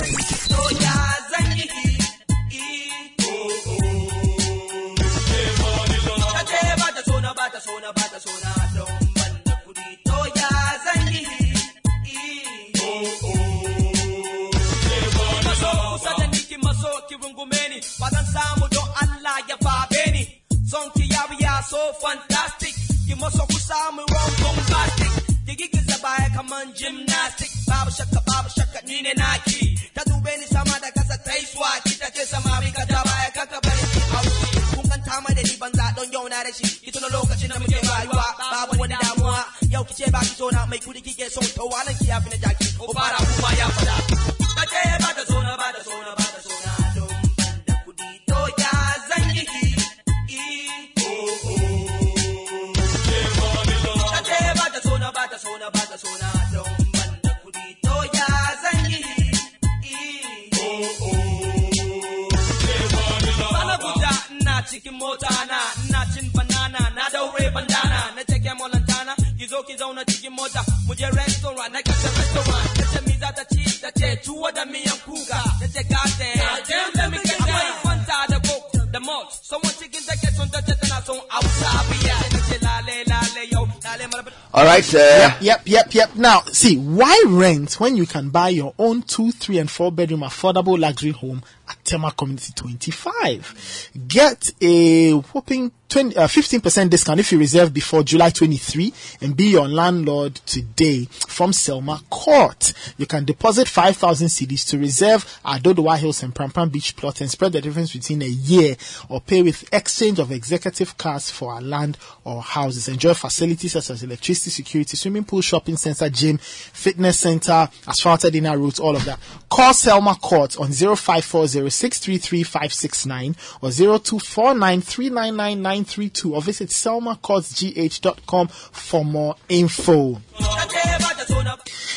Uh, yep, yep, yep, yep. Now, see, why rent when you can buy your own two, three, and four bedroom affordable luxury home at Tema Community twenty-five? Get a whopping twenty, uh, fifteen percent discount if you reserve before July twenty-third and be your landlord today from Selma Court. You can deposit five thousand cedis to reserve our Dodowa Hills and Prampram Beach plot and spread the difference between a year or pay with exchange of executive cards for our land or houses. Enjoy facilities such as electricity, security, swimming pool, shopping center, gym, fitness center, asphalted inner roads, all of that. Call Selma Court on zero five four zero six three three five six nine or zero two four nine three nine nine nine or visit selma courts g h dot com for more info.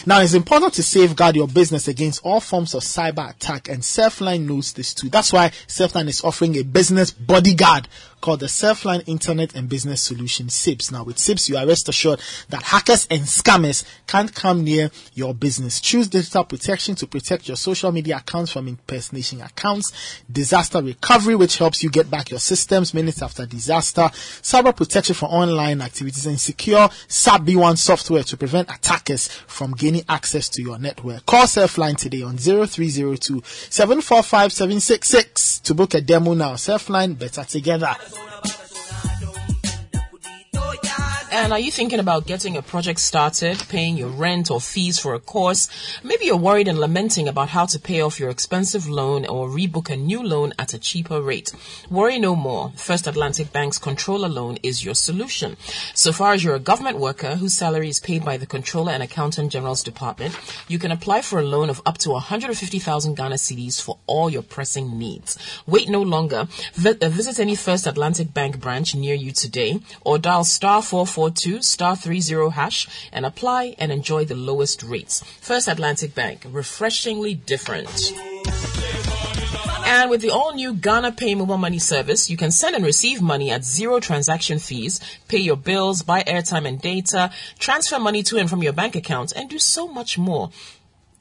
Now, it's important to safeguard your business against all forms of cyber attack, and Surfline knows this too. That's why Surfline is offering a business bodyguard called the Surfline Internet and Business Solution S I B S. Now, with S I B S, you are rest assured that hackers and scammers can't come near your business. Choose digital protection to protect your social media accounts from impersonation accounts. Disaster recovery, which helps you get back your systems minutes after disaster. Cyber protection for online activities, and secure S A P B one software to prevent attackers from gaining access to your network. Call Surfline today on zero three zero two, seven four five, seven six six to book a demo now. Surfline, better together. And are you thinking about getting a project started, paying your rent or fees for a course? Maybe you're worried and lamenting about how to pay off your expensive loan or rebook a new loan at a cheaper rate. Worry no more. First Atlantic Bank's controller loan is your solution. So far as you're a government worker whose salary is paid by the Controller and Accountant General's Department, you can apply for a loan of up to one hundred fifty thousand Ghana cedis for all your pressing needs. Wait no longer. Visit any First Atlantic Bank branch near you today or dial star four four two star three zero hash and apply and enjoy the lowest rates. First Atlantic Bank, refreshingly different. And with the all-new Ghana Pay mobile money service, you can send and receive money at zero transaction fees, pay your bills, buy airtime and data, transfer money to and from your bank account, and do so much more.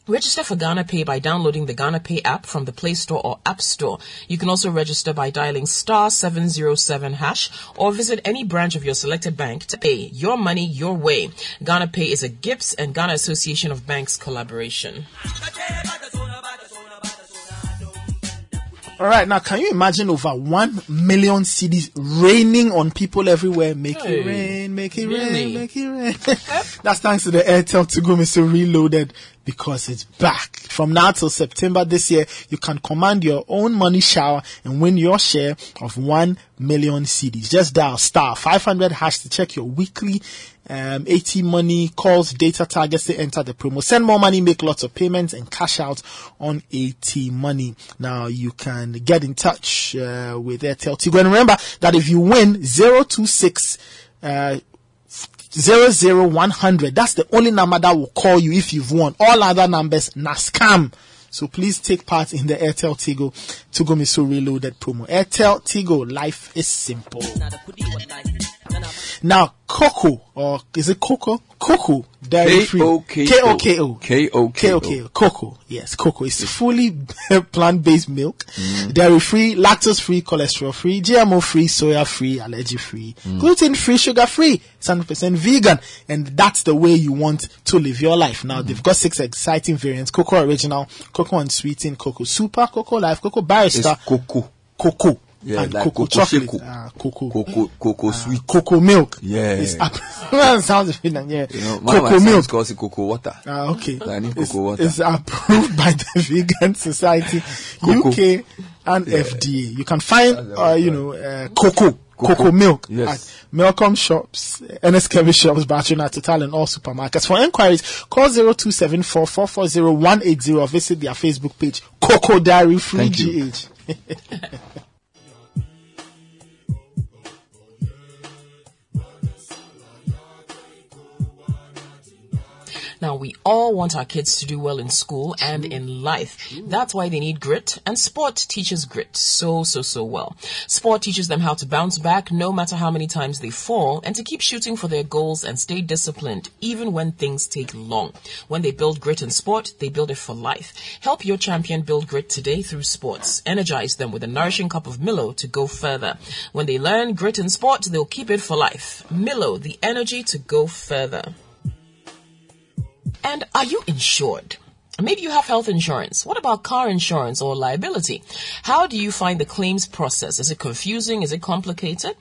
Register for Ghana Pay by downloading the Ghana Pay app from the Play Store or App Store. You can also register by dialing star seven zero seven hash or visit any branch of your selected bank to pay your money your way. Ghana Pay is a GIPS and Ghana Association of Banks collaboration. All right, now can you imagine over one million cedis raining on people everywhere? Make hey, it rain, make it really? rain, make it rain. That's thanks to the Airtel to Go Mister Reloaded, because it's back. From now till September this year, you can command your own money shower and win your share of one million cedis. Just dial star five hundred hash to check your weekly Um, AT money calls, data targets. They enter the promo. Send more money, make lots of payments, and cash out on AT money. Now you can get in touch uh, with Airtel Tigo. And remember that if you win zero two six uh, zero zero one zero zero, that's the only number that will call you if you've won. All other numbers, na scam. So please take part in the Airtel Tigo Tigo Miso Reloaded promo. Airtel Tigo, life is simple. Now, Cocoa, or is it Cocoa? Cocoa Dairy Free. K O K O. K O K O. Cocoa, yes, Cocoa. It's fully plant-based milk, mm. dairy-free, lactose-free, cholesterol-free, G M O-free, soya-free, allergy-free, mm. gluten-free, sugar-free, one hundred percent vegan. And that's the way you want to live your life. Now, mm. they've got six exciting variants. Cocoa Original, Cocoa Unsweetened, Cocoa Super, Cocoa Life, Cocoa Barista. It's Cocoa. Cocoa. Yeah, and like cocoa, cocoa chocolate, cocoa. Ah, cocoa, cocoa, cocoa sweet, ah, cocoa milk. Yeah, it's up. Sounds weird, yeah. You know, cocoa milk calls it cocoa water. Ah, okay. It's, cocoa water. It's approved by the Vegan Society, U K, and yeah. F D A. You can find, uh, you know, uh, cocoa. Cocoa, cocoa milk yes. at Malcolm Shops, N S K V Shops, Barcelona, Total, and all supermarkets. For enquiries, call zero two seven four, four four zero, one eight zero or visit their Facebook page, Cocoa Diary Free G H. Now, we all want our kids to do well in school and in life. That's why they need grit, and sport teaches grit so, so, so well. Sport teaches them how to bounce back no matter how many times they fall, and to keep shooting for their goals and stay disciplined even when things take long. When they build grit in sport, they build it for life. Help your champion build grit today through sports. Energize them with a nourishing cup of Milo to go further. When they learn grit in sport, they'll keep it for life. Milo, the energy to go further. And are you insured? Maybe you have health insurance. What about car insurance or liability? How do you find the claims process? Is it confusing? Is it complicated?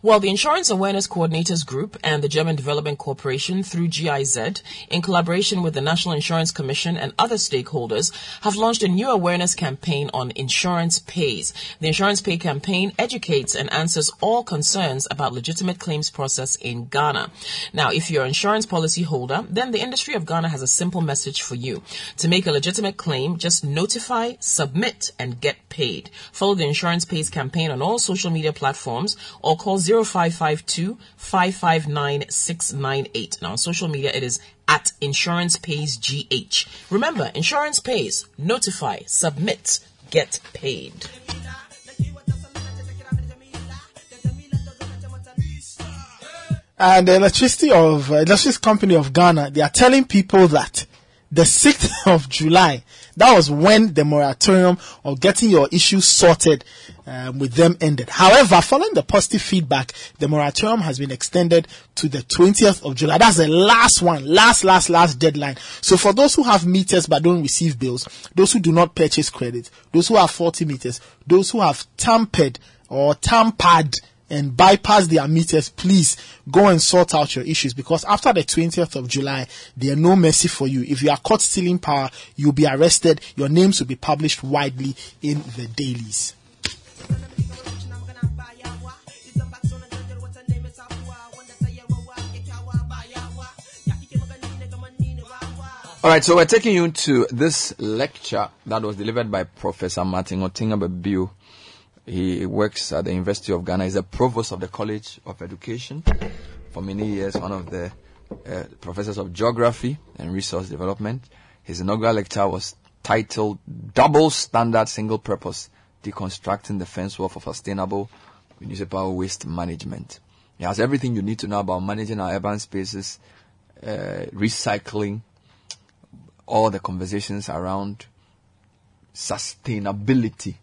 Well, the Insurance Awareness Coordinators Group and the German Development Corporation through G I Z, in collaboration with the National Insurance Commission and other stakeholders, have launched a new awareness campaign on insurance pays. The Insurance Pay campaign educates and answers all concerns about legitimate claims process in Ghana. Now, if you're an insurance policy holder, then the industry of Ghana has a simple message for you. To make a legitimate claim, just notify, submit, and get paid. Follow the Insurance Pays campaign on all social media platforms or call zero five five two, five five nine, six nine eight. And on social media, it is at Insurance Pays G H. Remember, Insurance Pays, notify, submit, get paid. And the electricity of uh, electricity company of Ghana, they are telling people that the sixth of July, that was when the moratorium of getting your issues sorted um, with them ended. However, following the positive feedback, the moratorium has been extended to the twentieth of July. That's the last one, last, last, last deadline. So for those who have meters but don't receive bills, those who do not purchase credit, those who have forty meters, those who have tampered or tampered and bypass their meters, please go and sort out your issues, because after the twentieth of July, there are no mercy for you. If you are caught stealing power, you'll be arrested. Your names will be published widely in the dailies. All right, so we're taking you to this lecture that was delivered by Professor Martin Oteng-Ababio. He works at the University of Ghana. He's a provost of the College of Education for many years, one of the uh, professors of geography and resource development. His inaugural lecture was titled Double Standard Single Purpose, Deconstructing the Fence Wall for Sustainable Municipal Waste Management. It has everything you need to know about managing our urban spaces, uh, recycling, all the conversations around sustainability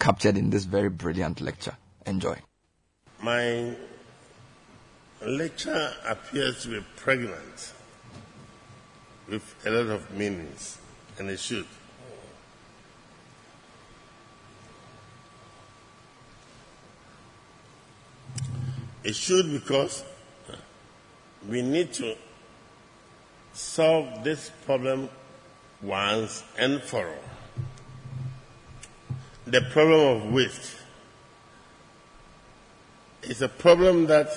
captured in this very brilliant lecture. Enjoy. My lecture appears to be pregnant with a lot of meanings, and it should. It should, because we need to solve this problem once and for all. The problem of waste is a problem that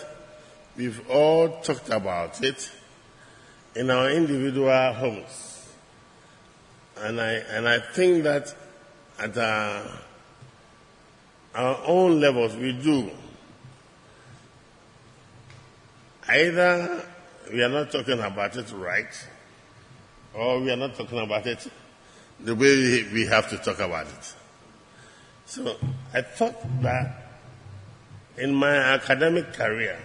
we've all talked about it in our individual homes. And I, and I think that at our, our own levels we do. Either we are not talking about it right, or we are not talking about it the way we, we have to talk about it. So I thought that in my academic career,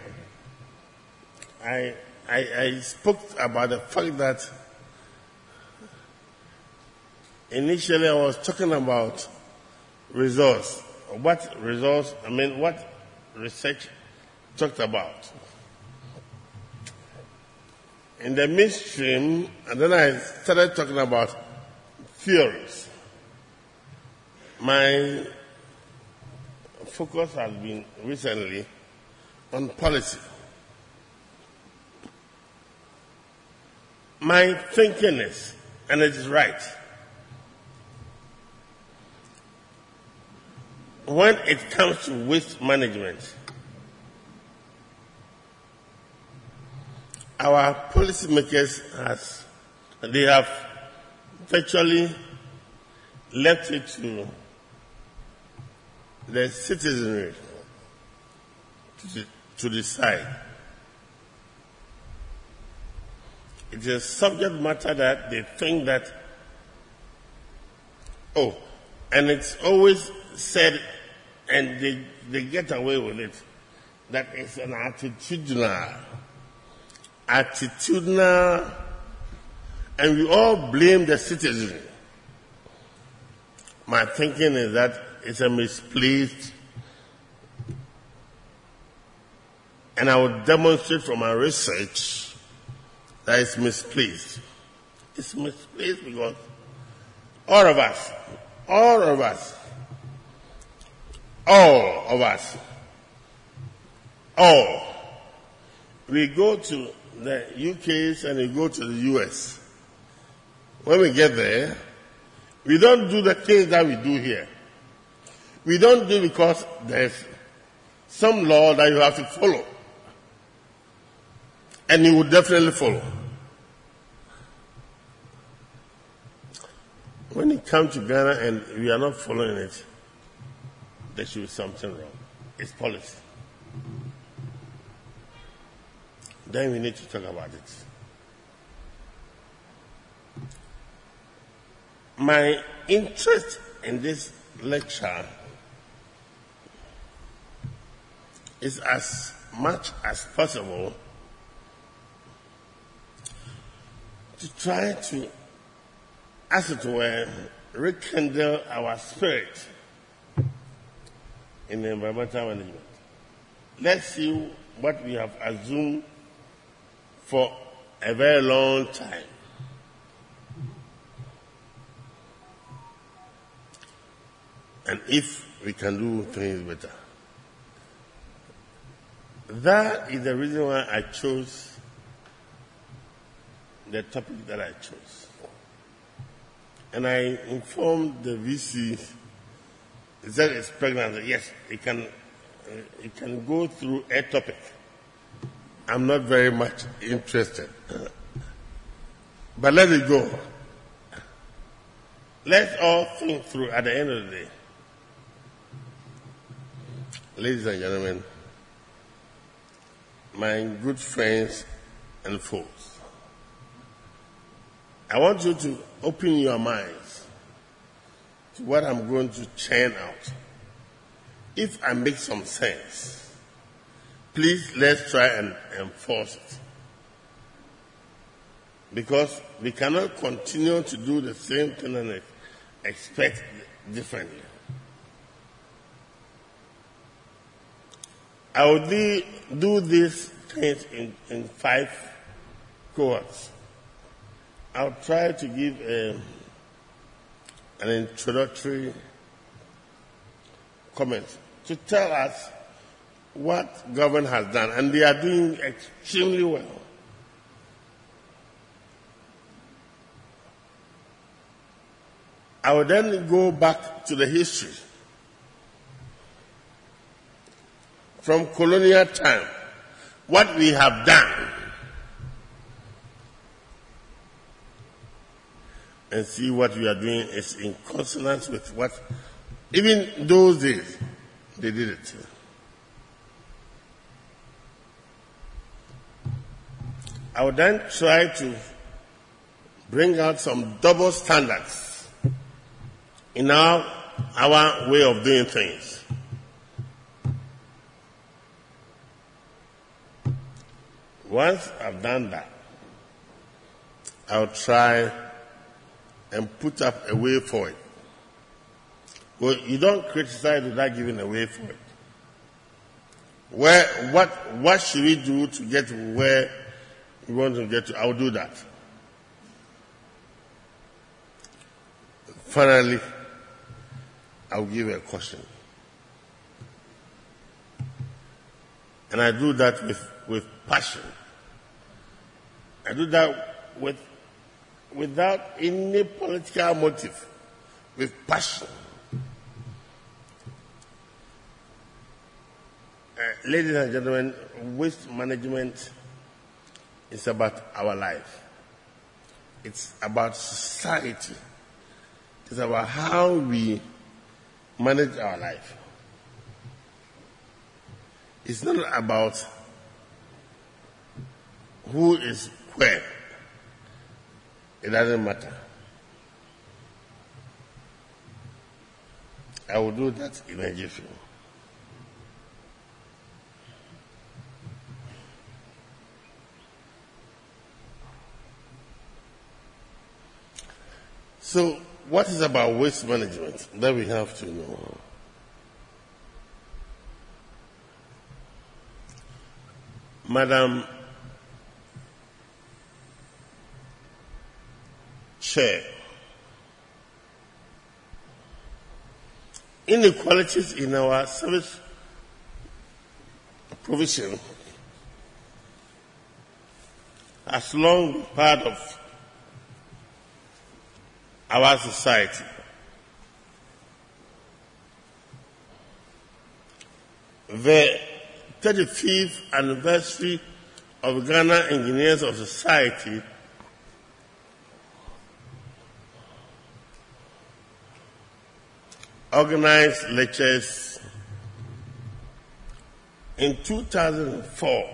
I, I, I spoke about the fact that initially I was talking about resource. What resource, I mean, what research talked about. In the mainstream, and then I started talking about theories. My focus has been recently on policy. My thinking is, and it is right, when it comes to waste management, our policymakers has they have virtually left it to the citizenry to, to decide. It's a subject matter that they think that, oh, and it's always said, and they, they get away with it, that it's an attitudinal, attitudinal, and we all blame the citizenry. My thinking is that it's a misplaced, and I will demonstrate from my research that it's misplaced. It's misplaced because all of us, all of us, all of us, all, we go to the U K and we go to the U S. When we get there, we don't do the things that we do here. We don't do because there's some law that you have to follow. And you will definitely follow. When it comes to Ghana and we are not following it, there should be something wrong. It's policy. Then we need to talk about it. My interest in this lecture is as much as possible to try to, as it were, rekindle our spirit in environmental management. Let's see what we have assumed for a very long time. And if we can do things better. That is the reason why I chose the topic that I chose. And I informed the V C that it's pregnant, that yes, it can, it can go through a topic. I'm not very much interested. But let it go. Let's all think through at the end of the day. Ladies and gentlemen, my good friends and foes, I want you to open your minds to what I'm going to churn out. If I make some sense, please, let's try and enforce it. Because we cannot continue to do the same thing and expect differently. I will de- do these things in, in five cohorts. I'll try to give a, an introductory comment to tell us what government has done, and they are doing extremely well. I will then go back to the history from colonial time, what we have done, and see what we are doing is in consonance with what, even those days, they did it. I would then try to bring out some double standards in our, our way of doing things. Once I've done that, I'll try and put up a way for it. Well, you don't criticize without giving a way for it. Where, what, what should we do to get where we want to get to? I'll do that. Finally, I'll give a caution. And I do that with, with passion. I do that with, without any political motive, with passion. Uh, ladies and gentlemen, waste management, it's about our life. It's about society. It's about how we manage our life. It's not about who is where. It doesn't matter. I will do that in a jiffy. So, what is about waste management that we have to know? Madam Chair, inequalities in our service provision has long been part of our society. The thirty-fifth anniversary of Ghana Engineers of Society organized lectures. In two thousand four,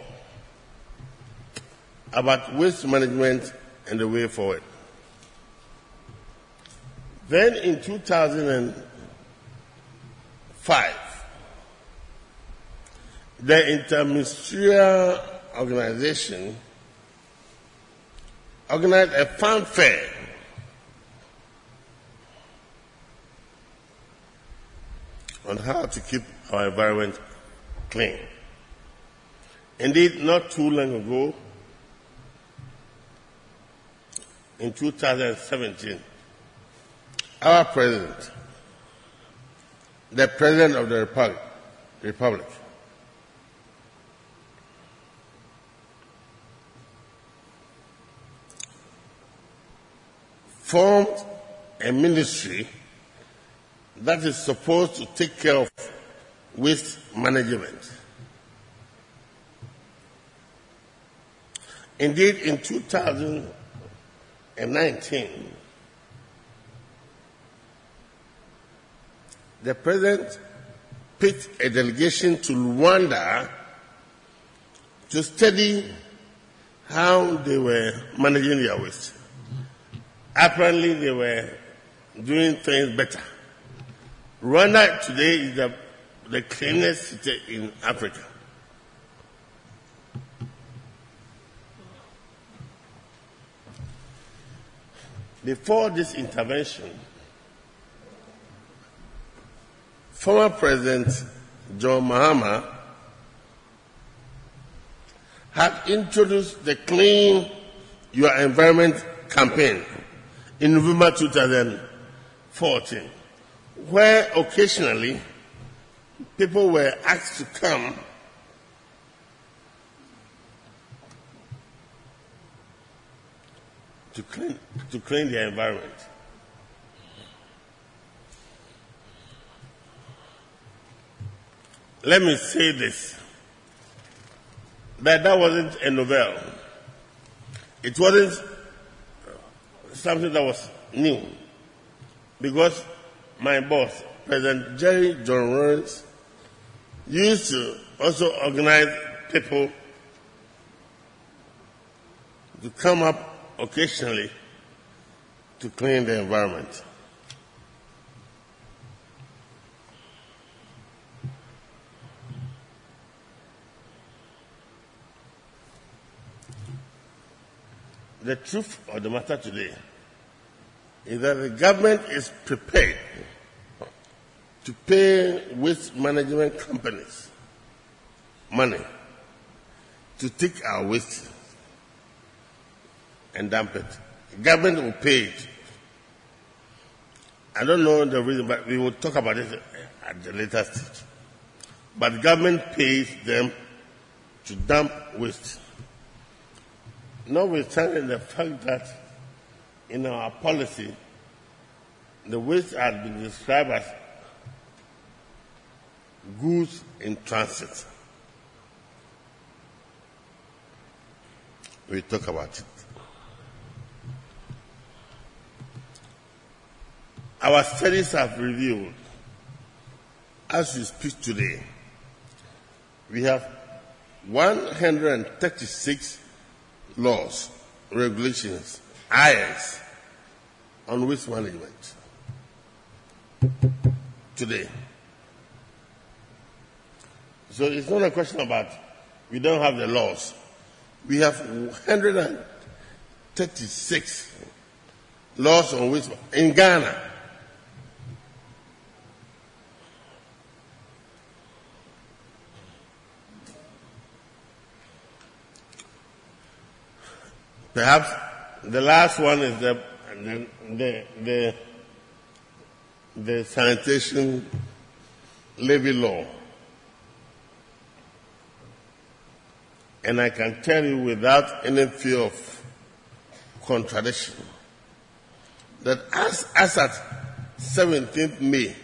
about waste management and the way forward. Then in two thousand five, the Interministerial Organization organized a fanfare on how to keep our environment clean. Indeed, not too long ago, in two thousand seventeen, our president, the president of the Republic, Republic formed a ministry that is supposed to take care of waste management. Indeed, in two thousand nineteen, the president picked a delegation to Rwanda to study how they were managing their waste. Apparently, they were doing things better. Rwanda today is the, the cleanest city in Africa. Before this intervention, former President John Mahama had introduced the Clean Your Environment campaign in November two thousand fourteen, where occasionally people were asked to come to clean, to clean their environment. Let me say this, that that wasn't a novel. It wasn't something that was new, because my boss, President Jerry John Lawrence, used to also organize people to come up occasionally to clean the environment. The truth of the matter today is that the government is prepared to pay waste management companies money to take our waste and dump it. The government will pay it. I don't know the reason, but we will talk about it at the later stage. But the government pays them to dump waste. Notwithstanding the fact that in our policy, the waste has been described as goods in transit. We'll talk about it. Our studies have revealed, as we speak today, we have one hundred thirty-six laws, regulations, I As on waste management today. So it's not a question about we don't have the laws. We have one hundred thirty-six laws on waste in Ghana. Perhaps the last one is the the the, the, the sanitation levy law, and I can tell you without any fear of contradiction that as as at seventeenth of May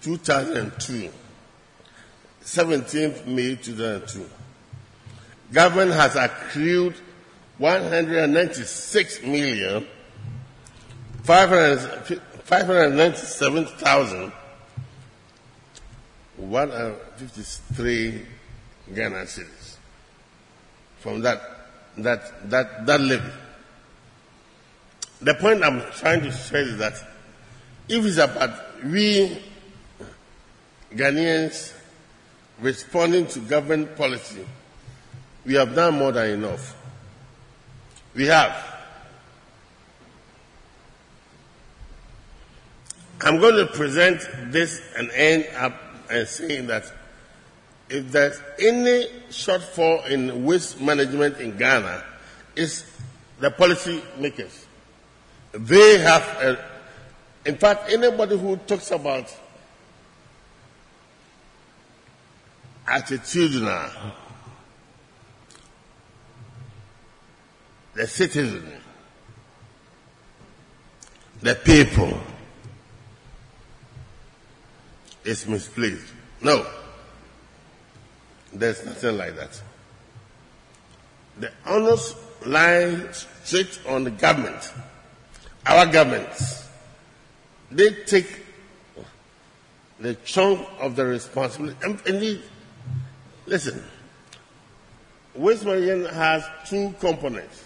two thousand two, seventeenth of May two thousand two, government has accrued One hundred ninety-six million five hundred five hundred ninety-seven thousand one hundred fifty-three Ghana cedis from that, that, that, that levy. The point I'm trying to stress is that if it's about we Ghanaians responding to government policy, we have done more than enough. We have. I'm going to present this and end up and saying that if there's any shortfall in waste management in Ghana, it's the policy makers. They have, a, in fact, anybody who talks about attitudinal, the citizen, the people, is misplaced. No. There's nothing like that. The onus lies straight on the government. Our governments. They take the chunk of the responsibility. And indeed, listen, waste management has two components.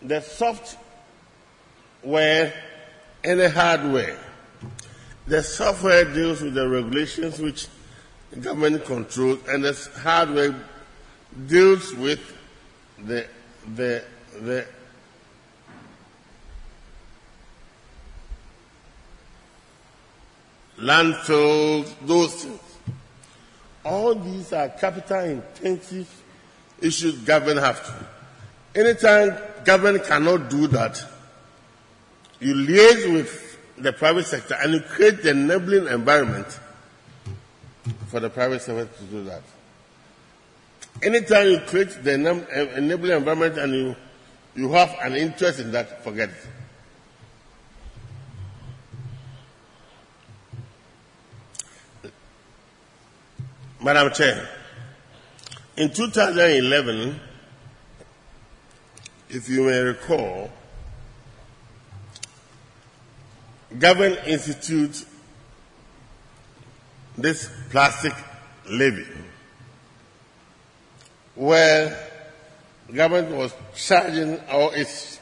The software and the hardware. The software deals with the regulations which the government controls, and the hardware deals with the the the landfills, those things. All these are capital-intensive issues government have to. Anytime government cannot do that, you liaise with the private sector, and you create the enabling environment for the private sector to do that. Anytime you create the enabling environment and you, you have an interest in that, forget it. Madam Chair, in two thousand eleven, if you may recall, Government institute this plastic levy, where government was charging or is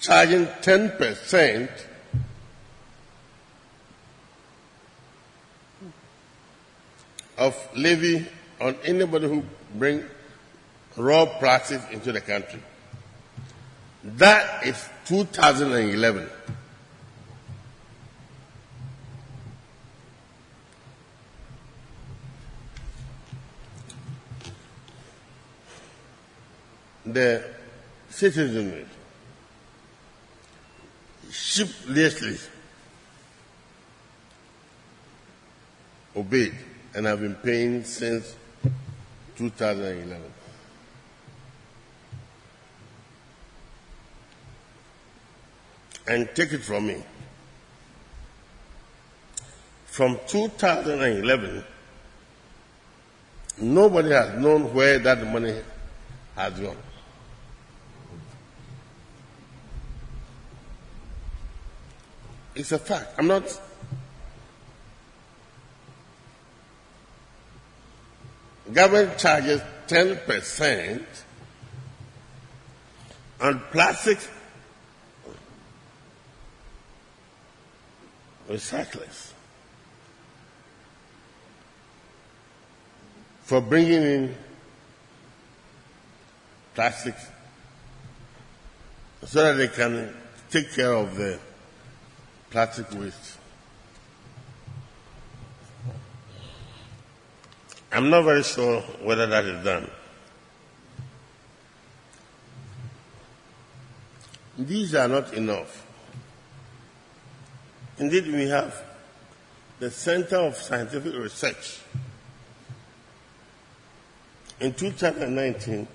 charging ten percent of levy on anybody who bring raw plastic into the country. That is two thousand and eleven. The citizenry sheeplessly obeyed and have been paying since two thousand eleven. And take it from me. From two thousand eleven, nobody has known where that money has gone. It's a fact. I'm not. Government charges ten percent on plastics recyclers for bringing in plastics so that they can take care of the plastic waste. I'm not very sure whether that is done. These are not enough. Indeed, we have the Center of Scientific Research. In two thousand nineteen,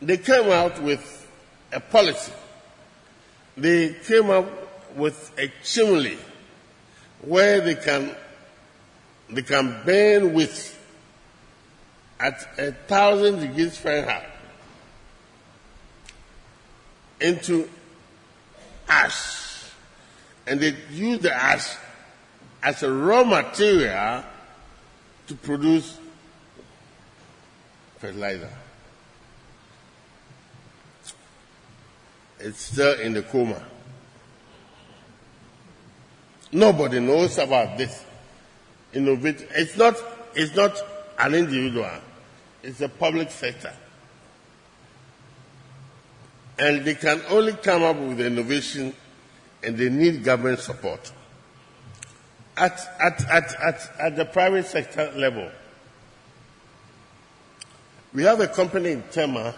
they came out with a policy. They came up with a chimney where they can they can burn with at a thousand degrees Fahrenheit into ash, and they use the ash as a raw material to produce fertilizer. It's still in the coma. Nobody knows about this. Innovate. It's not, it's not an individual. It's a public sector. And they can only come up with innovation, and they need government support. At, at, at, at, at the private sector level, we have a company in Tema,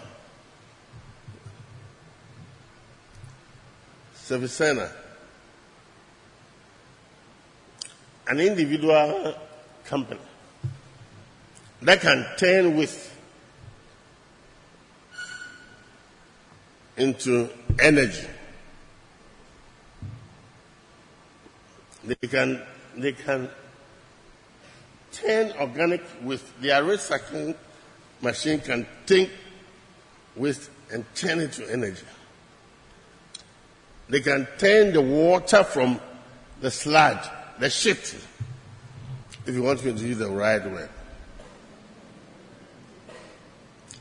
Savicena. An individual company that can turn waste into energy. They can they can turn organic waste. Their recycling machine can take waste and turn it to energy. They can turn the water from the sludge, the shit, if you want me to use the right word,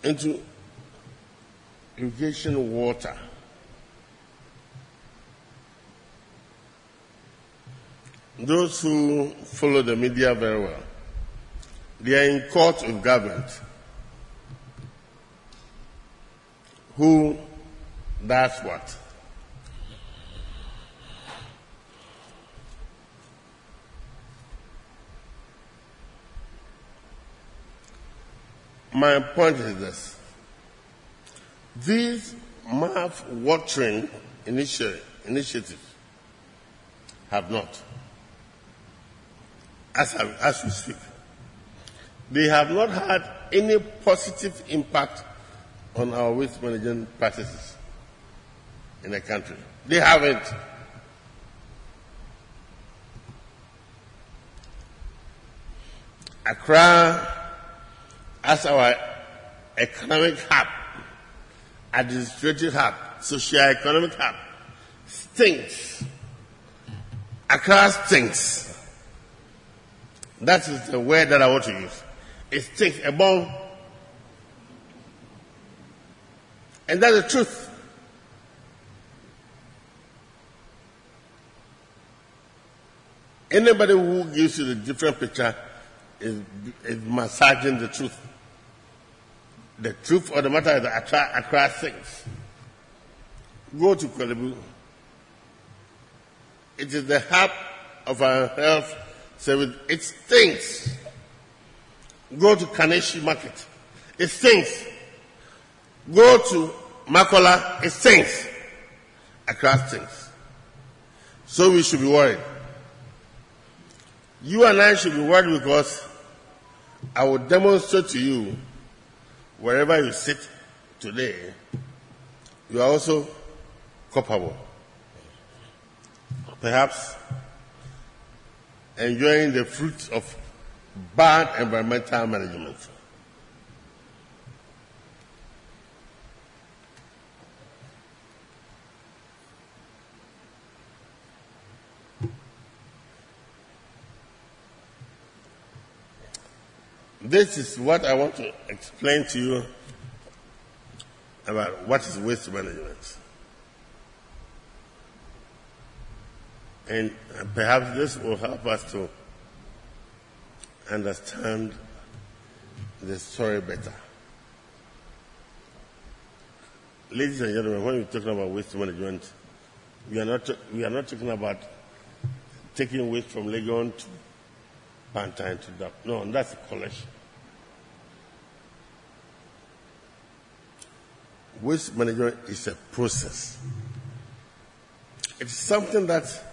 into irrigation water. Those who follow the media very well, they are in court of government who does what? My point is this. These mouth-watering initi- initiatives have not, as, I, as we speak, they have not had any positive impact on our waste management practices in the country. They haven't. Accra, as our economic hub, administrative hub, socio-economic hub, stinks. Accra stinks. That is the word that I want to use. It stinks a bomb. And that's the truth. Anybody who gives you the different picture is, is massaging the truth. The truth of the matter is that Accra, Accra stinks. Go to Colombo. It is the hub of our health service. It stinks. Go to Kaneshi Market. It stinks. Go to Makola. It stinks. Accra stinks. So we should be worried. You and I should be worried because I will demonstrate to you wherever you sit today, you are also culpable. Perhaps enjoying the fruits of bad environmental management. This is what I want to explain to you about what is waste management. And perhaps this will help us to understand the story better. Ladies and gentlemen, when we're talking about waste management, we are not, we are not talking about taking waste from Legon to Pantine to Dab. No, that's a collection. Waste management is a process. It's something that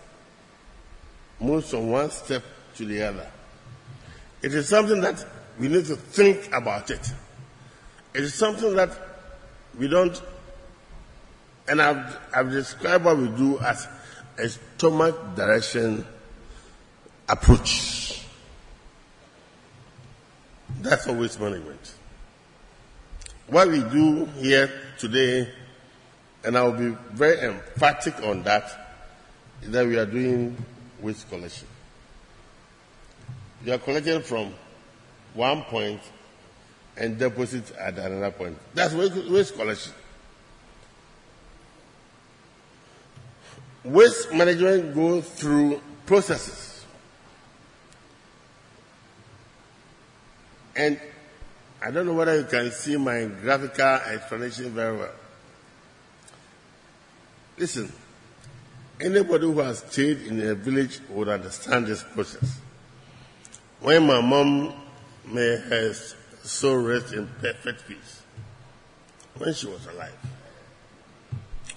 moves from one step to the other. It is something that we need to think about it. It is something that we don't, and I've, I've described what we do as a stomach direction approach. That's waste management. What we do here today, and I will be very emphatic on that, that we are doing waste collection. You are collecting from one point and deposit at another point. That's waste collection. Waste management goes through processes. And I don't know whether you can see my graphical explanation very well. Listen, anybody who has stayed in a village would understand this process. When my mom, may her soul rest in perfect peace, when she was alive,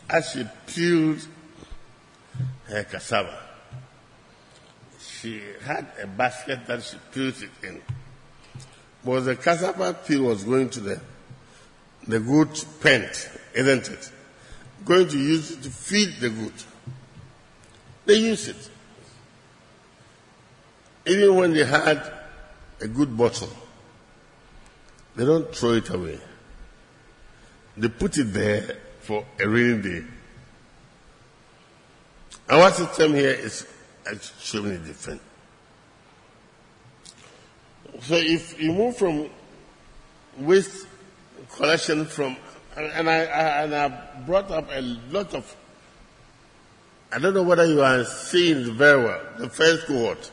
as she peeled her cassava, she had a basket that she peeled it in. But the cassava peel was going to the, the goat pent, isn't it? Going to use it to feed the goat. They used it. Even when they had a good bottle, they don't throw it away. They put it there for a rainy day. Our system here is extremely different. So if you move from waste collection from, and I, I, and I brought up a lot of, I don't know whether you are seeing very well, the first cohort,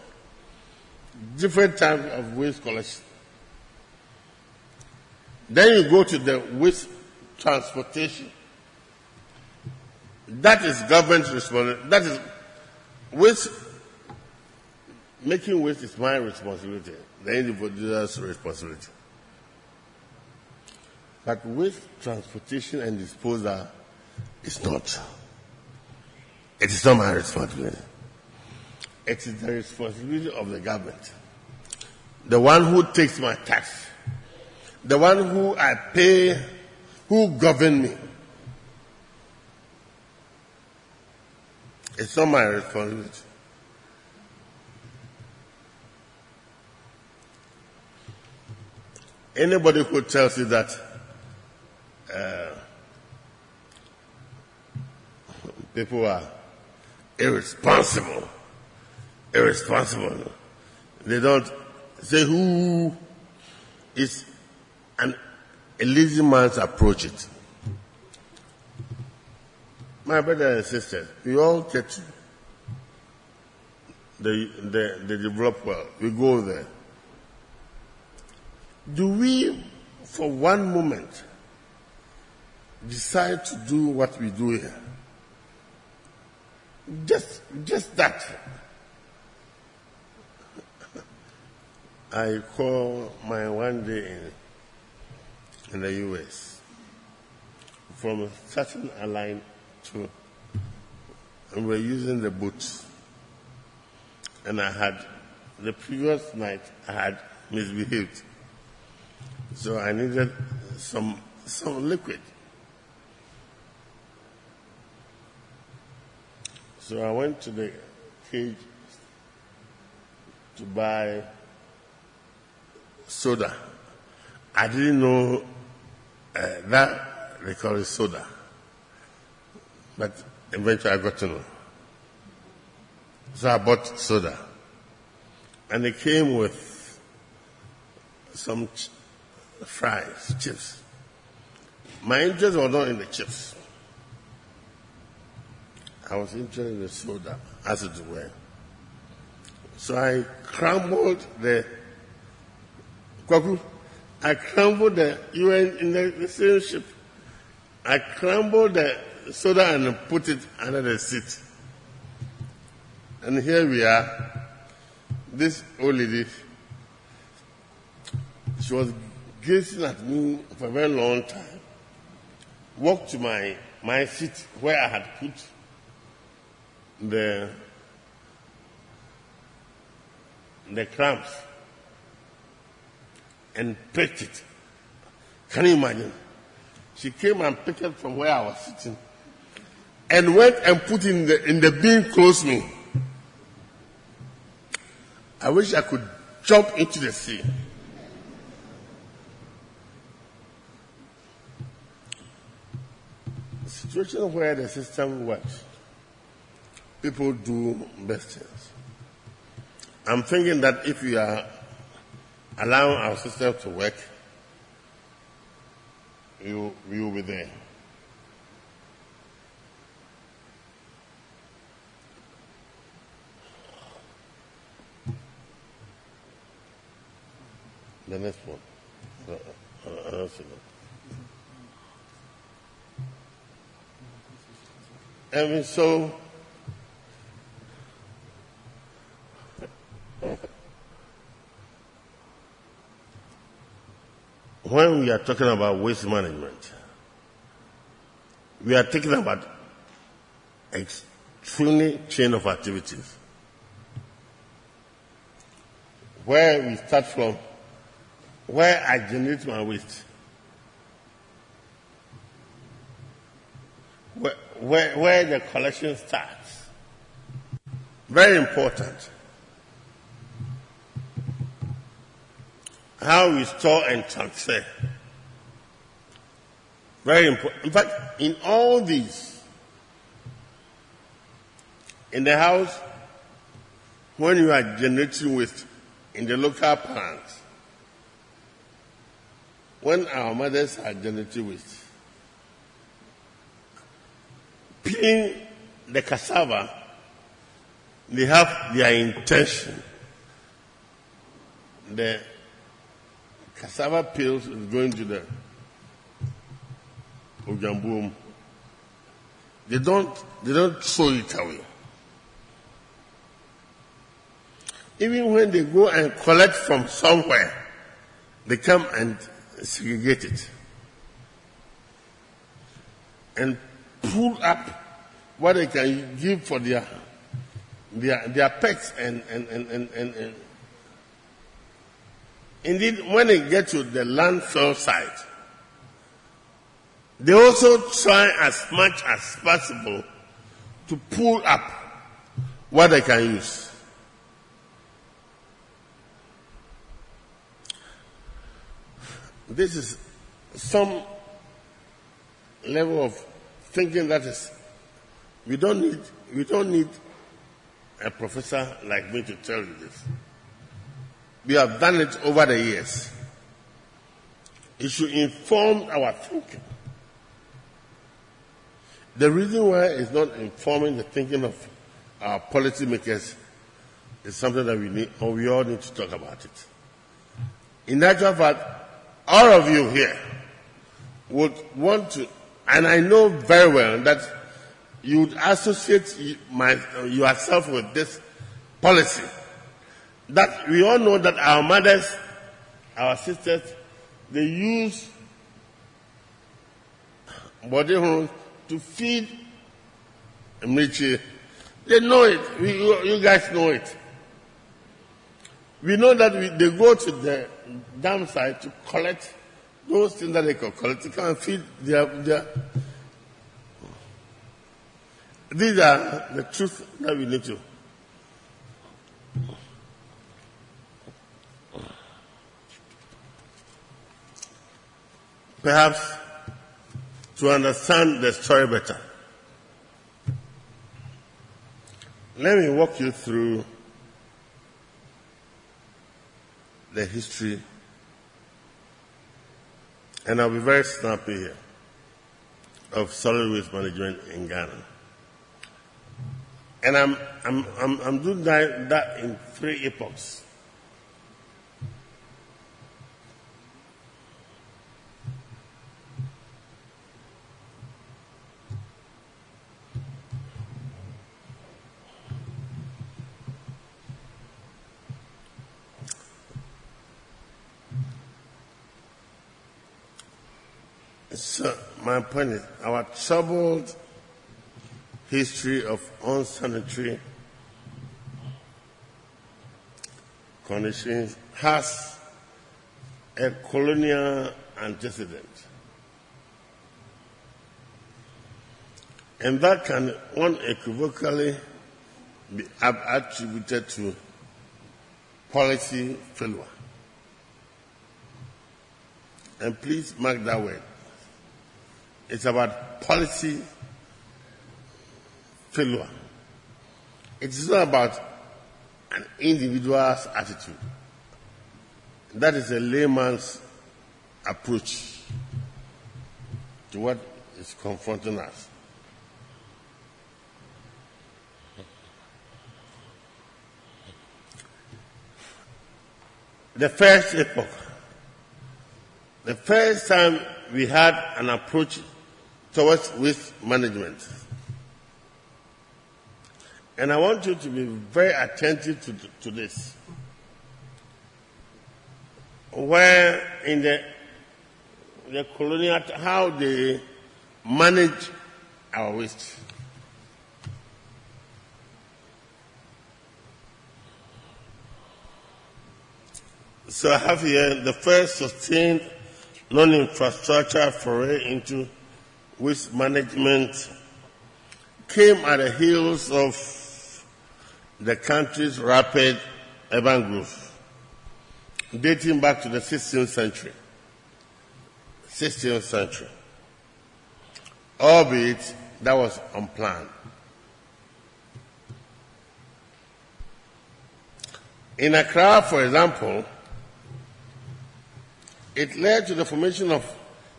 different types of waste collection. Then you go to the waste transportation. That is government responsibility. That is waste. Making waste is my responsibility, the individual's responsibility. But waste transportation and disposal is not. It is not my responsibility. It is the responsibility of the government. The one who takes my tax. The one who I pay, who governs me. It's not my responsibility. Anybody who tells you that uh, people are irresponsible, irresponsible, they don't say who is an a lazy man's approach it. My brothers and sisters, we all get to the, the, the developed world. We go there. Do we, for one moment, decide to do what we do here? Just, just that. I call my one day in, in the U S from a certain airline to, and we're using the boat. And I had, the previous night, I had misbehaved. So I needed some some liquid. So I went to the cage to buy soda. I didn't know uh, that they call it soda. But eventually I got to know. So I bought soda. And it came with some ch- fries, chips. My interest was not in the chips. I was interested in the soda, as it were. So I crumbled the kwaku. I crumbled the, you were in the, the same ship. I crumbled the soda and put it under the seat. And here we are. This old lady, she was gazing at me for a very long time, walked to my, my seat where I had put the, the crumbs and picked it. Can you imagine? She came and picked it from where I was sitting and went and put it in the, in the bin close to me. I wish I could jump into the sea. Situation where the system works, people do best things. I'm thinking that if we are allowing our system to work, we will, we will be there. The next one. The, uh, And so, when we are talking about waste management, we are talking about extremely chain of activities, where we start from, where I generate my waste, where, where, where the collection starts. Very important. How we store and transfer. Very important. In fact, in all these, in the house, when you are generating waste, in the local plants, when our mothers are generating waste, peeling the cassava, they have their intention. The cassava peels is going to the Ojamboom. They don't, they don't throw it away. Even when they go and collect from somewhere, they come and segregate it and pull up what they can give for their their, their pets and and, and, and, and and indeed when they get to the landfill site, they also try as much as possible to pull up what they can use. This is some level of thinking that is, we don't need, we don't need a professor like me to tell you this. We have done it over the years. It should inform our thinking. The reason why it's not informing the thinking of our policymakers is something that we need, or we all need to talk about it. In actual fact, all of you here would want to, and I know very well that you would associate my, yourself with this policy. That we all know that our mothers, our sisters, they use body hormones to feed Michi. They know it. We, you guys know it. We know that we, they go to the dam side to collect those things that they can collect. They can feed their, their. These are the truths that we need to. Perhaps to understand the story better. Let me walk you through the history, and I'll be very snappy here, of solid waste management in Ghana. And I'm I'm I'm, I'm doing that, that in three epochs. So my point is, our troubled history of unsanitary conditions has a colonial antecedent. And that can unequivocally be attributed to policy failure. And please mark that word. It's about policy failure. It is not about an individual's attitude. That is a layman's approach to what is confronting us. The first epoch, the first time we had an approach towards waste management. And I want you to be very attentive to, to this. Where in the, the colonial, how they manage our waste. So I have here the first sustained non-infrastructure foray into waste management came at the heels of the country's rapid urban growth, dating back to the sixteenth century. sixteenth century. Albeit that was unplanned. In Accra, for example, it led to the formation of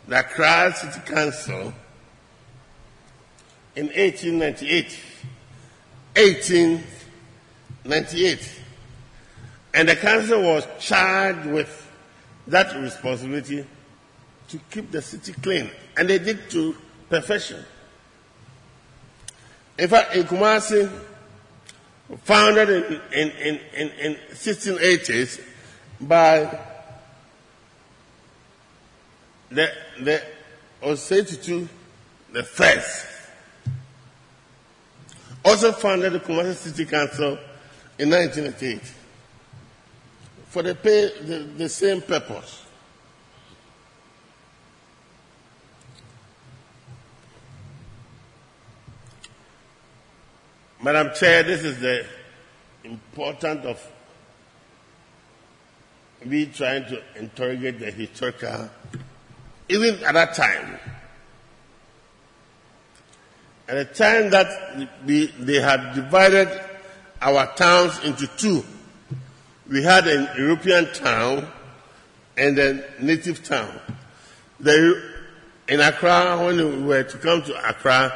the Accra City Council in eighteen ninety-eight. eighteen ninety-eight. And the council was charged with that responsibility to keep the city clean. And they did to perfection. In fact, in Kumasi, founded in, in, in, in sixteen eighties by The, the Osetutu the first also founded the Kumasi City Council in nineteen eighty-eight for the, pay, the, the same purpose. Madam Chair, this is the importance of we trying to interrogate the historical. Even at that time, at the time that we, they had divided our towns into two, we had an European town and a native town. The, in Accra, when we were to come to Accra,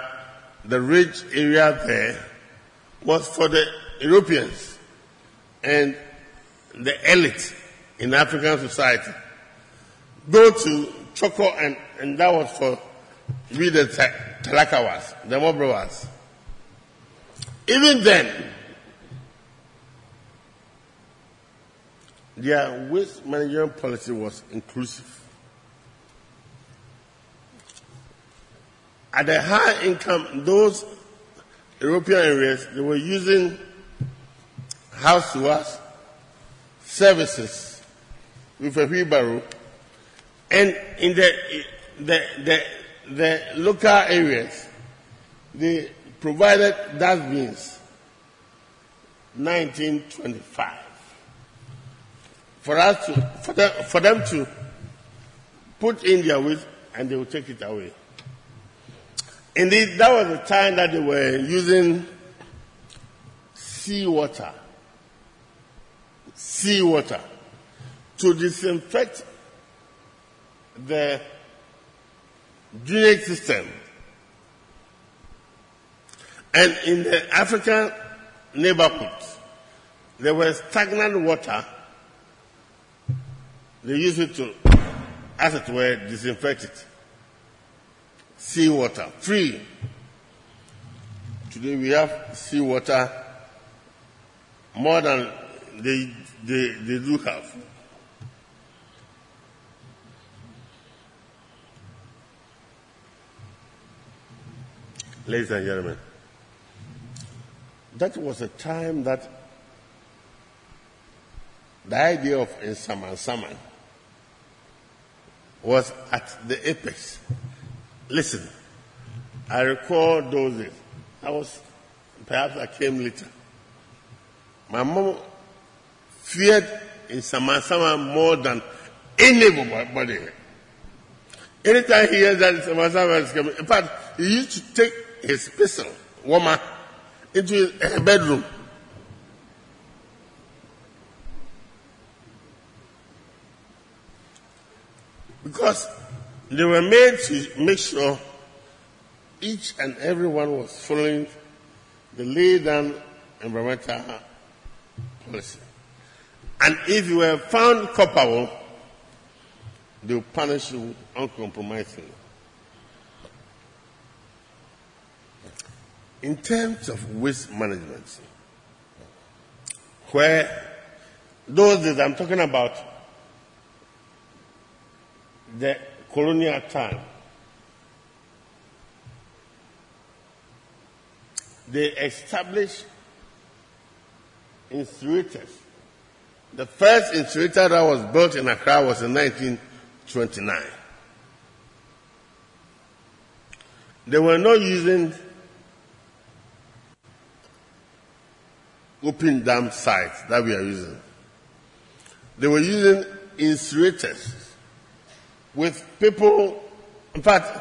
the rich area there was for the Europeans and the elite in African society. Go to Choco, and, and that was for we the Talakawas, the Mobrowas. Even then, their waste management policy was inclusive. At the high income, those European areas, they were using house-to-house services with a wheelbarrow. And in the, the, the, the local areas, they provided dustbins, nineteen twenty-five, for us to, for them, for them to put in their waste and they will take it away. Indeed, that was the time that they were using seawater, seawater to disinfect the drainage system. And in the African neighborhoods, there was stagnant water. They used it to, as it were, disinfect it. Seawater, free. Today we have seawater more than they, they, they do have. Ladies and gentlemen, that was a time that the idea of Nsamansaman was at the apex. Listen, I recall those days. I was, perhaps I came later. My mom feared Nsamansaman more than anybody. Anytime he hears that Nsamansaman is coming, in fact, he used to take his pistol warmer into his bedroom because they were made to make sure each and everyone was following the laid down environmental policy. And if you were found culpable, they will punish you uncompromisingly. In terms of waste management, where those days I'm talking about the colonial time, they established incinerators. The first incinerator that was built in Accra was in nineteen twenty-nine. They were not using open dam sites that we are using. They were using incinerators with people. In fact,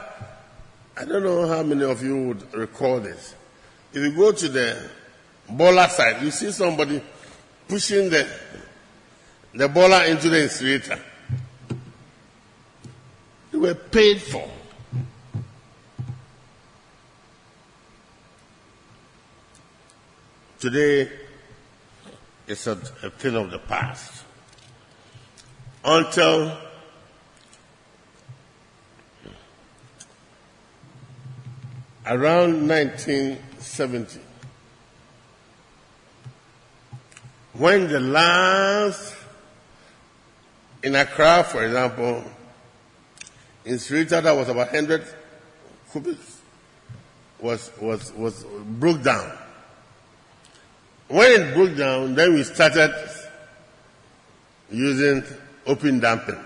I don't know how many of you would recall this. If you go to the boiler site, you see somebody pushing the the boiler into the incinerator. They were paid for. Today, it's a, a thing of the past. Until around nineteen seventy, when the last, in Accra, for example, incinerator that was about one hundred cubics was, was, was broke down. When it broke down, then we started using open dumping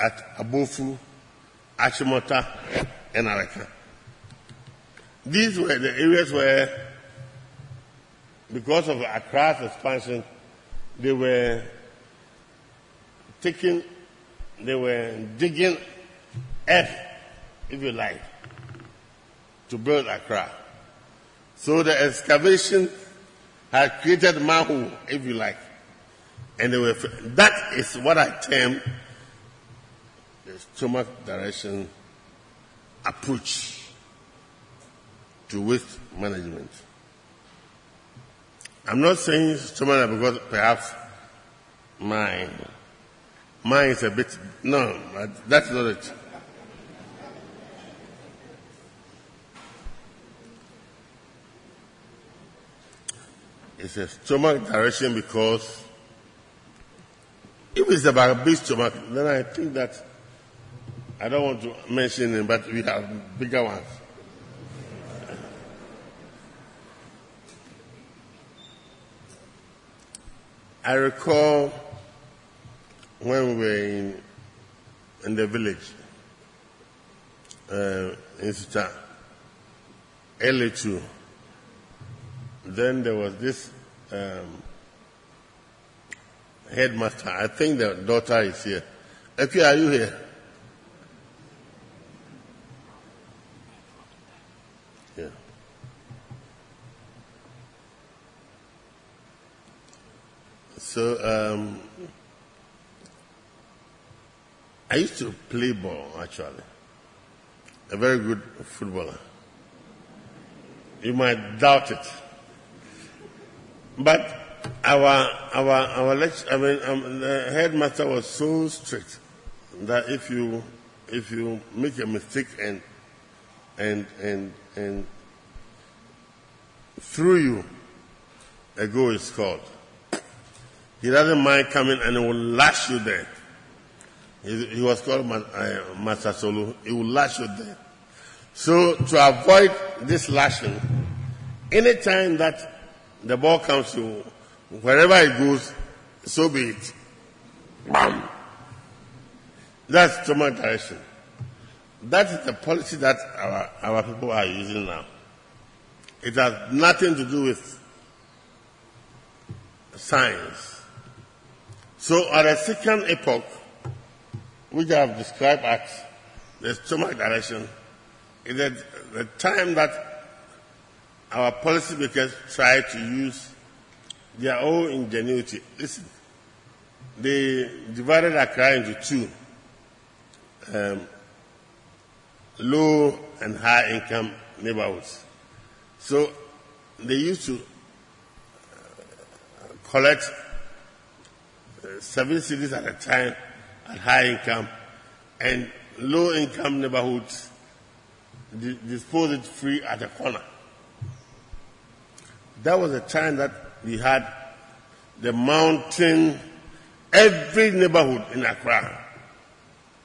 at Abofu, Achimota, and Araka. These were the areas where, because of Accra's expansion, they were taking, they were digging earth, if you like, to build Accra. So the excavation had created manhole, if you like. And they were, that is what I term the stomach direction approach to waste management. I'm not saying stomach because perhaps mine, mine is a bit, no, that's not it. It's a stomach direction because if it's about a big stomach, then I think that I don't want to mention them, but we have bigger ones. I recall when we were in, in the village, uh, in Suta, L two, then there was this um, headmaster. I think the daughter is here. Eki, are you here? Yeah. So, um, I used to play ball, actually. A very good footballer. You might doubt it. But our our our lecture, I mean, um, the headmaster was so strict that if you if you make a mistake and and and and through you, a goal is scored. He doesn't mind coming and he will lash you there. He, he was called uh, Master Solo. He will lash you there. So to avoid this lashing, any time that the ball comes to wherever it goes, so be it. Bam! That's stomach direction. That is the policy that our, our people are using now. It has nothing to do with science. So at a second epoch, which I have described as the stomach direction, is the time that our policymakers try to use their own ingenuity. Listen, they divided Accra into two. um, low and high income neighborhoods. So they used to collect seven cities at a time at high income, and low income neighborhoods dispose it free at a corner. That was a time that we had the mountain, every neighborhood in Accra,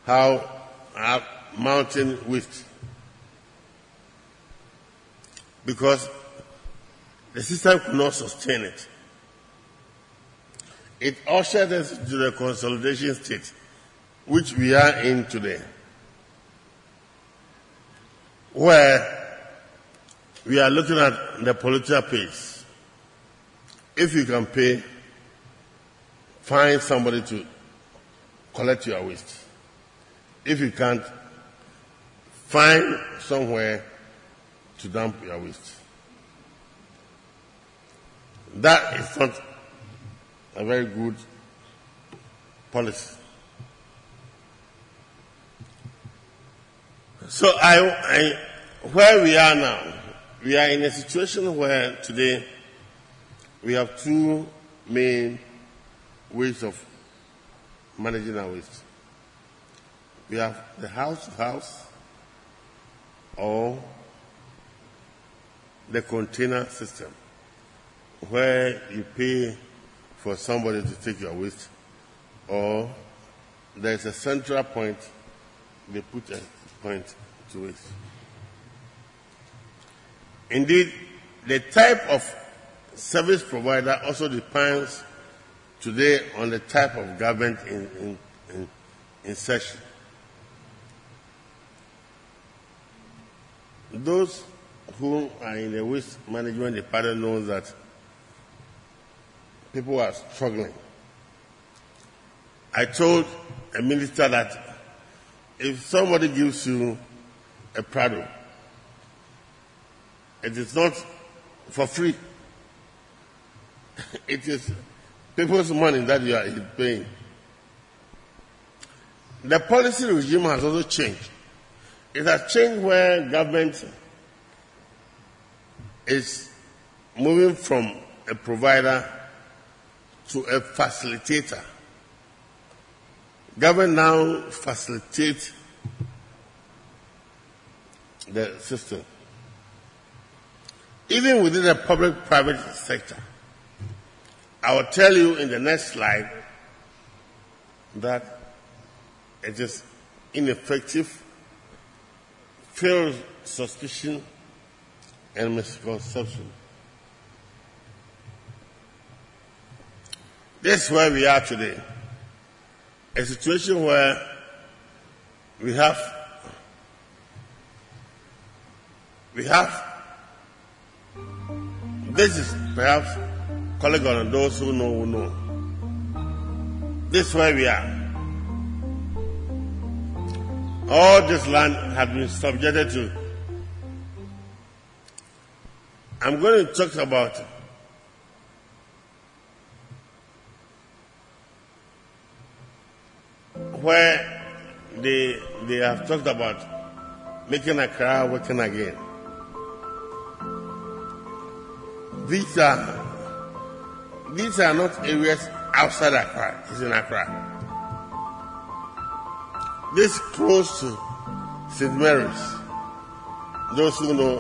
how uh, mountain waste. Because the system could not sustain it. It ushered us to the consolidation state, which we are in today, where we are looking at the political pace. If you can pay, find somebody to collect your waste. If you can't, find somewhere to dump your waste. That is not a very good policy. So I, I, where we are now, we are in a situation where today we have two main ways of managing our waste. We have the house-to-house or the container system, where you pay for somebody to take your waste, or there's a central point, they put a point to waste. Indeed, the type of service provider also depends today on the type of government in, in, in, in session. Those who are in the waste management department know that people are struggling. I told a minister that if somebody gives you a Prado, it is not for free. It is people's money that you are paying. The policy regime has also changed. It has changed where government is moving from a provider to a facilitator. Government now facilitates the system. Even within the public-private sector, I will tell you in the next slide that it is ineffective, fails suspicion, and misconception. This is where we are today. A situation where we have we have this is perhaps colleague on those who know who know. This is where we are. All this land has been subjected to. I'm going to talk about where they they have talked about making Accra working again. These are these are not areas outside Accra. It's in Accra. This close to Saint Mary's. Those who know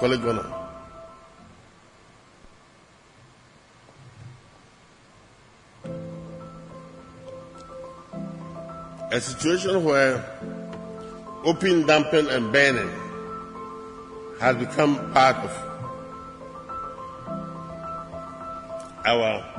College Ghana. A situation where open dumping and burning has become part of our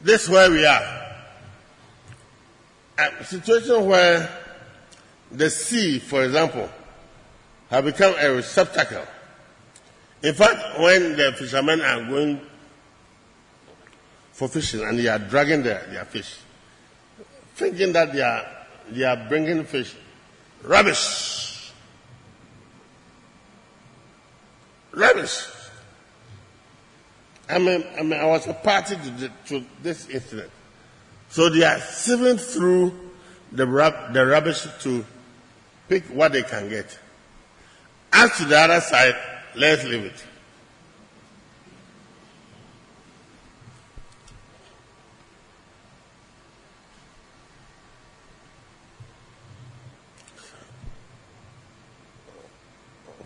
this is where we are. A situation where the sea, for example, has become a receptacle. In fact, when the fishermen are going for fishing and they are dragging their, their fish, thinking that they are, they are bringing fish Rubbish. Rubbish. I mean, I mean, I was a party to, the, to this incident. So they are sieving through the, rub, the rubbish to pick what they can get. As to the other side, let's leave it.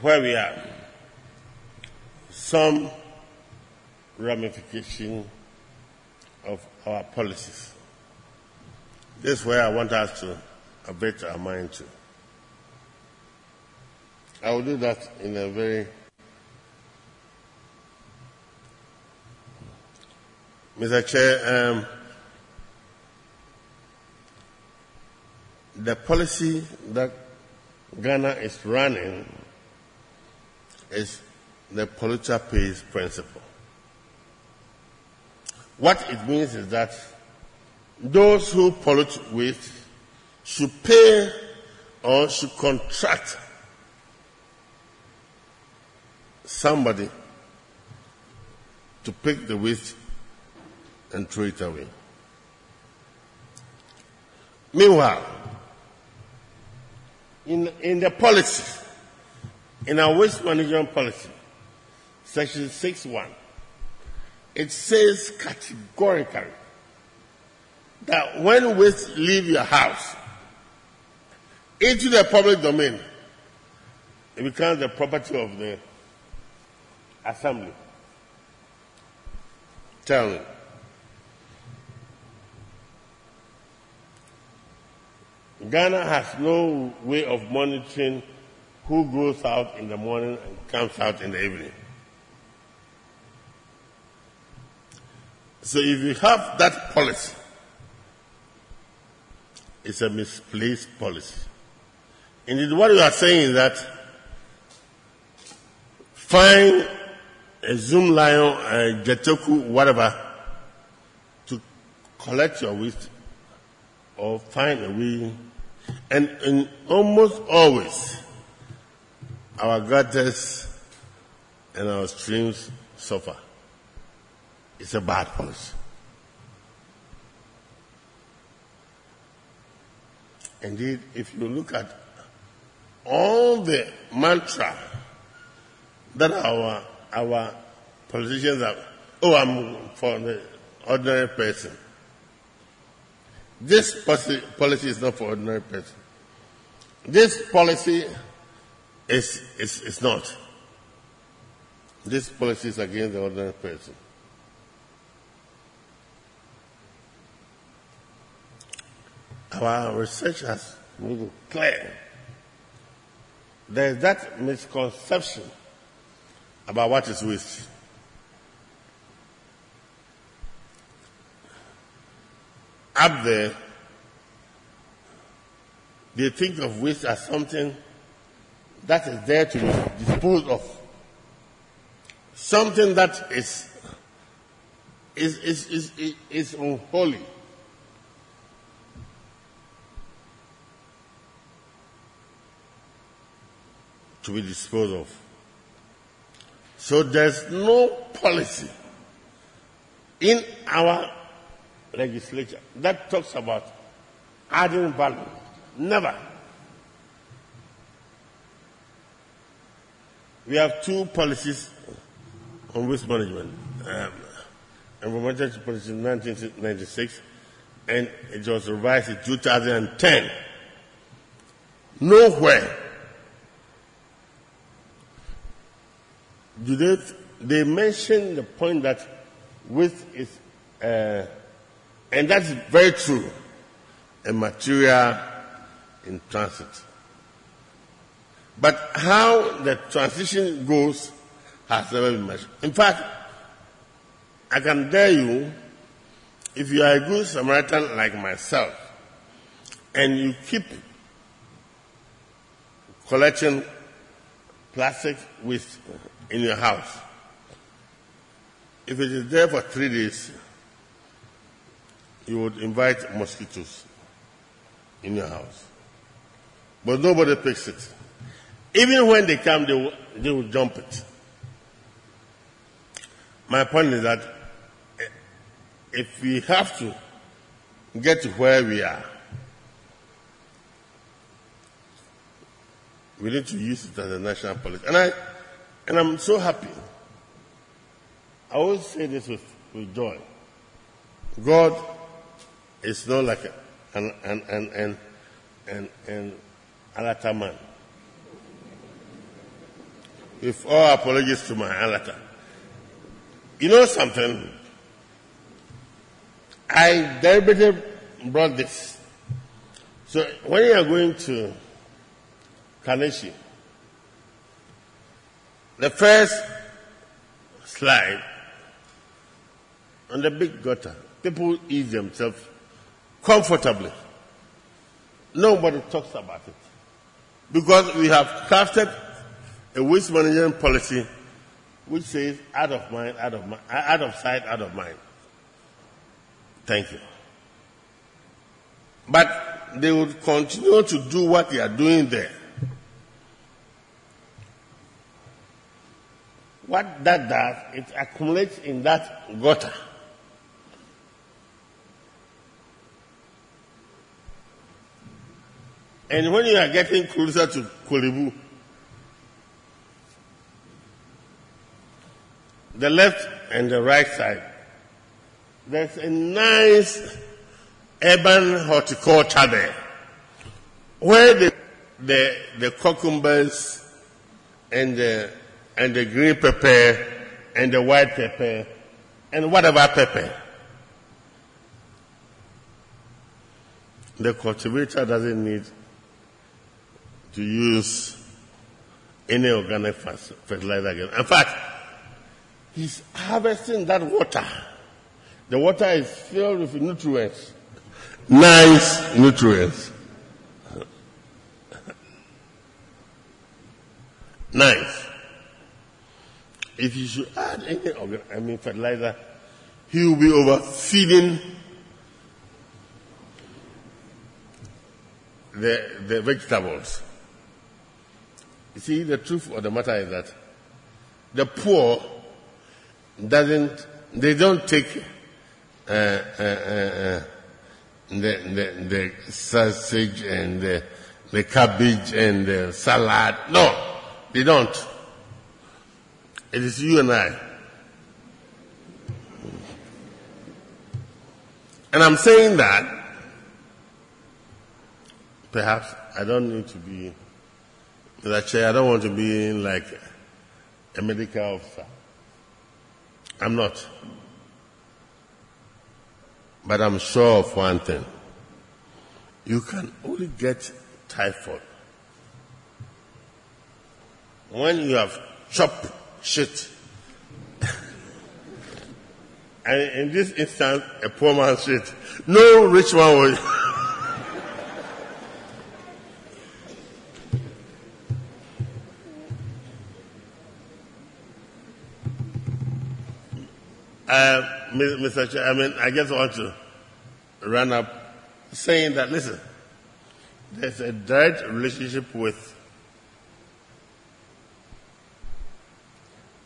Where we are, some ramification of our policies. This is where I want us to abate our mind to. I will do that in a very... Mister Chair, um, the policy that Ghana is running is the polluter pays principle. What it means is that those who pollute with should pay or should contract somebody to pick the waste and throw it away. Meanwhile, in, in the policy, in our waste management policy, section six one, it says categorically that when waste leave your house into the public domain, it becomes the property of the assembly. Tell me. Ghana has no way of monitoring who goes out in the morning and comes out in the evening. So if you have that policy, it's a misplaced policy. Indeed, what you are saying is that find a Zoom Lion, a Jetoku, whatever, to collect your waste or find a way. And, and almost always, our gutters and our streams suffer. It's a bad policy. Indeed, if you look at all the mantra that our our politicians are, oh, I'm for the ordinary person. This policy is not for ordinary person. This policy is is is not. This policy is against the ordinary person. Our research has made it clear there is that misconception about what is waste. Up there, they think of waste as something that is there to be disposed of, something that is is is is is, is unholy. To be disposed of. So there's no policy in our legislature that talks about adding value. Never. We have two policies on waste management. Um, environmental policy in nineteen ninety-six, and it was revised in two thousand ten. Nowhere do they, they mention the point that waste is, uh, and that's very true, a material in transit. But how the transition goes has never been measured. In fact, I can dare you, if you are a good Samaritan like myself, and you keep collecting plastic waste in your house, if it is there for three days, you would invite mosquitoes in your house. But nobody picks it. Even when they come, they will, they will jump it. My point is that if we have to get to where we are, we need to use it as a national policy. And, I, and I'm so happy. I always say this with, with joy. God is not like an, an, an, an, an, an Alata man. With all apologies to my Alata. You know something? I deliberately brought this. So when you are going to Carnegie, the first slide on the big gutter, people ease themselves comfortably. Nobody talks about it because we have crafted a waste management policy which says out of mind, out of mind, out of sight, out of mind. Thank you. But they would continue to do what they are doing there. What that does, it accumulates in that gutter. And when you are getting closer to Kolebu, the left and the right side, there's a nice urban horticulture there, where the the, the cucumbers and the and the green pepper and the white pepper and whatever pepper. The cultivator doesn't need to use any organic fertilizer again. In fact, he's harvesting that water. The water is filled with nutrients. Nice nutrients. Nice. If you should add any organic, I mean fertilizer, he will be overfeeding the the vegetables. You see, the truth of the matter is that the poor doesn't, they don't take uh, uh, uh, the, the the sausage and the, the cabbage and the salad. No, they don't. It is you and I. And I'm saying that perhaps I don't need to be, Mister Chair, I don't want to be like a medical officer. I'm not. But I'm sure of one thing. You can only get typhoid when you have chopped shit. And in this instance, a poor man's shit. No rich man will. uh, Mister Chair, I mean, I just want to run up saying that, listen, there's a direct relationship with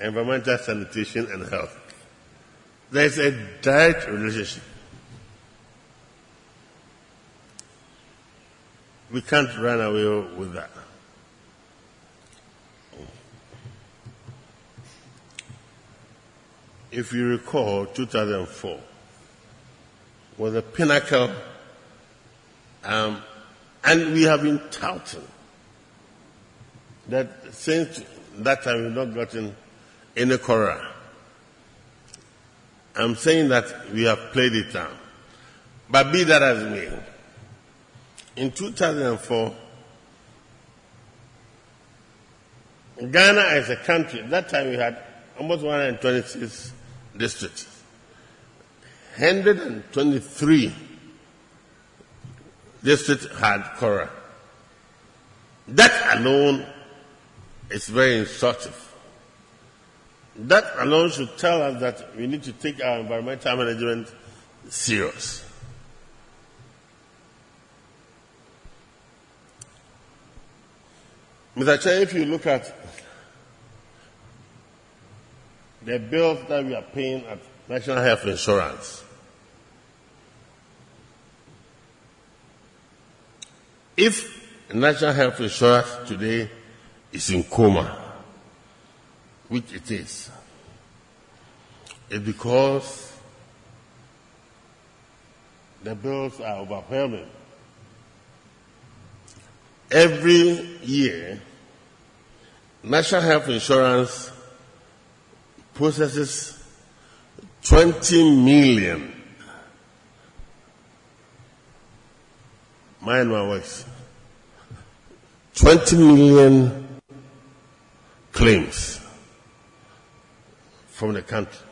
environmental sanitation and health. There is a direct relationship. We can't run away with that. If you recall, two thousand four was a pinnacle, um, and we have been touting that since that time we've not gotten in the Korah. I'm saying that we have played it down. But be that as may. In two thousand four, Ghana as a country, that time we had almost one hundred twenty-six districts. one hundred twenty-three districts had Korah. That alone is very instructive. That alone should tell us that we need to take our environmental management serious. Mister Chair, if you look at the bills that we are paying at National Health Insurance, if National Health Insurance today is in coma, which it is, it's because the bills are overwhelming. Every year, National Health Insurance processes twenty million. Mind my words. twenty million claims from the country.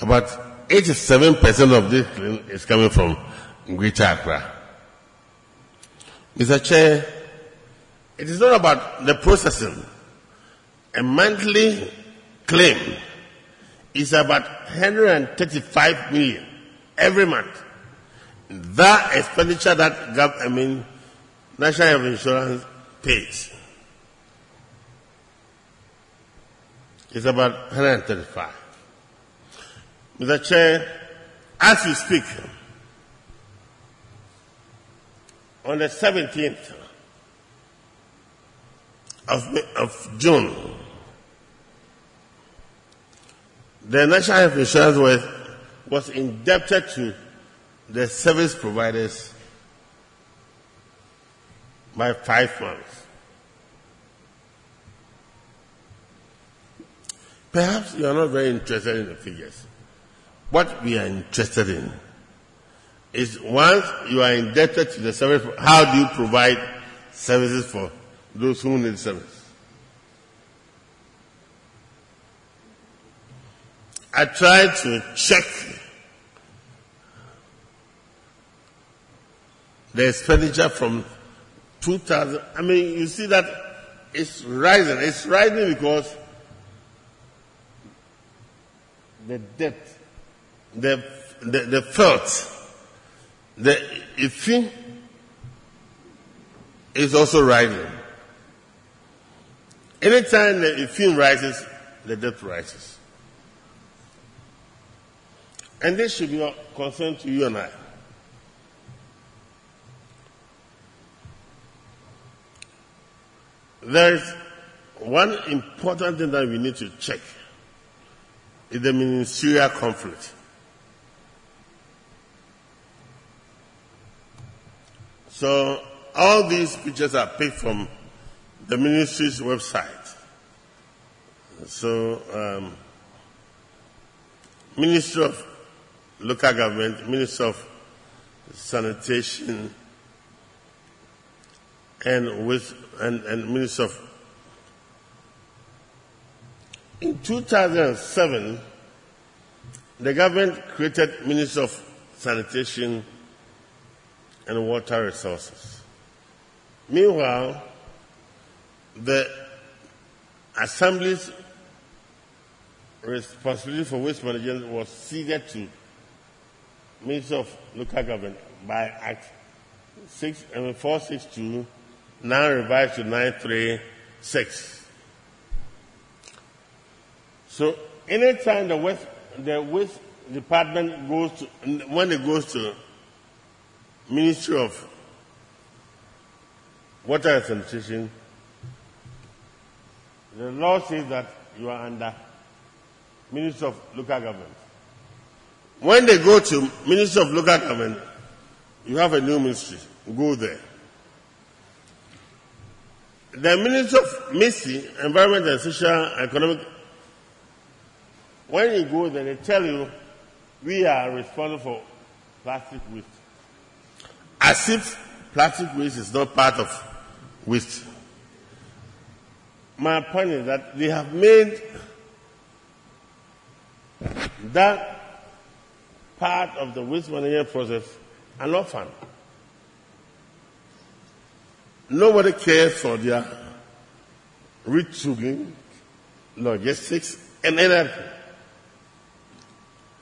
About eighty-seven percent of this claim is coming from Greater Accra. Mister Chair, it is not about the processing. A monthly claim is about one hundred thirty-five million every month. That expenditure that government, I mean, National Health Insurance pays is about one hundred thirty-five. Mister Chair, as you speak, on the seventeenth of, of June, the National Health Insurance was, was indebted to the service providers by five months. Perhaps you are not very interested in the figures. What we are interested in is, once you are indebted to the service, how do you provide services for those who need service? I tried to check the expenditure from two thousand. I mean, you see that it's rising. It's rising because the debt, the, the, the felt, the iffy is also rising. Anytime the iffy rises, the debt rises. And this should be of concern to you and I. There is one important thing that we need to check, is the ministerial conflict. So all these pictures are picked from the ministry's website. So um, Ministry of Local Government, Ministry of Sanitation, and with and, and Ministry of. In two thousand seven, the government created Ministry of Sanitation and Water Resources. Meanwhile, the Assembly's responsibility for waste management was ceded to Ministry of Local Government by Act four sixty-two, now revised to nine thirty-six. So, anytime the waste, the waste department goes to, when it goes to Ministry of Water and Sanitation, the law says that you are under Ministry of Local Government. When they go to Ministry of Local Government, you have a new ministry. Go there. The Ministry of M I S I, Environment and Social and Economic, when you go there, they tell you, we are responsible for plastic waste. As if plastic waste is not part of waste. My point is that they have made that part of the waste management process an orphan. Nobody cares for their retooling, logistics, and energy.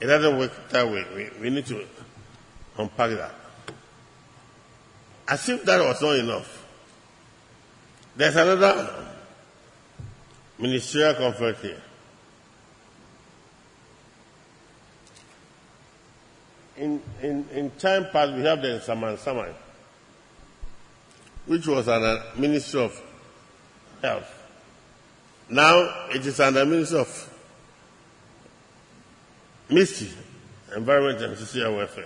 It doesn't work that way. We, we need to unpack that. As if that was not enough. There's another ministerial conference here. In, in, in time past, we have the Saman Saman, which was under Ministry of Health. Now it is under Ministry of M I S T I, Environment and Social Welfare.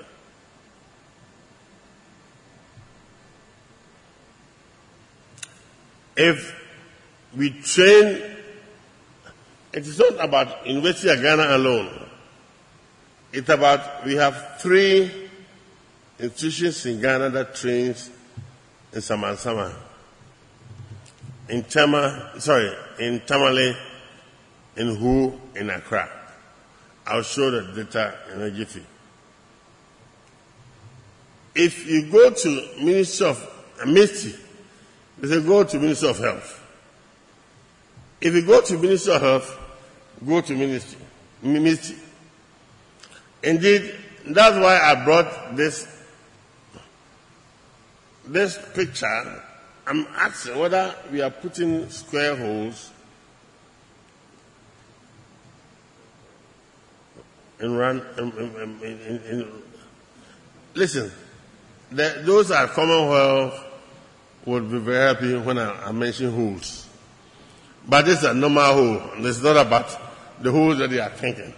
If we train, it is not about University of Ghana alone. It's about, we have three institutions in Ghana that trains in Samansama, in Tama, sorry, in Tamale, in Hu, in Accra. I'll show the data in a jiffy. If you go to Ministry of M I S T I, they say go to Ministry of Health. If you go to Ministry of Health, go to Ministry. Ministry. Indeed, that's why I brought this this picture. I'm asking whether we are putting square holes in run. In, in, in, in. Listen, the, those are Commonwealth would be very happy when I, I mention holes, but this is a normal hole. And it's not about the holes that they are thinking.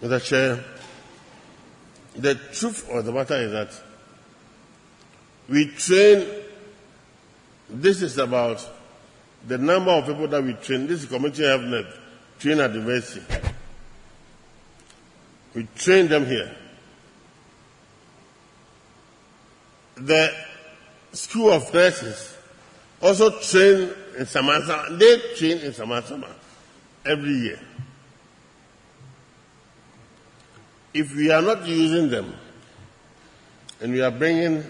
Mister Chair, the truth of the matter is that we train, this is about the number of people that we train. This is community health net, train at diversity. We train them here. The School of Nurses also train in Samansama. They train in Samansama every year. If we are not using them, and we are bringing,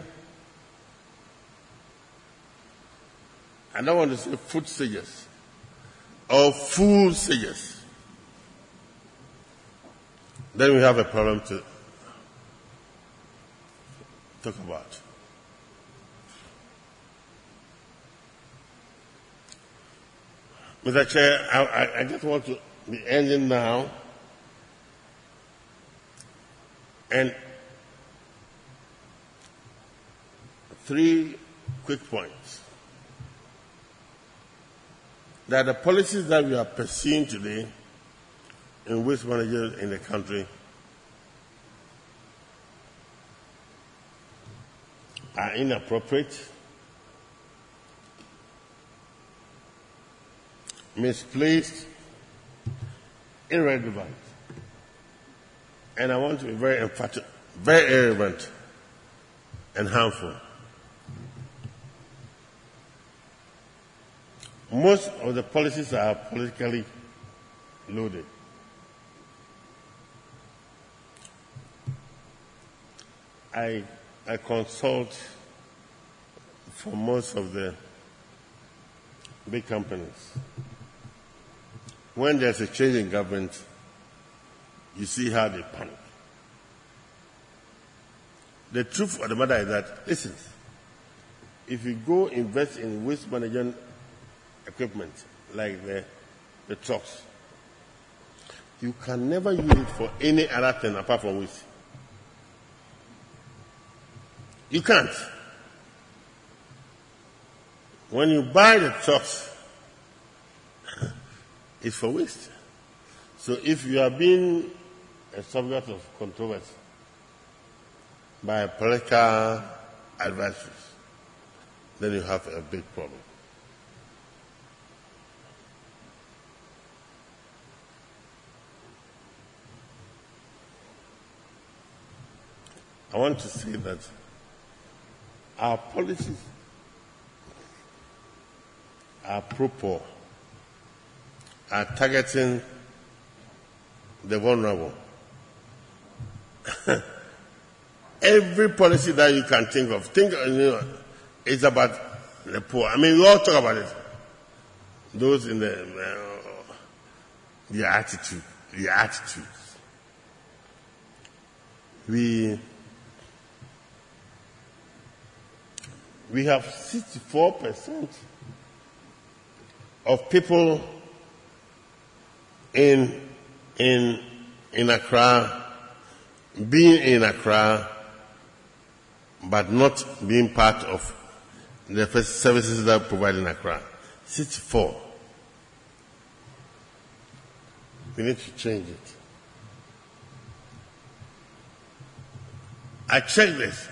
I don't want to say food seekers, or food seekers, then we have a problem to talk about. Mister Chair, I, I, I just want to be ending now. And three quick points. That the policies that we are pursuing today in waste management in the country are inappropriate, misplaced, irrelevant. And I want to be very emphatic, very irrelevant, and harmful. Most of the policies are politically loaded. I I consult for most of the big companies. When there's a change in government, you see how they panic. The truth of the matter is that, listen, if you go invest in waste management equipment like the, the trucks, you can never use it for any other thing apart from waste. You can't. When you buy the trucks, it's for waste. So if you are being a subject of controversy by political advisors, then you have a big problem. I want to say that our policies are pro-poor, are targeting the vulnerable. Every policy that you can think of, think you know, it's about the poor. I mean, we all talk about it. Those in the uh, the attitude, the attitudes. We we have sixty-four percent of people in in in Accra being in Accra, but not being part of the services that are provided in Accra. sixty-four. We need to change it. I checked this.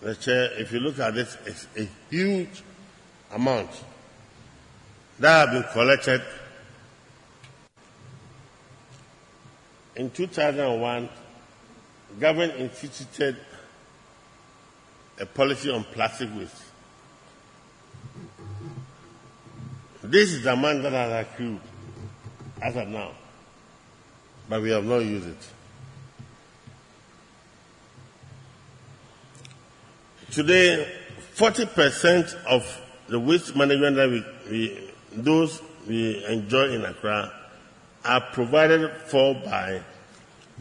The chair, if you look at this, it's a huge amount that have been collected. In two thousand one, government instituted a policy on plastic waste. This is the amount that has accrued as of now, but we have not used it. Today, forty percent of the waste management that we, we those we enjoy in Accra are provided for by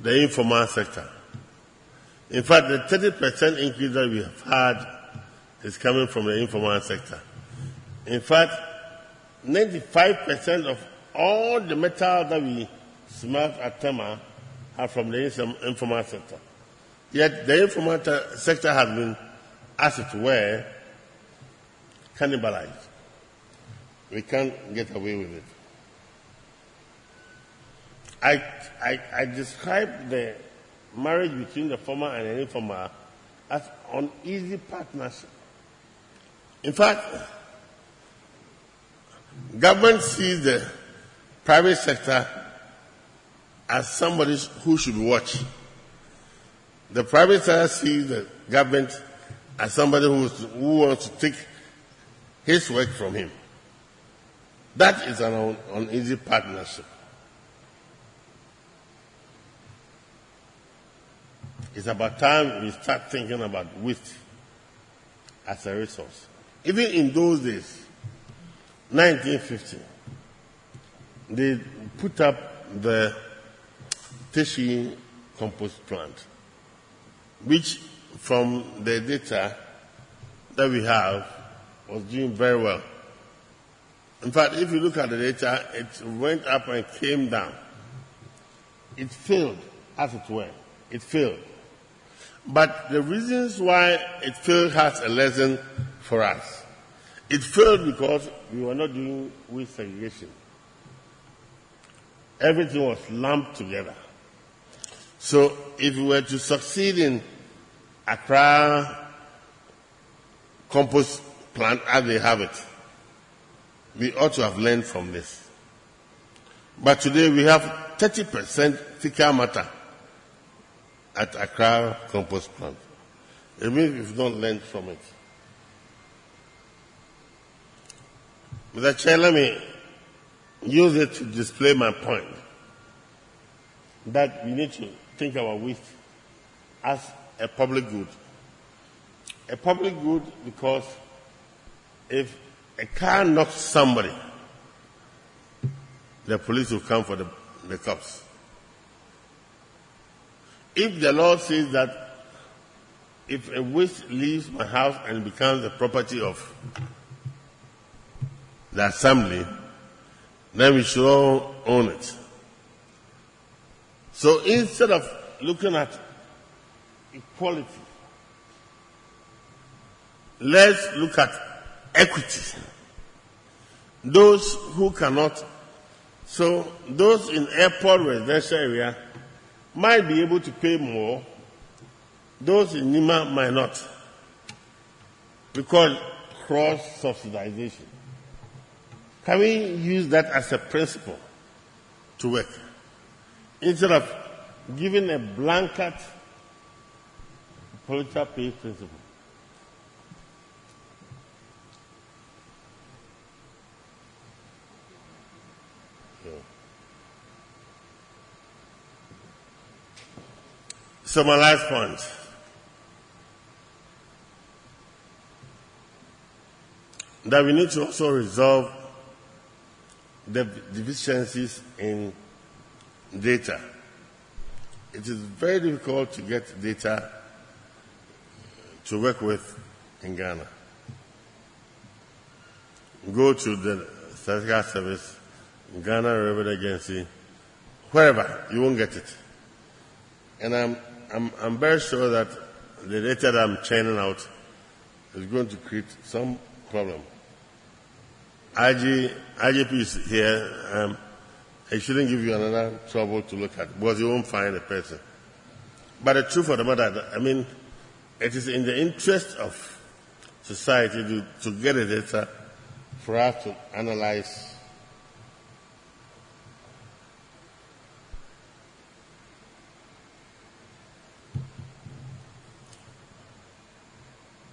the informal sector. In fact, the thirty percent increase that we have had is coming from the informal sector. In fact, ninety-five percent of all the metal that we smelt at Tema are from the informal sector. Yet the informal sector has been, as it were, cannibalized. We can't get away with it. I, I, I describe the marriage between the former and the informal as an uneasy partnership. In fact, government sees the private sector as somebody who should watch. The private sector sees the government as somebody who, who wants to take his work from him. That is an uneasy partnership. It's about time we start thinking about waste as a resource. Even in those days, nineteen fifty, they put up the Teshi compost plant, which from the data that we have, was doing very well. In fact, if you look at the data, it went up and came down. It failed, as it were. It failed. But the reasons why it failed has a lesson for us. It failed because we were not doing waste segregation. Everything was lumped together. So if we were to succeed in Accra compost plant as they have it, we ought to have learned from this. But today we have thirty percent fecal matter at Accra compost plant. It means we've not learned from it. Mister Chair, let me use it to display my point that we need to think about waste as a public good. A public good because if a car knocks somebody, the police will come for the, the cops. If the law says that if a waste leaves my house and becomes the property of the assembly, then we should all own it. So instead of looking at equality, let's look at equity. Those who cannot, so those in airport residential area might be able to pay more. Those in Nima might not. We call it cross-subsidization. Can we use that as a principle to work? Instead of giving a blanket political pay principle. Yeah. So my last point. That we need to also resolve the deficiencies in data. It is very difficult to get data to work with in Ghana. Go to the statistical service, Ghana Revenue Agency, wherever, you won't get it. And I'm, I'm, I'm very sure that the data that I'm churning out is going to create some problem. I G, I G P is here. Um, I shouldn't give you another trouble to look at because you won't find a person. But the truth of the matter, I mean, it is in the interest of society to, to get the data for us to analyze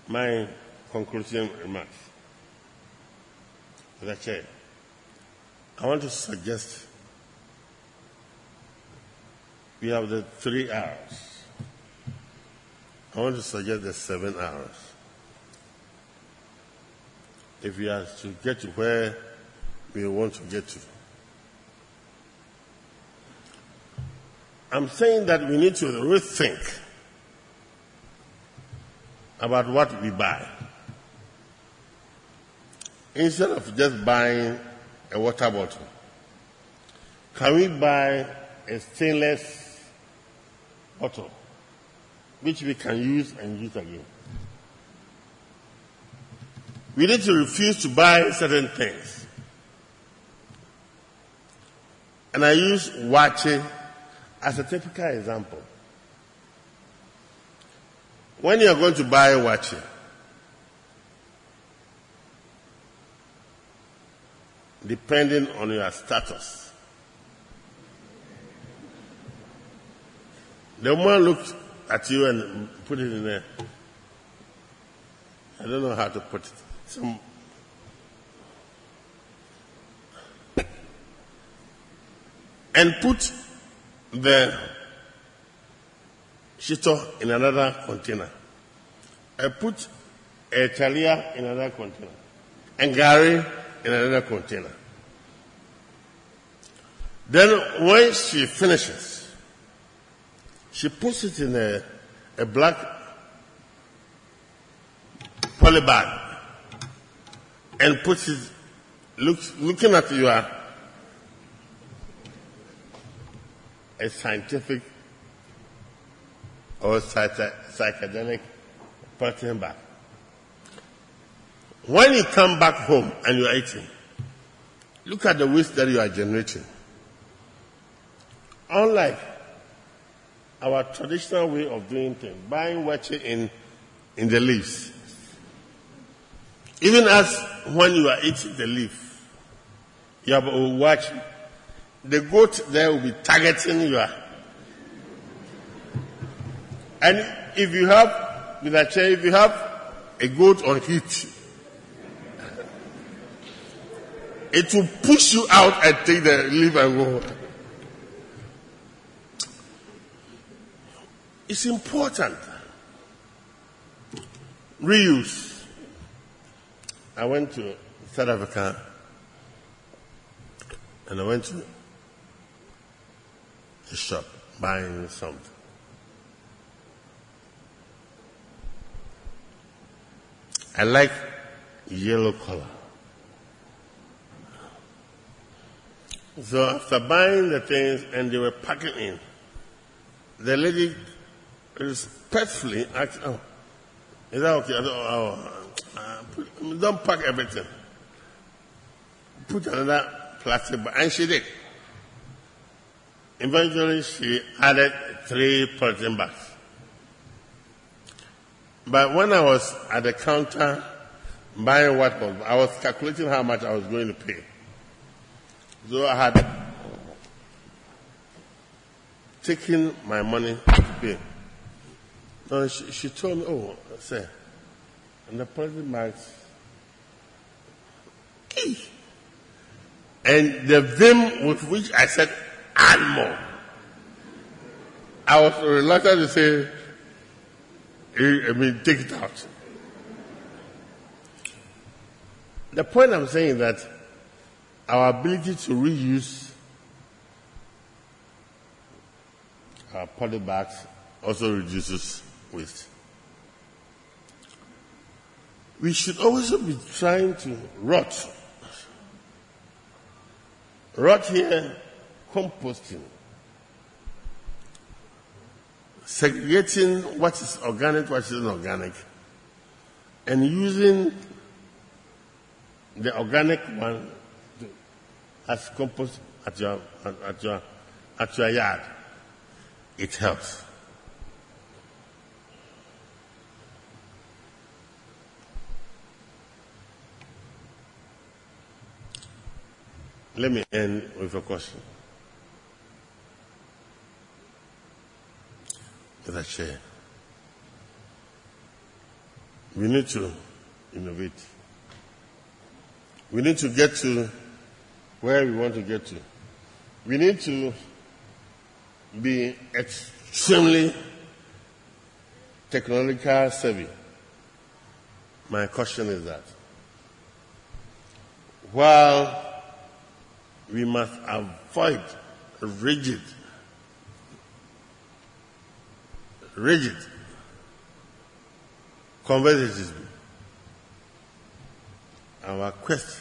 my conclusion remarks. Mister Chair, I want to suggest we have the three hours. I want to suggest the seven hours. If we are to get to where we want to get to. I'm saying that we need to rethink about what we buy. Instead of just buying a water bottle, can we buy a stainless bottle which we can use and use again? We need to refuse to buy certain things. And I use watches as a typical example. When you are going to buy a watch, depending on your status, the woman looked at you and put it in there. I don't know how to put it. Some and put the Shito in another container. I put a Chalia in another container. And Gary in another container. Then when she finishes, she puts it in a, a black poly bag and puts it, looks, looking at you are a scientific or psychedelic pattern back. When you come back home and you are eating, look at the waste that you are generating. Unlike our traditional way of doing things, buying watches in, in the leaves. Even as when you are eating the leaf, you have a watch, the goat there will be targeting your. And if you have, Mister Chair, if you have a goat on heat, it will push you out and take the leaf and go. It's important. Reuse. I went to South Africa and I went to a shop buying something. I like yellow color. So after buying the things and they were packing in, the lady respectfully asked, "Oh, is that okay? I said, oh, uh, put, don't pack everything. Put another plastic bag." And she did. Eventually, she added three plastic bags. But when I was at the counter buying what was, I was calculating how much I was going to pay. So I had taken my money to pay. No, she, she told me, "Oh, sir, and the plastic bags." And the vim with which I said, "and more," I was reluctant to say, I mean, take it out. The point I'm saying is that our ability to reuse our poly bags also reduces waste. we should always be trying to rot. Rot here, composting, segregating what is organic, what is inorganic, and using the organic one to, as compost at your, at your, at your yard. It helps. Let me end with a question. Mister Chair, we need to innovate. We need to get to where we want to get to. We need to be extremely technological savvy. My question is that while we must avoid rigid, rigid conservatism, our quest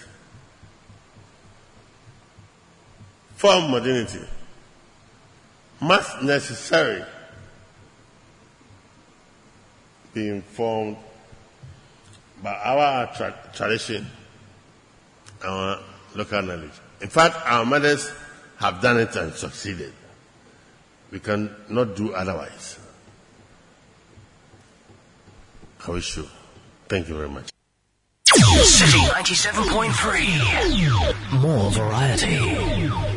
for modernity must necessarily be informed by our tra- tradition, our local knowledge. In fact, our mothers have done it and succeeded. We cannot do otherwise. I wish you. Thank you very much. City ninety-seven point three. More variety.